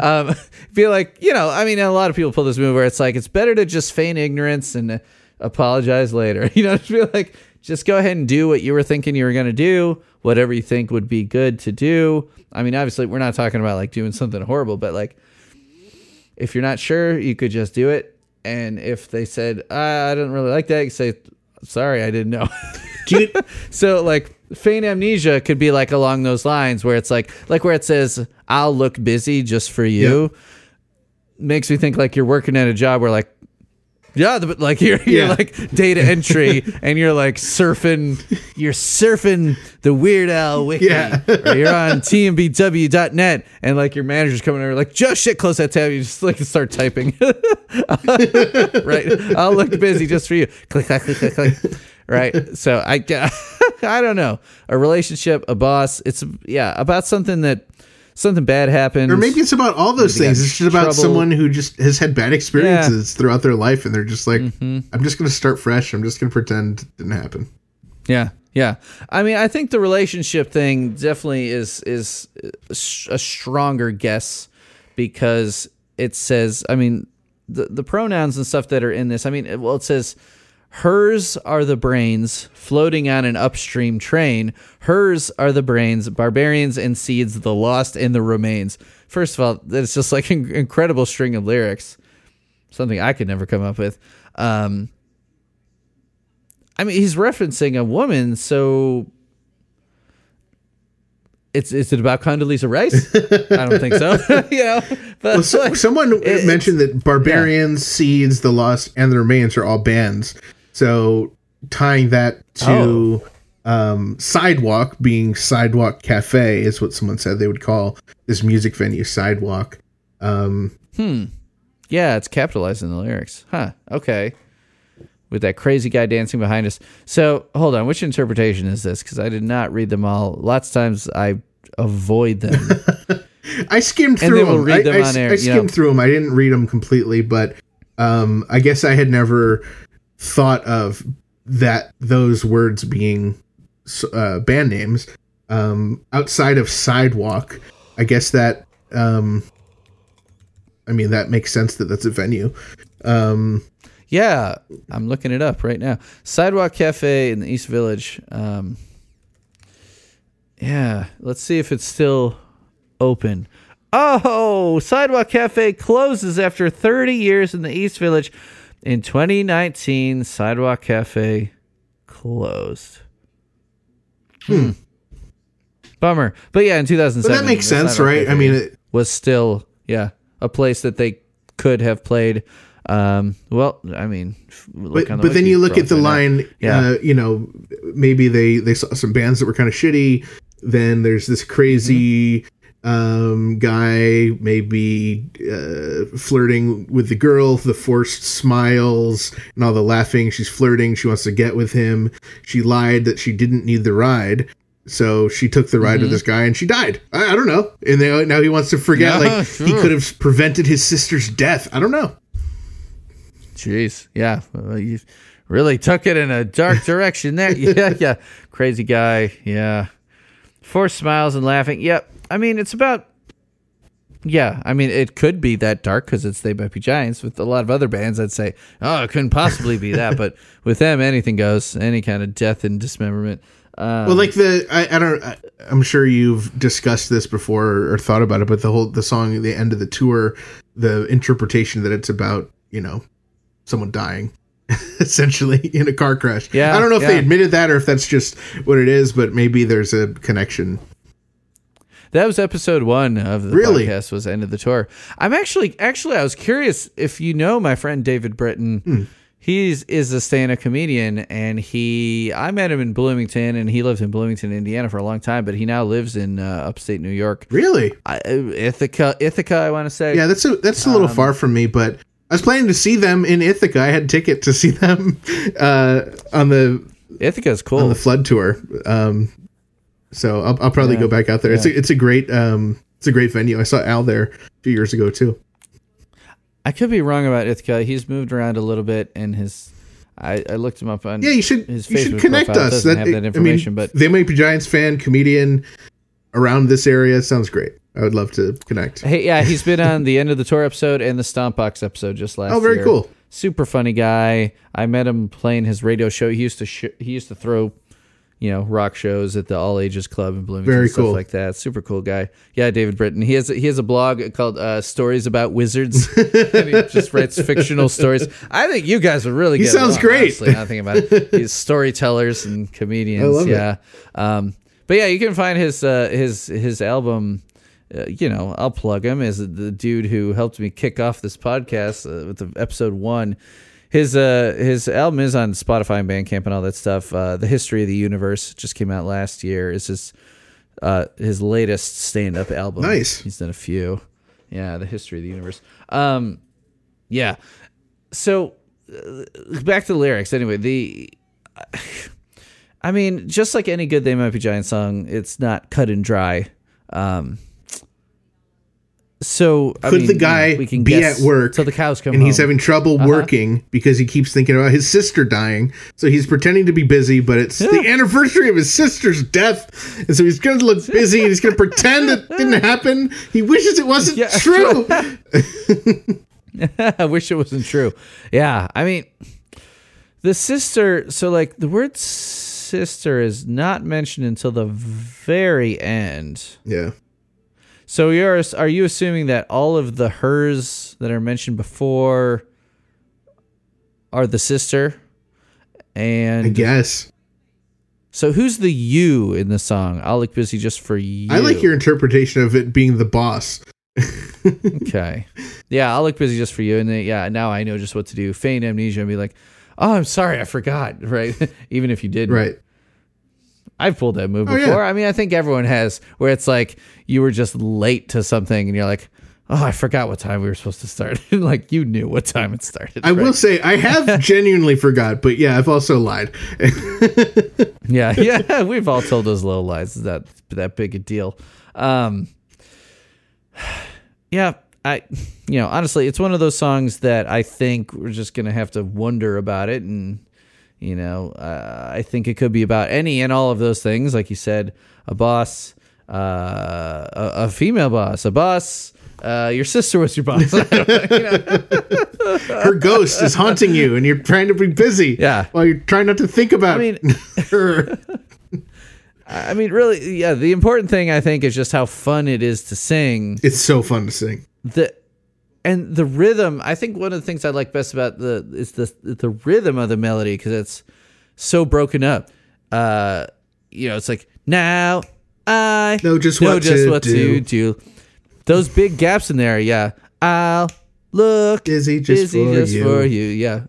um, feel like, you know, I mean, a lot of people pull this move where it's like, it's better to just feign ignorance and apologize later. You know, just feel like, just go ahead and do what you were thinking you were going to do, whatever you think would be good to do. I mean, obviously, we're not talking about like doing something horrible, but like, if you're not sure, you could just do it. And if they said, I don't really like that, you say, sorry, I didn't know. So like feign amnesia could be like along those lines where it's like, like where it says, I'll look busy just for you. Yeah. Makes me think like you're working at a job where like, yeah, but like you're, you're yeah. like data entry and you're like surfing, you're surfing the Weird Al wiki, yeah. or you're on T M B W dot net and like your manager's coming over like, just shit, close that tab. You just like start typing. Right. I'll look busy just for you. Click, click, click, click, click. Right. So I, I don't know. A relationship, a boss. It's yeah about something that. Something bad happened. Or maybe it's about all those maybe things. It's just trouble. About someone who just has had bad experiences yeah. throughout their life, and they're just like, mm-hmm. I'm just going to start fresh. I'm just going to pretend it didn't happen. Yeah. Yeah. I mean, I think the relationship thing definitely is is a stronger guess because it says, I mean, the, the pronouns and stuff that are in this, I mean, well, it says, hers are the brains floating on an upstream train. Hers are the brains, barbarians and seeds, the lost and the remains. First of all, that's just like an incredible string of lyrics. Something I could never come up with. Um, I mean, he's referencing a woman, so it's is it about Condoleezza Rice? I don't think so. You know, but well, so, like, someone it, mentioned that barbarians, yeah. seeds, the lost, and the remains are all bands. So tying that to oh. um, Sidewalk being Sidewalk Cafe is what someone said they would call this music venue, Sidewalk. Um, hmm. Yeah, it's capitalized in the lyrics. Huh. Okay. With that crazy guy dancing behind us. So hold on. Which interpretation is this? Because I did not read them all. Lots of times I avoid them. I skimmed through them. We'll I, them I, on air, I skimmed you know. through them. I didn't read them completely, but um, I guess I had never thought of that those words being uh, band names um, outside of Sidewalk. I guess that um, I mean that makes sense that that's a venue. Um, yeah, I'm looking it up right now. Sidewalk Cafe in the East Village. Um, yeah, let's see if it's still open. Oh, Sidewalk Cafe closes after thirty years in the East Village. In twenty nineteen, Sidewalk Cafe closed. Hmm. Bummer. But yeah, in two thousand seven. But that makes sense, Sidewalk right? Cafe I mean, it was still, yeah, a place that they could have played. Um, well, I mean, look but, on the but then you look at the line, uh, yeah. you know, maybe they, they saw some bands that were kind of shitty. Then there's this crazy mm-hmm. Um, guy maybe uh, flirting with the girl, the forced smiles and all the laughing. She's flirting. She wants to get with him. She lied that she didn't need the ride. So she took the ride mm-hmm. with this guy and she died. I, I don't know. And they, now he wants to forget. Yeah, like sure. He could have prevented his sister's death. I don't know. Jeez. Yeah. Well, you really took it in a dark direction there. Yeah. Yeah. Crazy guy. Yeah. Forced smiles and laughing. Yep. I mean, it's about, yeah, I mean, it could be that dark because it's They Might Be Giants. With a lot of other bands, I'd say, oh, it couldn't possibly be that. But with them, anything goes, any kind of death and dismemberment. Um, well, like the, I, I don't, I, I'm sure you've discussed this before or, or thought about it, but the whole, the song, the end of the tour, the interpretation that it's about, you know, someone dying. Essentially in a car crash. Yeah, I don't know if yeah. they admitted that or if that's just what it is, but maybe there's a connection. That was episode one of the really? podcast was End of the Tour. I'm actually, actually, I was curious if you know my friend David Britton. Hmm. He's is a stand-up comedian, and he I met him in Bloomington, and he lived in Bloomington, Indiana for a long time, but he now lives in uh, upstate New York. Really? I, Ithaca, Ithaca, I want to say. Yeah, that's a, that's a little um, far from me, but I was planning to see them in Ithaca. I had a ticket to see them uh, on the Ithaca's cool on the Flood tour. Um, so I'll, I'll probably yeah. go back out there. Yeah. It's a, it's a great um, it's a great venue. I saw Al there a few years ago too. I could be wrong about Ithaca. He's moved around a little bit, and his I, I looked him up on yeah. You should his you should connect profile. us. That, have that information, I mean, but They Might Be Giants fan, comedian around this area. Sounds great. I would love to connect. Hey, yeah, he's been on the End of the Tour episode and the Stompbox episode just last. Oh, very year. Cool. Super funny guy. I met him playing his radio show. He used to sh- he used to throw, you know, rock shows at the All Ages Club in Bloomington. Very cool. Stuff like that. Super cool guy. Yeah, David Britton. He has a, he has a blog called uh, Stories About Wizards. And he just writes fictional stories. I think you guys would really. He get sounds along, great. Honestly, now thinking about it, he's storytellers and comedians. I love yeah. It. Um, but yeah, you can find his uh, his his album. Uh, you know, I'll plug him as the dude who helped me kick off this podcast uh, with the episode one. His uh, his album is on Spotify and Bandcamp and all that stuff. Uh, the History of the Universe just came out last year. It's his uh, his latest stand up album. Nice. He's done a few. Yeah, the History of the Universe. Um, yeah. So uh, back to the lyrics anyway. The I mean, just like any good They Might Be Giants song, it's not cut and dry. Um, So could I mean, the guy you know, we can be at work till the cows come and home. He's having trouble uh-huh. working because he keeps thinking about his sister dying. So he's pretending to be busy, but it's yeah. the anniversary of his sister's death. And so he's going to look busy and he's going to pretend it didn't happen. He wishes it wasn't yeah. true. I wish it wasn't true. Yeah. I mean, the sister. So like the word sister is not mentioned until the very end. Yeah. So you're are you assuming that all of the hers that are mentioned before are the sister? And I guess. So who's the you in the song? I'll look busy just for you. I like your interpretation of it being the boss. Okay. Yeah, I'll look busy just for you. And then, yeah, now I know just what to do. Feign amnesia and be like, oh, I'm sorry, I forgot. Right. Even if you did. Right. I've pulled that move before. Oh, yeah. I mean, I think everyone has, where it's like you were just late to something and you're like, oh, I forgot what time we were supposed to start. Like you knew what time it started. I right? will say I have genuinely forgot, but yeah, I've also lied. yeah. Yeah. We've all told those little lies. It's not that big a deal. Um, yeah. I, you know, honestly, it's one of those songs that I think we're just going to have to wonder about it and, you know, uh, I think it could be about any and all of those things. Like you said, a boss, uh, a, a female boss, a boss. Uh, your sister was your boss. I don't know, you know. Her ghost is haunting you and you're trying to be busy yeah. while you're trying not to think about I mean, her. I mean, really, yeah. The important thing, I think, is just how fun it is to sing. It's so fun to sing. The And the rhythm, I think one of the things I like best about the is the the rhythm of the melody because it's so broken up. Uh, you know, it's like now I know just know what, just to, what do. to do. Those big gaps in there, yeah. I'll look busy just, busy for, just you. for you, yeah.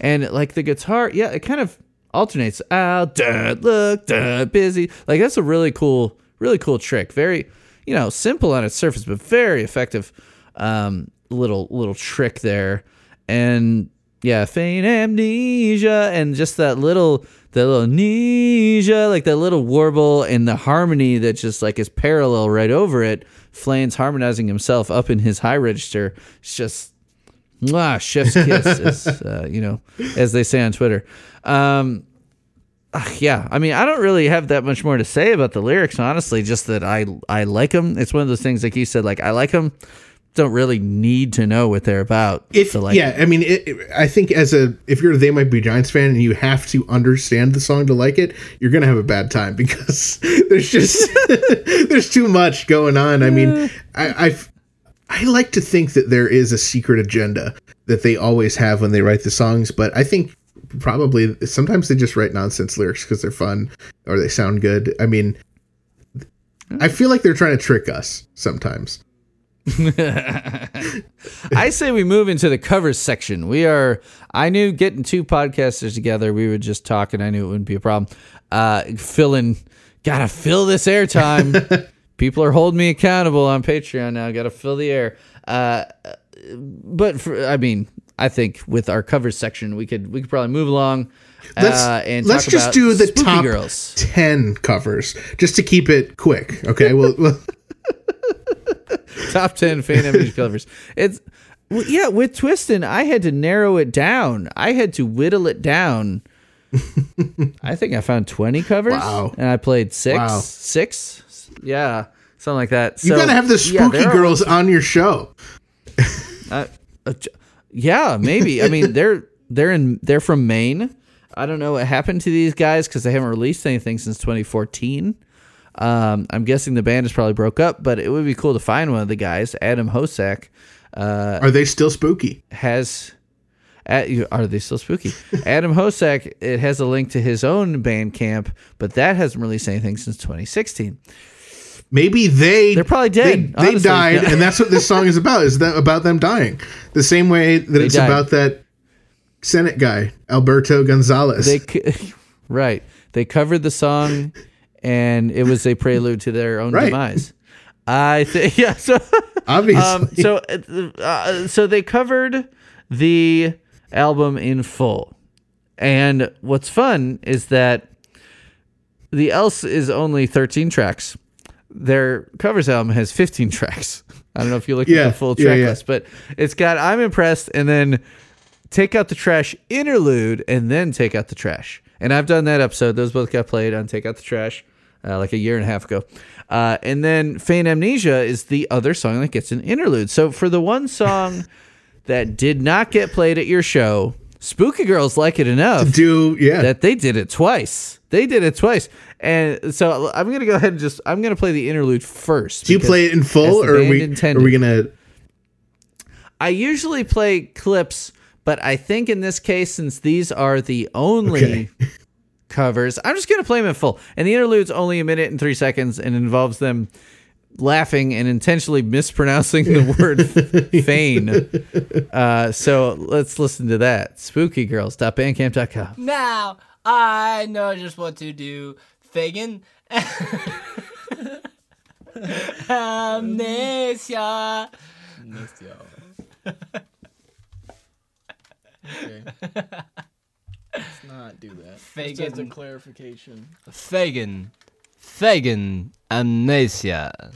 And like the guitar, yeah, it kind of alternates. I'll duh, look duh, busy. Like that's a really cool, really cool trick. Very, you know, simple on its surface, but very effective. Um, little little trick there, and yeah, faint amnesia, and just that little that little amnesia, like that little warble and the harmony that just like is parallel right over it. Flane's harmonizing himself up in his high register. It's just ah, chef's kiss, is, uh, you know, as they say on Twitter. Um, yeah, I mean, I don't really have that much more to say about the lyrics, honestly. Just that I I like them. It's one of those things, like you said, like I like them. Don't really need to know what they're about. If to like yeah, it. I mean, it, it, I think as a if you're a They Might Be Giants fan and you have to understand the song to like it, you're gonna have a bad time because there's just there's too much going on. I mean, I I've, I like to think that there is a secret agenda that they always have when they write the songs, but I think probably sometimes they just write nonsense lyrics because they're fun or they sound good. I mean, I feel like they're trying to trick us sometimes. I say we move into the covers section. We are, I knew getting two podcasters together, we would just talk and I knew it wouldn't be a problem. Uh, filling, gotta fill this airtime. People are holding me accountable on Patreon now. Gotta fill the air. Uh, but for, I mean, I think with our covers section, we could, we could probably move along. Let's, uh, and let's just do the Spooky top Girls. ten covers just to keep it quick. Okay. Well, we'll Top ten fan image covers. It's Well, yeah, with Twistin', I had to narrow it down. I had to whittle it down. I think I found twenty covers. Wow. And I played six. Wow. Six? Yeah. Something like that. So, you gotta have the Spooky yeah, Girls are... on your show. uh, uh, yeah, maybe. I mean, they're they're in they're from Maine. I don't know what happened to these guys because they haven't released anything since twenty fourteen. Um, I'm guessing the band is probably broke up, but it would be cool to find one of the guys. Adam Hosack. Uh, are they still spooky? Has at, are they still spooky? Adam Hosack. It has a link to his own Bandcamp, but that hasn't released anything since twenty sixteen. Maybe they they're probably dead. They, they died, and that's what this song is about. Is that about them dying? The same way that they it's died. About that Senate guy, Alberto Gonzalez. They co- right. They covered the song. And it was a prelude to their own right. demise. I think, yeah. So, obviously. Um, so, uh, so they covered the album in full. And what's fun is that The Else is only thirteen tracks. Their covers album has fifteen tracks. I don't know if you look yeah, at the full track yeah, yeah. list, but it's got I'm Impressed and then Take Out the Trash interlude and then Take Out the Trash. And I've done that episode. Those both got played on Take Out the Trash. Uh, like a year and a half ago. Uh, and then Feign Amnesia is the other song that gets an interlude. So for the one song that did not get played at your show, Spooky Girls like it enough do, yeah. that they did it twice. They did it twice. And so I'm going to go ahead and just, I'm going to play the interlude first. Do you play it in full or are we, intended, are we going to? I usually play clips, but I think in this case, since these are the only... Okay. covers. I'm just going to play them in full. And the interlude's only a minute and three seconds and involves them laughing and intentionally mispronouncing the word feign. Uh, so let's listen to that. spooky girls dot bandcamp dot com. Now I know just what to do. Fagin. Amnesia. Amnesia. Okay. Let's not do that. Fagin. Just as a clarification. Fagin. Fagin. Amnesia.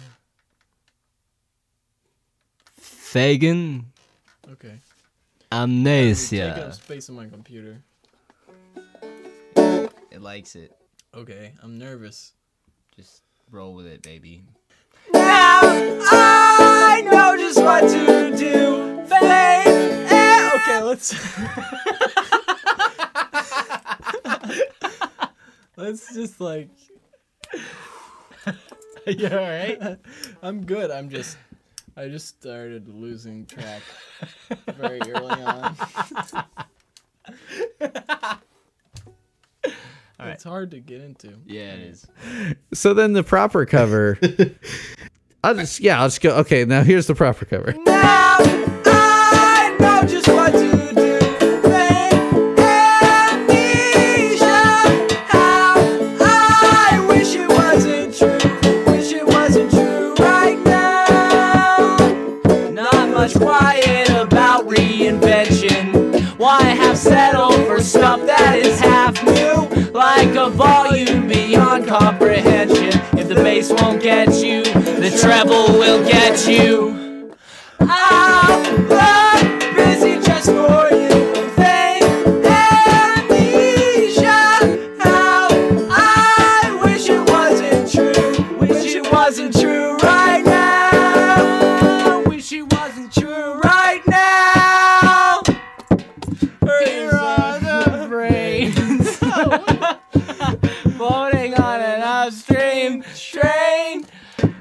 Fagin. Okay. Amnesia. Yeah, taking up space on my computer. It likes it. Okay, I'm nervous. Just roll with it, baby. Now I know just what to do. Fagin. Okay, let's... Let's just like. You all right? I'm good. I'm just. I just started losing track very early on. All right. It's hard to get into. Yeah, it is. So then the proper cover. I'll just. Yeah, I'll just go. Okay, now here's the proper cover. Now I know just what to. Quiet about reinvention. Why have settled for stuff that is half new? Like a volume beyond comprehension. If the bass won't get you, the treble will get you. I'm not busy just for you. Thank amnesia. How I wish it wasn't true. Wish it wasn't true right now. Floating on an upstream train,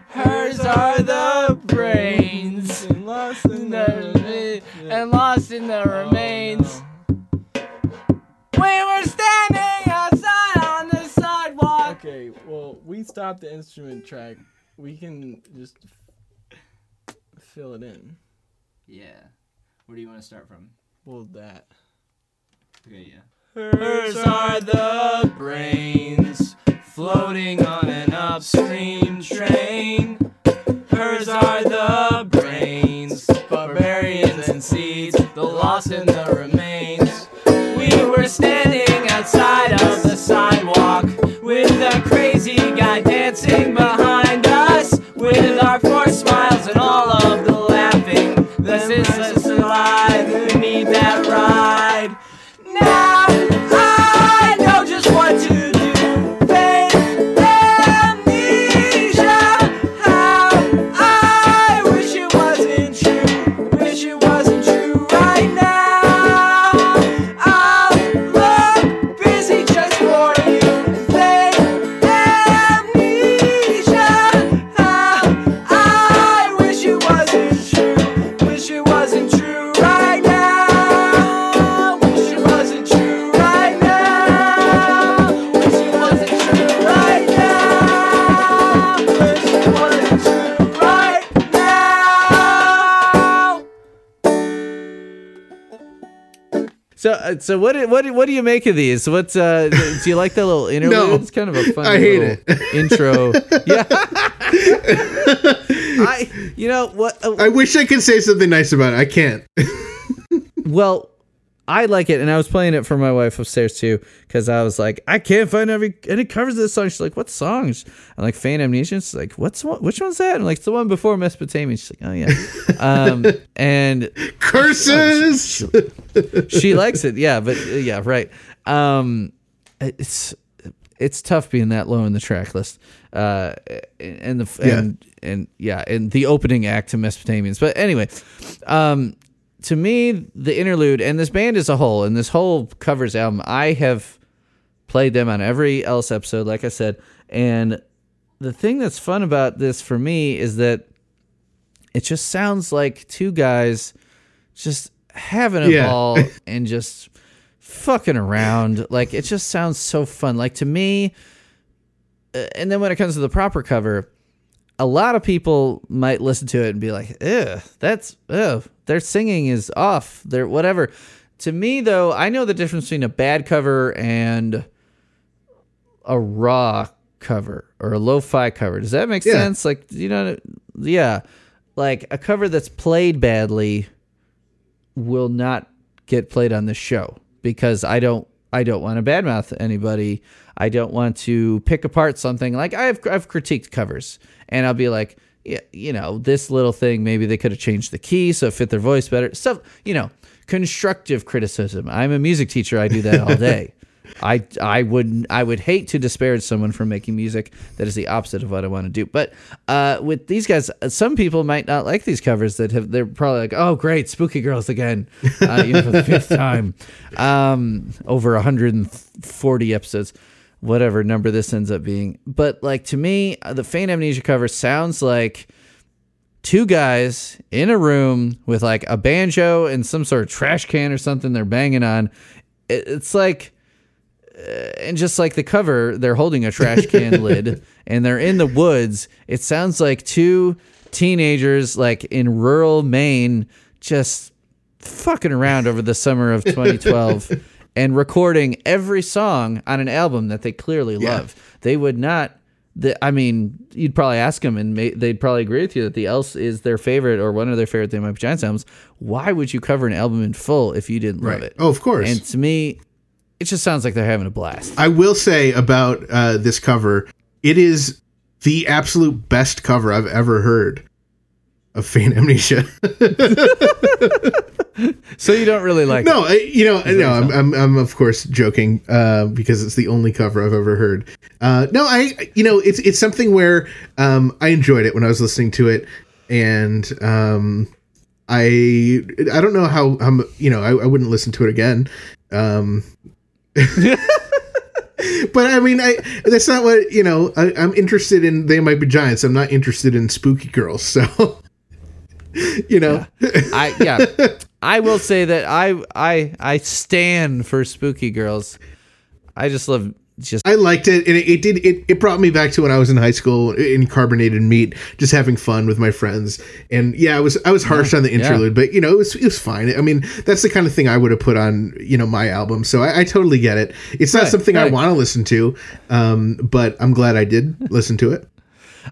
hers are the brains, and lost in the, and lost in the remains. Oh, no. We were standing outside on the sidewalk. Okay, well, we stopped the instrument track. We can just fill it in. Yeah. Where do you want to start from? Well, that. Okay, yeah. Hers are the brains, floating on an upstream train. Hers are the brains, barbarians and seeds, the lost and the remains. We were standing outside of the sidewalk, with a crazy guy dancing behind us, with our forced smiles and all of the laughing. This is a So, so what, what, what do you make of these? What's uh, do you like that little interlude? No, it's kind of a funny I hate little it. intro. Yeah, I, you know what? Uh, I wish I could say something nice about it. I can't. Well, I like it, and I was playing it for my wife upstairs too, because I was like, I can't find every any covers of this song. She's like, what songs? I'm like, Faint Amnesia. She's like, what's what? Which one's that? I'm like, it's the one before Mesopotamia. She's like, oh yeah, um, and Curses. Oh, she, she, she likes it, yeah, but uh, yeah, right. Um, it's it's tough being that low in the track list, uh, and the yeah. and and yeah, and the opening act to Mesopotamians. But anyway, um, to me, the interlude and this band as a whole, and this whole covers album, I have played them on every Else episode, like I said. And the thing that's fun about this for me is that it just sounds like two guys just having a yeah. ball and just fucking around. Like, it just sounds so fun, like, to me. And then when it comes to the proper cover, a lot of people might listen to it and be like, ugh, that's ugh, their singing is off, they're whatever. To me, though, I know the difference between a bad cover and a raw cover or a lo-fi cover. Does that make yeah. sense? Like, you know, yeah, like a cover that's played badly will not get played on this show, because I don't I don't want to badmouth anybody. I don't want to pick apart something. Like, I've I've critiqued covers, and I'll be like, yeah, you know, this little thing, maybe they could have changed the key so it fit their voice better. Stuff, you know, constructive criticism. I'm a music teacher. I do that all day. I I would I would hate to disparage someone for making music that is the opposite of what I want to do. But uh, with these guys, some people might not like these covers that have. They're probably like, "Oh, great, Spooky Girls again, uh, you know, for the fifth time, um, over one hundred forty episodes, whatever number this ends up being." But like, to me, the Faint Amnesia cover sounds like two guys in a room with like a banjo and some sort of trash can or something they're banging on. It, it's like. And just like the cover, they're holding a trash can lid and they're in the woods. It sounds like two teenagers, like in rural Maine, just fucking around over the summer of twenty twelve and recording every song on an album that they clearly yeah. love. They would not. The, I mean, you'd probably ask them, and may, they'd probably agree with you that The Else is their favorite, or one of their favorite They Might Be Giants albums. Why would you cover an album in full if you didn't right. love it? Oh, of course. And to me, it just sounds like they're having a blast. I will say about uh, this cover, it is the absolute best cover I've ever heard of Faint Amnesia. So you don't really like no, it? No, you know, is no. I'm, I'm, I'm of course joking uh, because it's the only cover I've ever heard. Uh, no, I, you know, it's it's something where um, I enjoyed it when I was listening to it, and um, I, I don't know how, how you know, I, I wouldn't listen to it again. Um. But I mean, I that's not what you know. I, I'm interested in They Might Be Giants. I'm not interested in Spooky Girls. So, you know, yeah. I yeah, I will say that I I I stand for Spooky Girls. I just love just. I liked it, and it, it did. It, it brought me back to when I was in high school in Carbonated Meat, just having fun with my friends. And yeah, I was I was harsh yeah, on the interlude, yeah. but you know, it was it was fine. I mean, that's the kind of thing I would have put on you know my album. So I, I totally get it. It's not right, something right. I want to listen to, um, but I'm glad I did listen to it.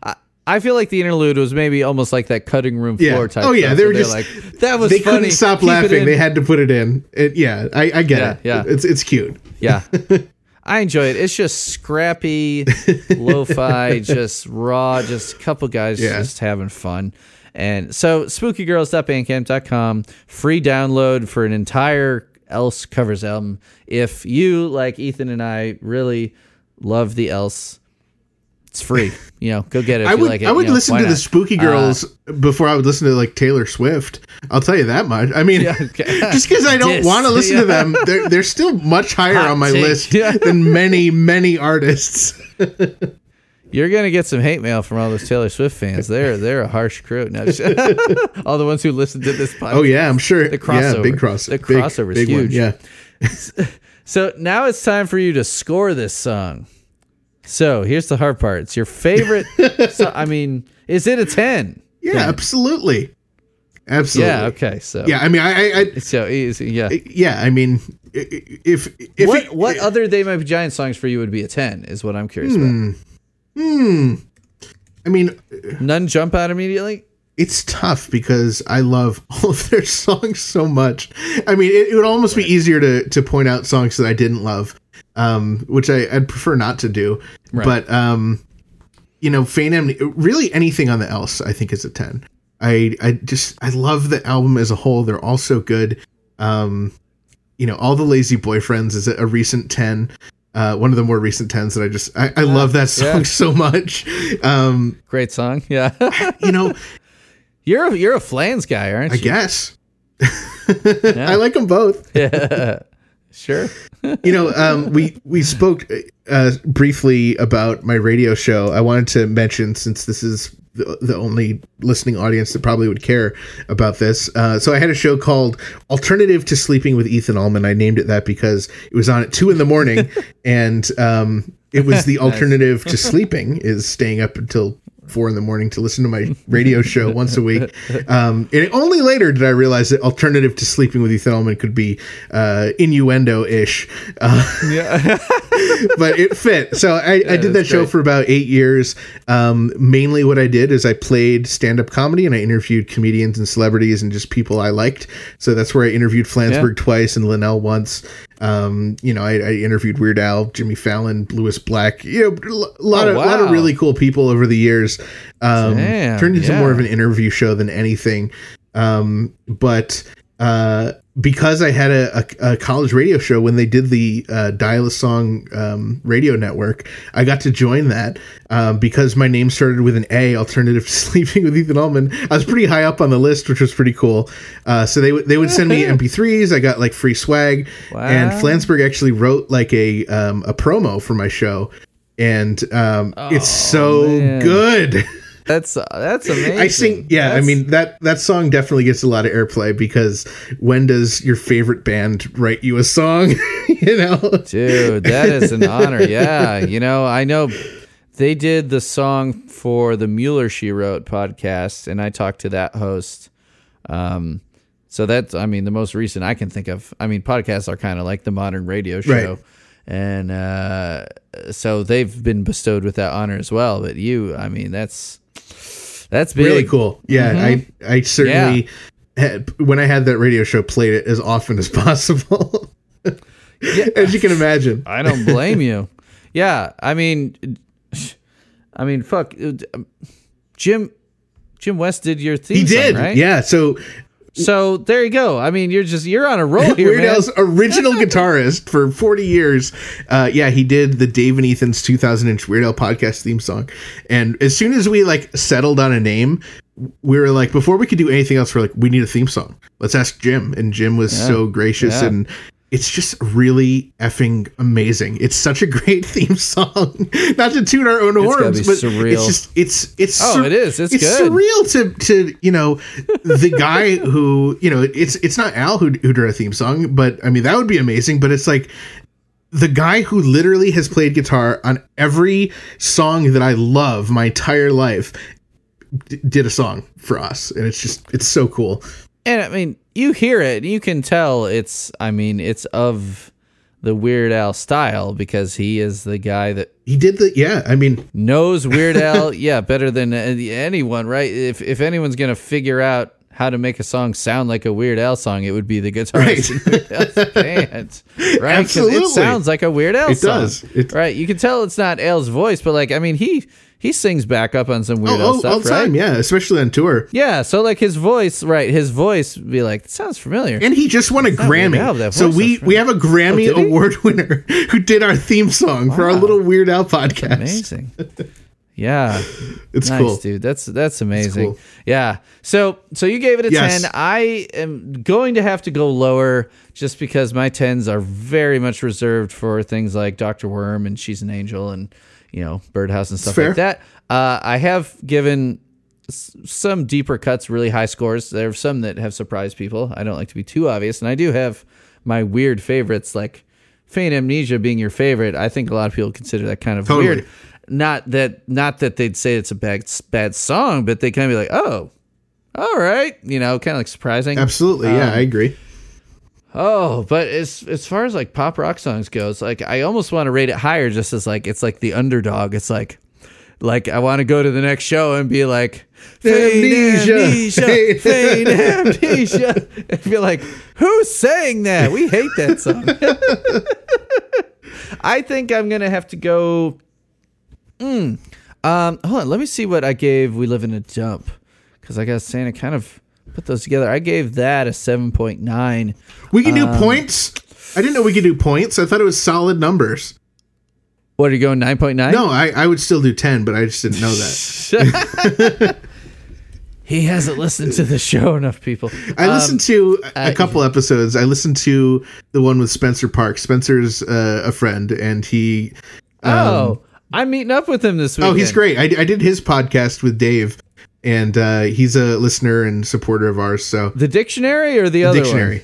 I, I feel like the interlude was maybe almost like that cutting room floor yeah. type. Oh yeah, stuff. They were just like that was. They funny. Couldn't stop Keep laughing. They had to put it in. It, yeah, I, I get yeah, it. Yeah, it's it's cute. Yeah. I enjoy it. It's just scrappy, lo-fi, just raw, just a couple guys yeah. just having fun. And so spooky girls dot bandcamp dot com, free download for an entire Else covers album. If you, like Ethan and I, really love The Else, it's free. You know, go get it if I would, you like it. I would you know, listen to not? the Spooky Girls uh, before I would listen to like Taylor Swift. I'll tell you that much. I mean, yeah, okay. just because I don't want to listen yeah. to them, they're, they're still much higher Hot on my take. list yeah. than many, many artists. You're going to get some hate mail from all those Taylor Swift fans. They're they're a harsh crew. No, just, all the ones who listen to this podcast. Oh, yeah, I'm sure. The crossover. Yeah, big crossover. The crossover is huge. One, yeah. So now it's time for you to score this song. So here's the hard part. It's your favorite. So, I mean, is it a ten? Yeah, then? Absolutely. Absolutely. Yeah. Okay. So. Yeah. I mean, I. I, I so easy. Yeah. Yeah. I mean, if if what, it, what other They Might Be Giant songs for you would be a ten is what I'm curious hmm, about. Hmm. I mean, none jump out immediately. It's tough because I love all of their songs so much. I mean, it, it would almost be easier to to point out songs that I didn't love, um, which I, I'd prefer not to do. Right. But um, you know, Faint Amnesia, really anything on The Else, I think is a ten. I, I just, I love the album as a whole. They're all so good. Um, you know, All the Lazy Boyfriends is a, a recent ten, uh, one of the more recent tens that I just, I, I yeah, love that song yeah. so much. Um, Great song. Yeah. You know, you're a, you're a Flans guy, aren't you? I guess. Yeah. I like them both. Yeah. Sure. You know, um, we, we spoke uh, briefly about my radio show. I wanted to mention, since this is the, the only listening audience that probably would care about this. Uh, so I had a show called Alternative to Sleeping with Ethan Allman. I named it that because it was on at two in the morning and um, it was the alternative to sleeping is staying up until four in the morning to listen to my radio show once a week. Um, and only later did I realize that alternative to sleeping with Ethan Allman could be uh, innuendo ish. Uh, yeah. But it fit. So I, yeah, I did that show great. for about eight years. Um, mainly what I did is I played stand-up comedy and I interviewed comedians and celebrities and just people I liked. So that's where I interviewed Flansburgh yeah. twice and Linnell once. Um, you know, I, I interviewed Weird Al, Jimmy Fallon, Louis Black, you know, a lot, oh, wow. lot of really cool people over the years. Um, Damn, turned into yeah. more of an interview show than anything. Um, but uh, because I had a, a, a college radio show when they did the uh, Dial a Song um, radio network, I got to join that um, because my name started with an A, alternative to sleeping with Ethan Allman. I was pretty high up on the list, which was pretty cool. Uh, so they, w- they would send me M P threes. I got like free swag. Wow. And Flansburgh actually wrote like a, um, a promo for my show. And um, oh, it's so man. good. That's uh, that's amazing. I sing, yeah. That's... I mean that that song definitely gets a lot of airplay because when does your favorite band write you a song? You know, dude, that is an honor. Yeah, you know, I know they did the song for the Mueller She Wrote podcast, and I talked to that host. Um, so that's, I mean, the most recent I can think of. I mean, podcasts are kind of like the modern radio show. Right. And uh, so they've been bestowed with that honor as well. But you, I mean, that's that's big. Really cool. Yeah, mm-hmm. I I certainly, yeah. had, when I had that radio show, played it as often as possible. Yeah. As you can imagine. I don't blame you. Yeah, I mean, I mean, fuck. Jim, Jim West did your theme He did, song, right? Yeah, so... So there you go. I mean, you're just you're on a roll here, Weird man. Al's original guitarist for forty years. Uh, yeah, he did the Dave and Ethan's two thousand inch Weird Al podcast theme song. And as soon as we like settled on a name, we were like, before we could do anything else, we're like, we need a theme song. Let's ask Jim. And Jim was yeah, so gracious yeah. and. It's just really effing amazing. It's such a great theme song. Not to toot our own horns, but surreal. it's just it's it's oh, sur- it is. It's, it's good. It's surreal to to you know the guy who you know it's it's not Al who who did a theme song, but I mean that would be amazing. But it's like the guy who literally has played guitar on every song that I love my entire life d- did a song for us, and it's just it's so cool. And I mean, you hear it, you can tell it's, I mean, it's of the Weird Al style because he is the guy that... He did the, yeah, I mean... Knows Weird Al, yeah, better than anyone, right? If if anyone's going to figure out how to make a song sound like a Weird Al song, it would be the guitarist. Right. Band, right? Absolutely. It sounds like a Weird Al it song. It does. It's... Right, you can tell it's not Al's voice, but like, I mean, he... He sings back up on some weirdo oh, oh, stuff, all the time, right? Yeah, especially on tour. Yeah, so like his voice, right? His voice would be like, sounds familiar. And he just won a it's Grammy. So we, we have a Grammy oh, award winner who did our theme song wow. for our little Weird Al podcast. That's amazing. Yeah, it's nice, cool, dude. That's that's amazing. Cool. Yeah. So so you gave it a yes. ten. I am going to have to go lower just because my tens are very much reserved for things like Doctor Worm and She's an Angel and. You know, Birdhouse and stuff like that. Uh, I have given s- some deeper cuts really high scores. There are some that have surprised people. I don't like to be too obvious, and I do have my weird favorites, like Faint Amnesia being your favorite. I think a lot of people consider that kind of totally. weird. Not that, not that they'd say it's a bad, bad song, but they kind of be like, oh, all right, you know, kind of like surprising. Absolutely. Um, yeah, I agree. Oh, but as as far as like pop rock songs goes, like I almost want to rate it higher just as like it's like the underdog. It's like like I want to go to the next show and be like, amnesia, amnesia, Fane amnesia. And be like, who sang that? We hate that song. I think I'm going to have to go. Mm. Um, hold on. Let me see what I gave We Live in a Dump. Because I got Santa kind of put those together. I gave that a seven point nine. We can do um, points? I didn't know we could do points. I thought it was solid numbers. What, are you going nine point nine? No, I, I would still do ten, but I just didn't know that. He hasn't listened to the show enough, people. I um, listened to a, a couple uh, episodes. I listened to the one with Spencer Park. Spencer's uh, a friend, and he... Um, oh, I'm meeting up with him this weekend. Oh, he's great. I, I did his podcast with Dave. And uh, he's a listener and supporter of ours. So the dictionary or the, the other dictionary.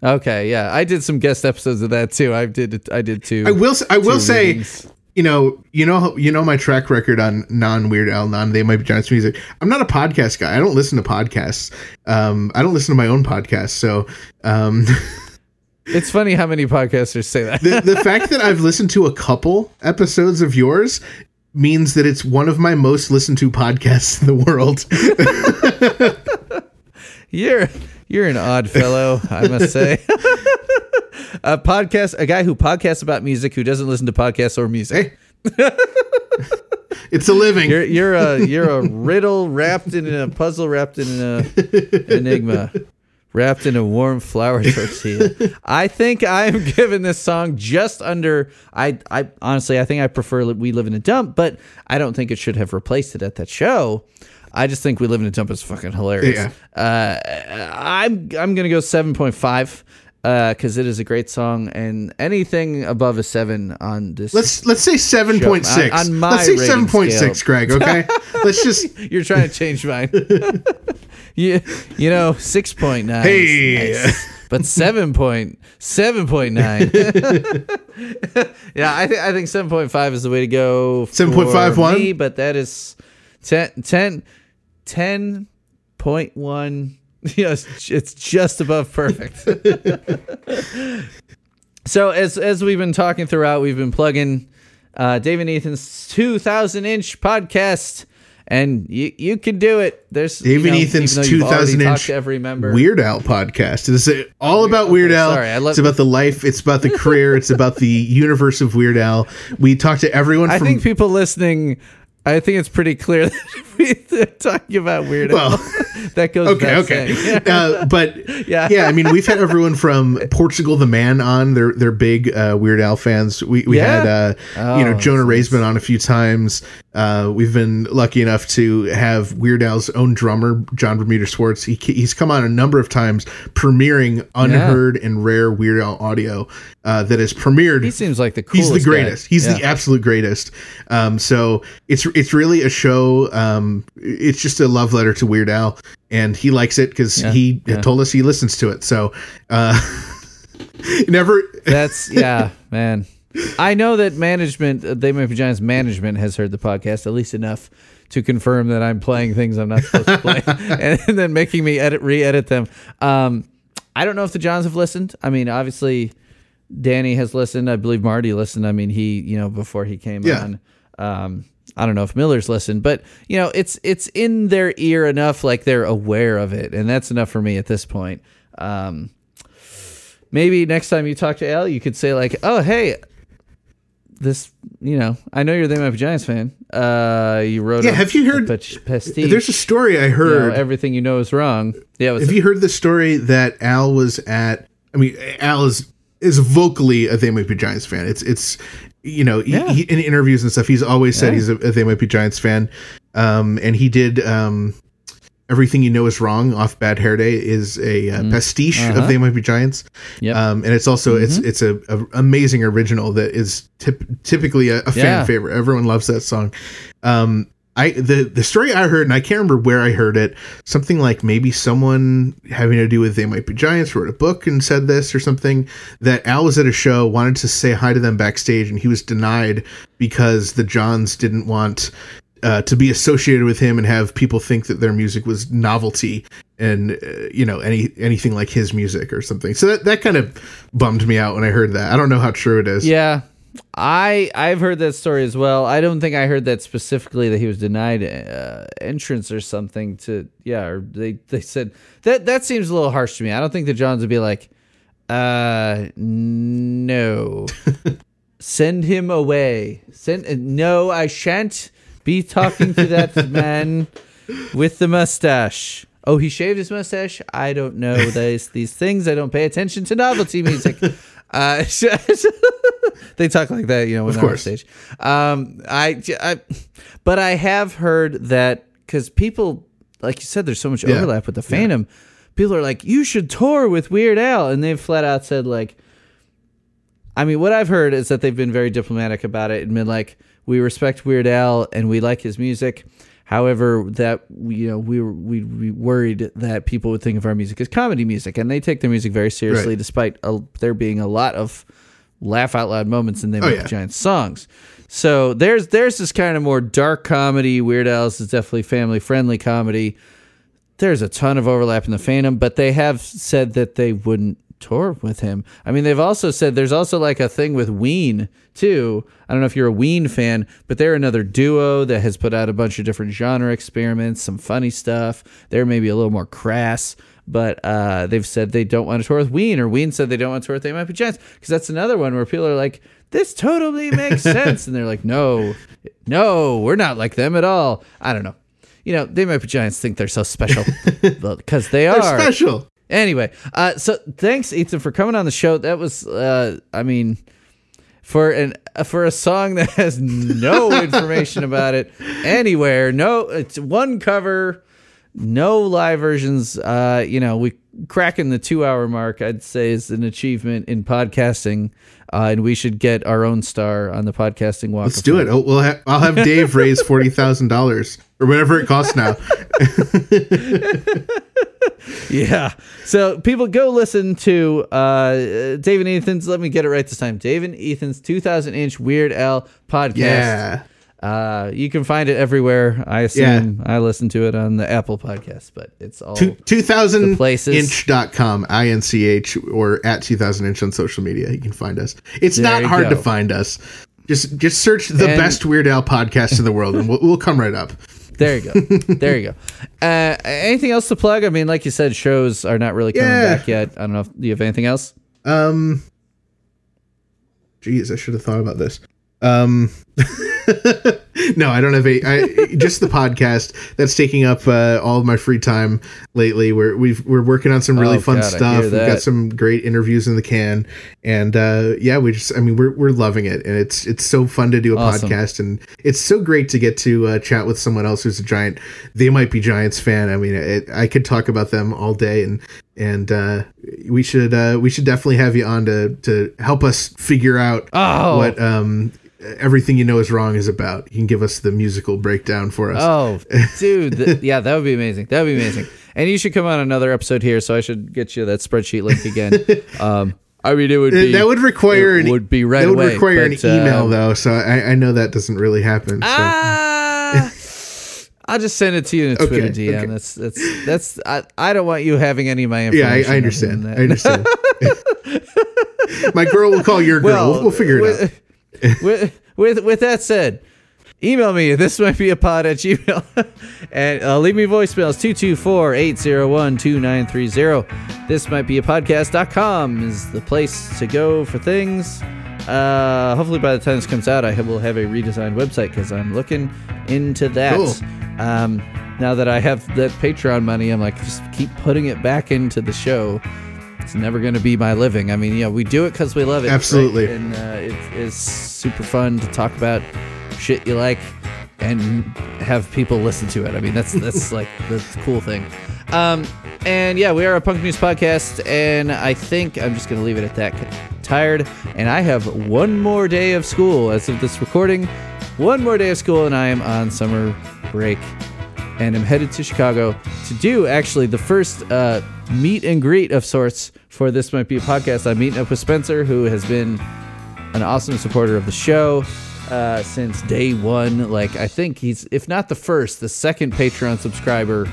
One? Okay, yeah, I did some guest episodes of that too. I did, I did too. I will, I will say, readings. you know, you know, you know, my track record on non Weird Al, non They Might Be Giants music. I'm not a podcast guy. I don't listen to podcasts. Um, I don't listen to my own podcast. So. Um, It's funny how many podcasters say that. the, the fact that I've listened to a couple episodes of yours means that it's one of my most listened to podcasts in the world. you're you're an odd fellow, I must say. a podcast, a guy who podcasts about music who doesn't listen to podcasts or music. Hey. It's a living. You're you're a you're a riddle wrapped in a puzzle, wrapped in a enigma, wrapped in a warm flower tortilla. I think I'm giving this song just under. I, I honestly, I think I prefer We Live in a Dump, but I don't think it should have replaced it at that show. I just think We Live in a Dump is fucking hilarious. Yeah. Uh, I'm I'm gonna go seven point five because uh, it is a great song, and anything above a seven on this. Let's let's say seven point six. On, on my let's say seven point six, Greg. Okay, let's just. You're trying to change mine. Yeah, you know, six point nine. Hey. Nice. But seven point seven point nine. seven. Yeah, I think I think seven point five is the way to go. seven point five one. But that is ten ten ten point one. You know, it's, it's just above perfect. So as as we've been talking throughout, we've been plugging uh, Dave and Ethan's two thousand inch podcast. And you you can do it. There's Dave and Ethan's two thousand inch Weird Al podcast. It's all about Weird Al. Sorry, I love it's about the life. It's about the career. It's about the universe of Weird Al. We talk to everyone. From, I think people listening, I think it's pretty clear that we're talking about Weird Al. Well, that goes okay, okay. uh, but yeah, yeah. I mean, we've had everyone from Portugal the Man on. They're they're big uh, Weird Al fans. We we yeah. had uh, oh, you know Jonah Ray's been on a few times. Uh, we've been lucky enough to have Weird Al's own drummer, John Bermuda Schwartz. He, he's come on a number of times, premiering unheard yeah. and rare Weird Al audio uh, that has premiered. He seems like the coolest. He's the greatest. Guy. He's yeah. the absolute greatest. Um, so it's it's really a show. Um, it's just a love letter to Weird Al, and he likes it because yeah. he yeah. told us he listens to it. So uh, never. That's yeah, man. I know that management, They Might Be Giants management, has heard the podcast at least enough to confirm that I'm playing things I'm not supposed to play, and, and then making me edit, re-edit them. Um, I don't know if the Johns have listened. I mean, obviously, Danny has listened. I believe Marty listened. I mean, he, you know, before he came yeah. on. Um, I don't know if Miller's listened, but you know, it's it's in their ear enough, like they're aware of it, and that's enough for me at this point. Um, maybe next time you talk to Al, you could say like, "Oh, hey." This, you know, I know you're a They Might Be Giants fan. Uh, you wrote, yeah. A, have you heard? A pastiche. There's a story I heard. You know, everything you know is wrong. Yeah. Have a, you heard the story that Al was at? I mean, Al is is vocally a They Might Be Giants fan. It's it's you know, yeah. he, he, in interviews and stuff, he's always said yeah. he's a, a They Might Be Giants fan. Um, and he did um, Everything You Know Is Wrong off Bad Hair Day is a uh, mm. pastiche uh-huh. of They Might Be Giants. Yep. Um, and it's also, mm-hmm. it's it's a, a amazing original that is tip, typically a, a fan yeah. favorite. Everyone loves that song. Um, I the, the story I heard, and I can't remember where I heard it, something like maybe someone having to do with They Might Be Giants wrote a book and said this or something, that Al was at a show, wanted to say hi to them backstage, and he was denied because the Johns didn't want... uh, to be associated with him and have people think that their music was novelty and, uh, you know, any anything like his music or something. So that, that kind of bummed me out when I heard that. I don't know how true it is. Yeah, I, I've heard that story as well. I don't think I heard that specifically, that he was denied uh, entrance or something to, yeah, or they, they said, that that seems a little harsh to me. I don't think the Johns would be like, uh, no. Send him away. Send uh, no, I shan't be talking to that man with the mustache. Oh, he shaved his mustache? I don't know. These these things. I don't pay attention to novelty music. Uh, they talk like that, you know, when they're on stage. Um, I, I, but I have heard that, because people, like you said, there's so much overlap yeah. with the fandom. Yeah. People are like, you should tour with Weird Al, and they've flat out said, like, I mean, what I've heard is that they've been very diplomatic about it and been like, we respect Weird Al and we like his music. However, that, you know, we were, we, we worried that people would think of our music as comedy music, and they take their music very seriously, right. despite a, there being a lot of laugh out loud moments in They Might Be oh, yeah. Giants songs. So there's there's this kind of more dark comedy. Weird Al's is definitely family friendly comedy. There's a ton of overlap in the fandom, but they have said that they wouldn't tour with him. I mean, they've also said there's also like a thing with Ween too. I don't know if you're a Ween fan, but they're another duo that has put out a bunch of different genre experiments, some funny stuff. They're maybe a little more crass, but uh, they've said they don't want to tour with Ween, or Ween said they don't want to tour with They Might Be Giants, because that's another one where people are like, this totally makes sense, and they're like, no, no, we're not like them at all. I don't know. You know, They Might Be Giants think they're so special because they are. They're special. Anyway, uh, so thanks, Ethan, for coming on the show. That was, uh, I mean, for an uh, for a song that has no information about it anywhere. No, it's one cover, no live versions. Uh, you know, we cracking the two hour mark, I'd say, is an achievement in podcasting, uh, and we should get our own star on the podcasting walk. Let's do it. Oh, we'll ha- I'll have Dave raise forty thousand dollars or whatever it costs now. Yeah. So people, go listen to uh, Dave and Ethan's. Let me get it right this time. Dave and Ethan's two thousand inch Weird Al podcast. Yeah. Uh, you can find it everywhere. I assume yeah. I listen to it on the Apple podcast, but it's all two thousand inch dot com, I N C H, or at two thousand inch on social media. You can find us. It's there not hard go. to find us. Just just search the and, best Weird Al podcast in the world, and we'll, we'll come right up. There you go. There you go. Uh, anything else to plug? I mean, like you said, shows are not really coming yeah. back yet. I don't know if you have anything else. Um, geez, I should have thought about this. Um, no, I don't have a, I, just the podcast that's taking up, uh, all of my free time lately. We're, we've, we're working on some really oh, fun God, stuff. We've got some great interviews in the can, and, uh, yeah, we just, I mean, we're, we're loving it, and it's, it's so fun to do a awesome. podcast, and it's so great to get to uh, chat with someone else who's a giant, They Might Be Giants fan. I mean, it, I could talk about them all day, and, and, uh, we should, uh, we should definitely have you on to, to help us figure out oh. what, um, Everything You Know Is Wrong is about. You can give us the musical breakdown for us. Oh, dude. Th- yeah, that would be amazing. That would be amazing. And you should come on another episode here, so I should get you that spreadsheet link again. Um, I mean, it would be... That would require... It an, would be right That would away, require but, an email, um, though, so I, I know that doesn't really happen. So. Uh, I'll just send it to you in a okay, Twitter D M. Okay. That's... that's that's. I, I don't want you having any of my information. Yeah, I, I understand. I understand. My girl will call your girl. Well, we'll, we'll figure it out. with, with with that said, email me. This might be a pod at Gmail. And uh, leave me voicemails. two two four, eight zero one, two nine three zero. This might be a podcast dot com is the place to go for things. Uh, hopefully by the time this comes out, I will have a redesigned website, because I'm looking into that. Cool. Um, now that I have that Patreon money, I'm like, just keep putting it back into the show. It's never going to be my living. I mean, yeah, we do it because we love it. Absolutely. Right? And uh, it is super fun to talk about shit you like and have people listen to it. I mean, that's that's like the cool thing. Um, and yeah, we are a Punk News podcast, and I think I'm just going to leave it at that. I'm tired, and I have one more day of school as of this recording. One more day of school, and I am on summer break, and I'm headed to Chicago to do actually the first uh, meet and greet of sorts for This Might Be a Podcast. I'm meeting up with Spencer, who has been an awesome supporter of the show. Uh, uh, since day one. Like, I think he's, if not the first, the second Patreon subscriber,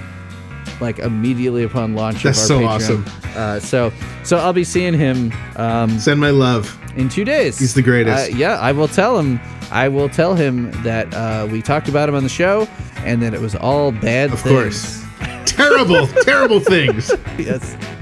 like, immediately upon launch That's of our so Patreon. That's so awesome. Uh, so, so I'll be seeing him. Um, Send my love. In two days. He's the greatest. Uh, yeah, I will tell him. I will tell him that uh, we talked about him on the show and that it was all bad of things. Of course. Terrible, terrible things. Yes.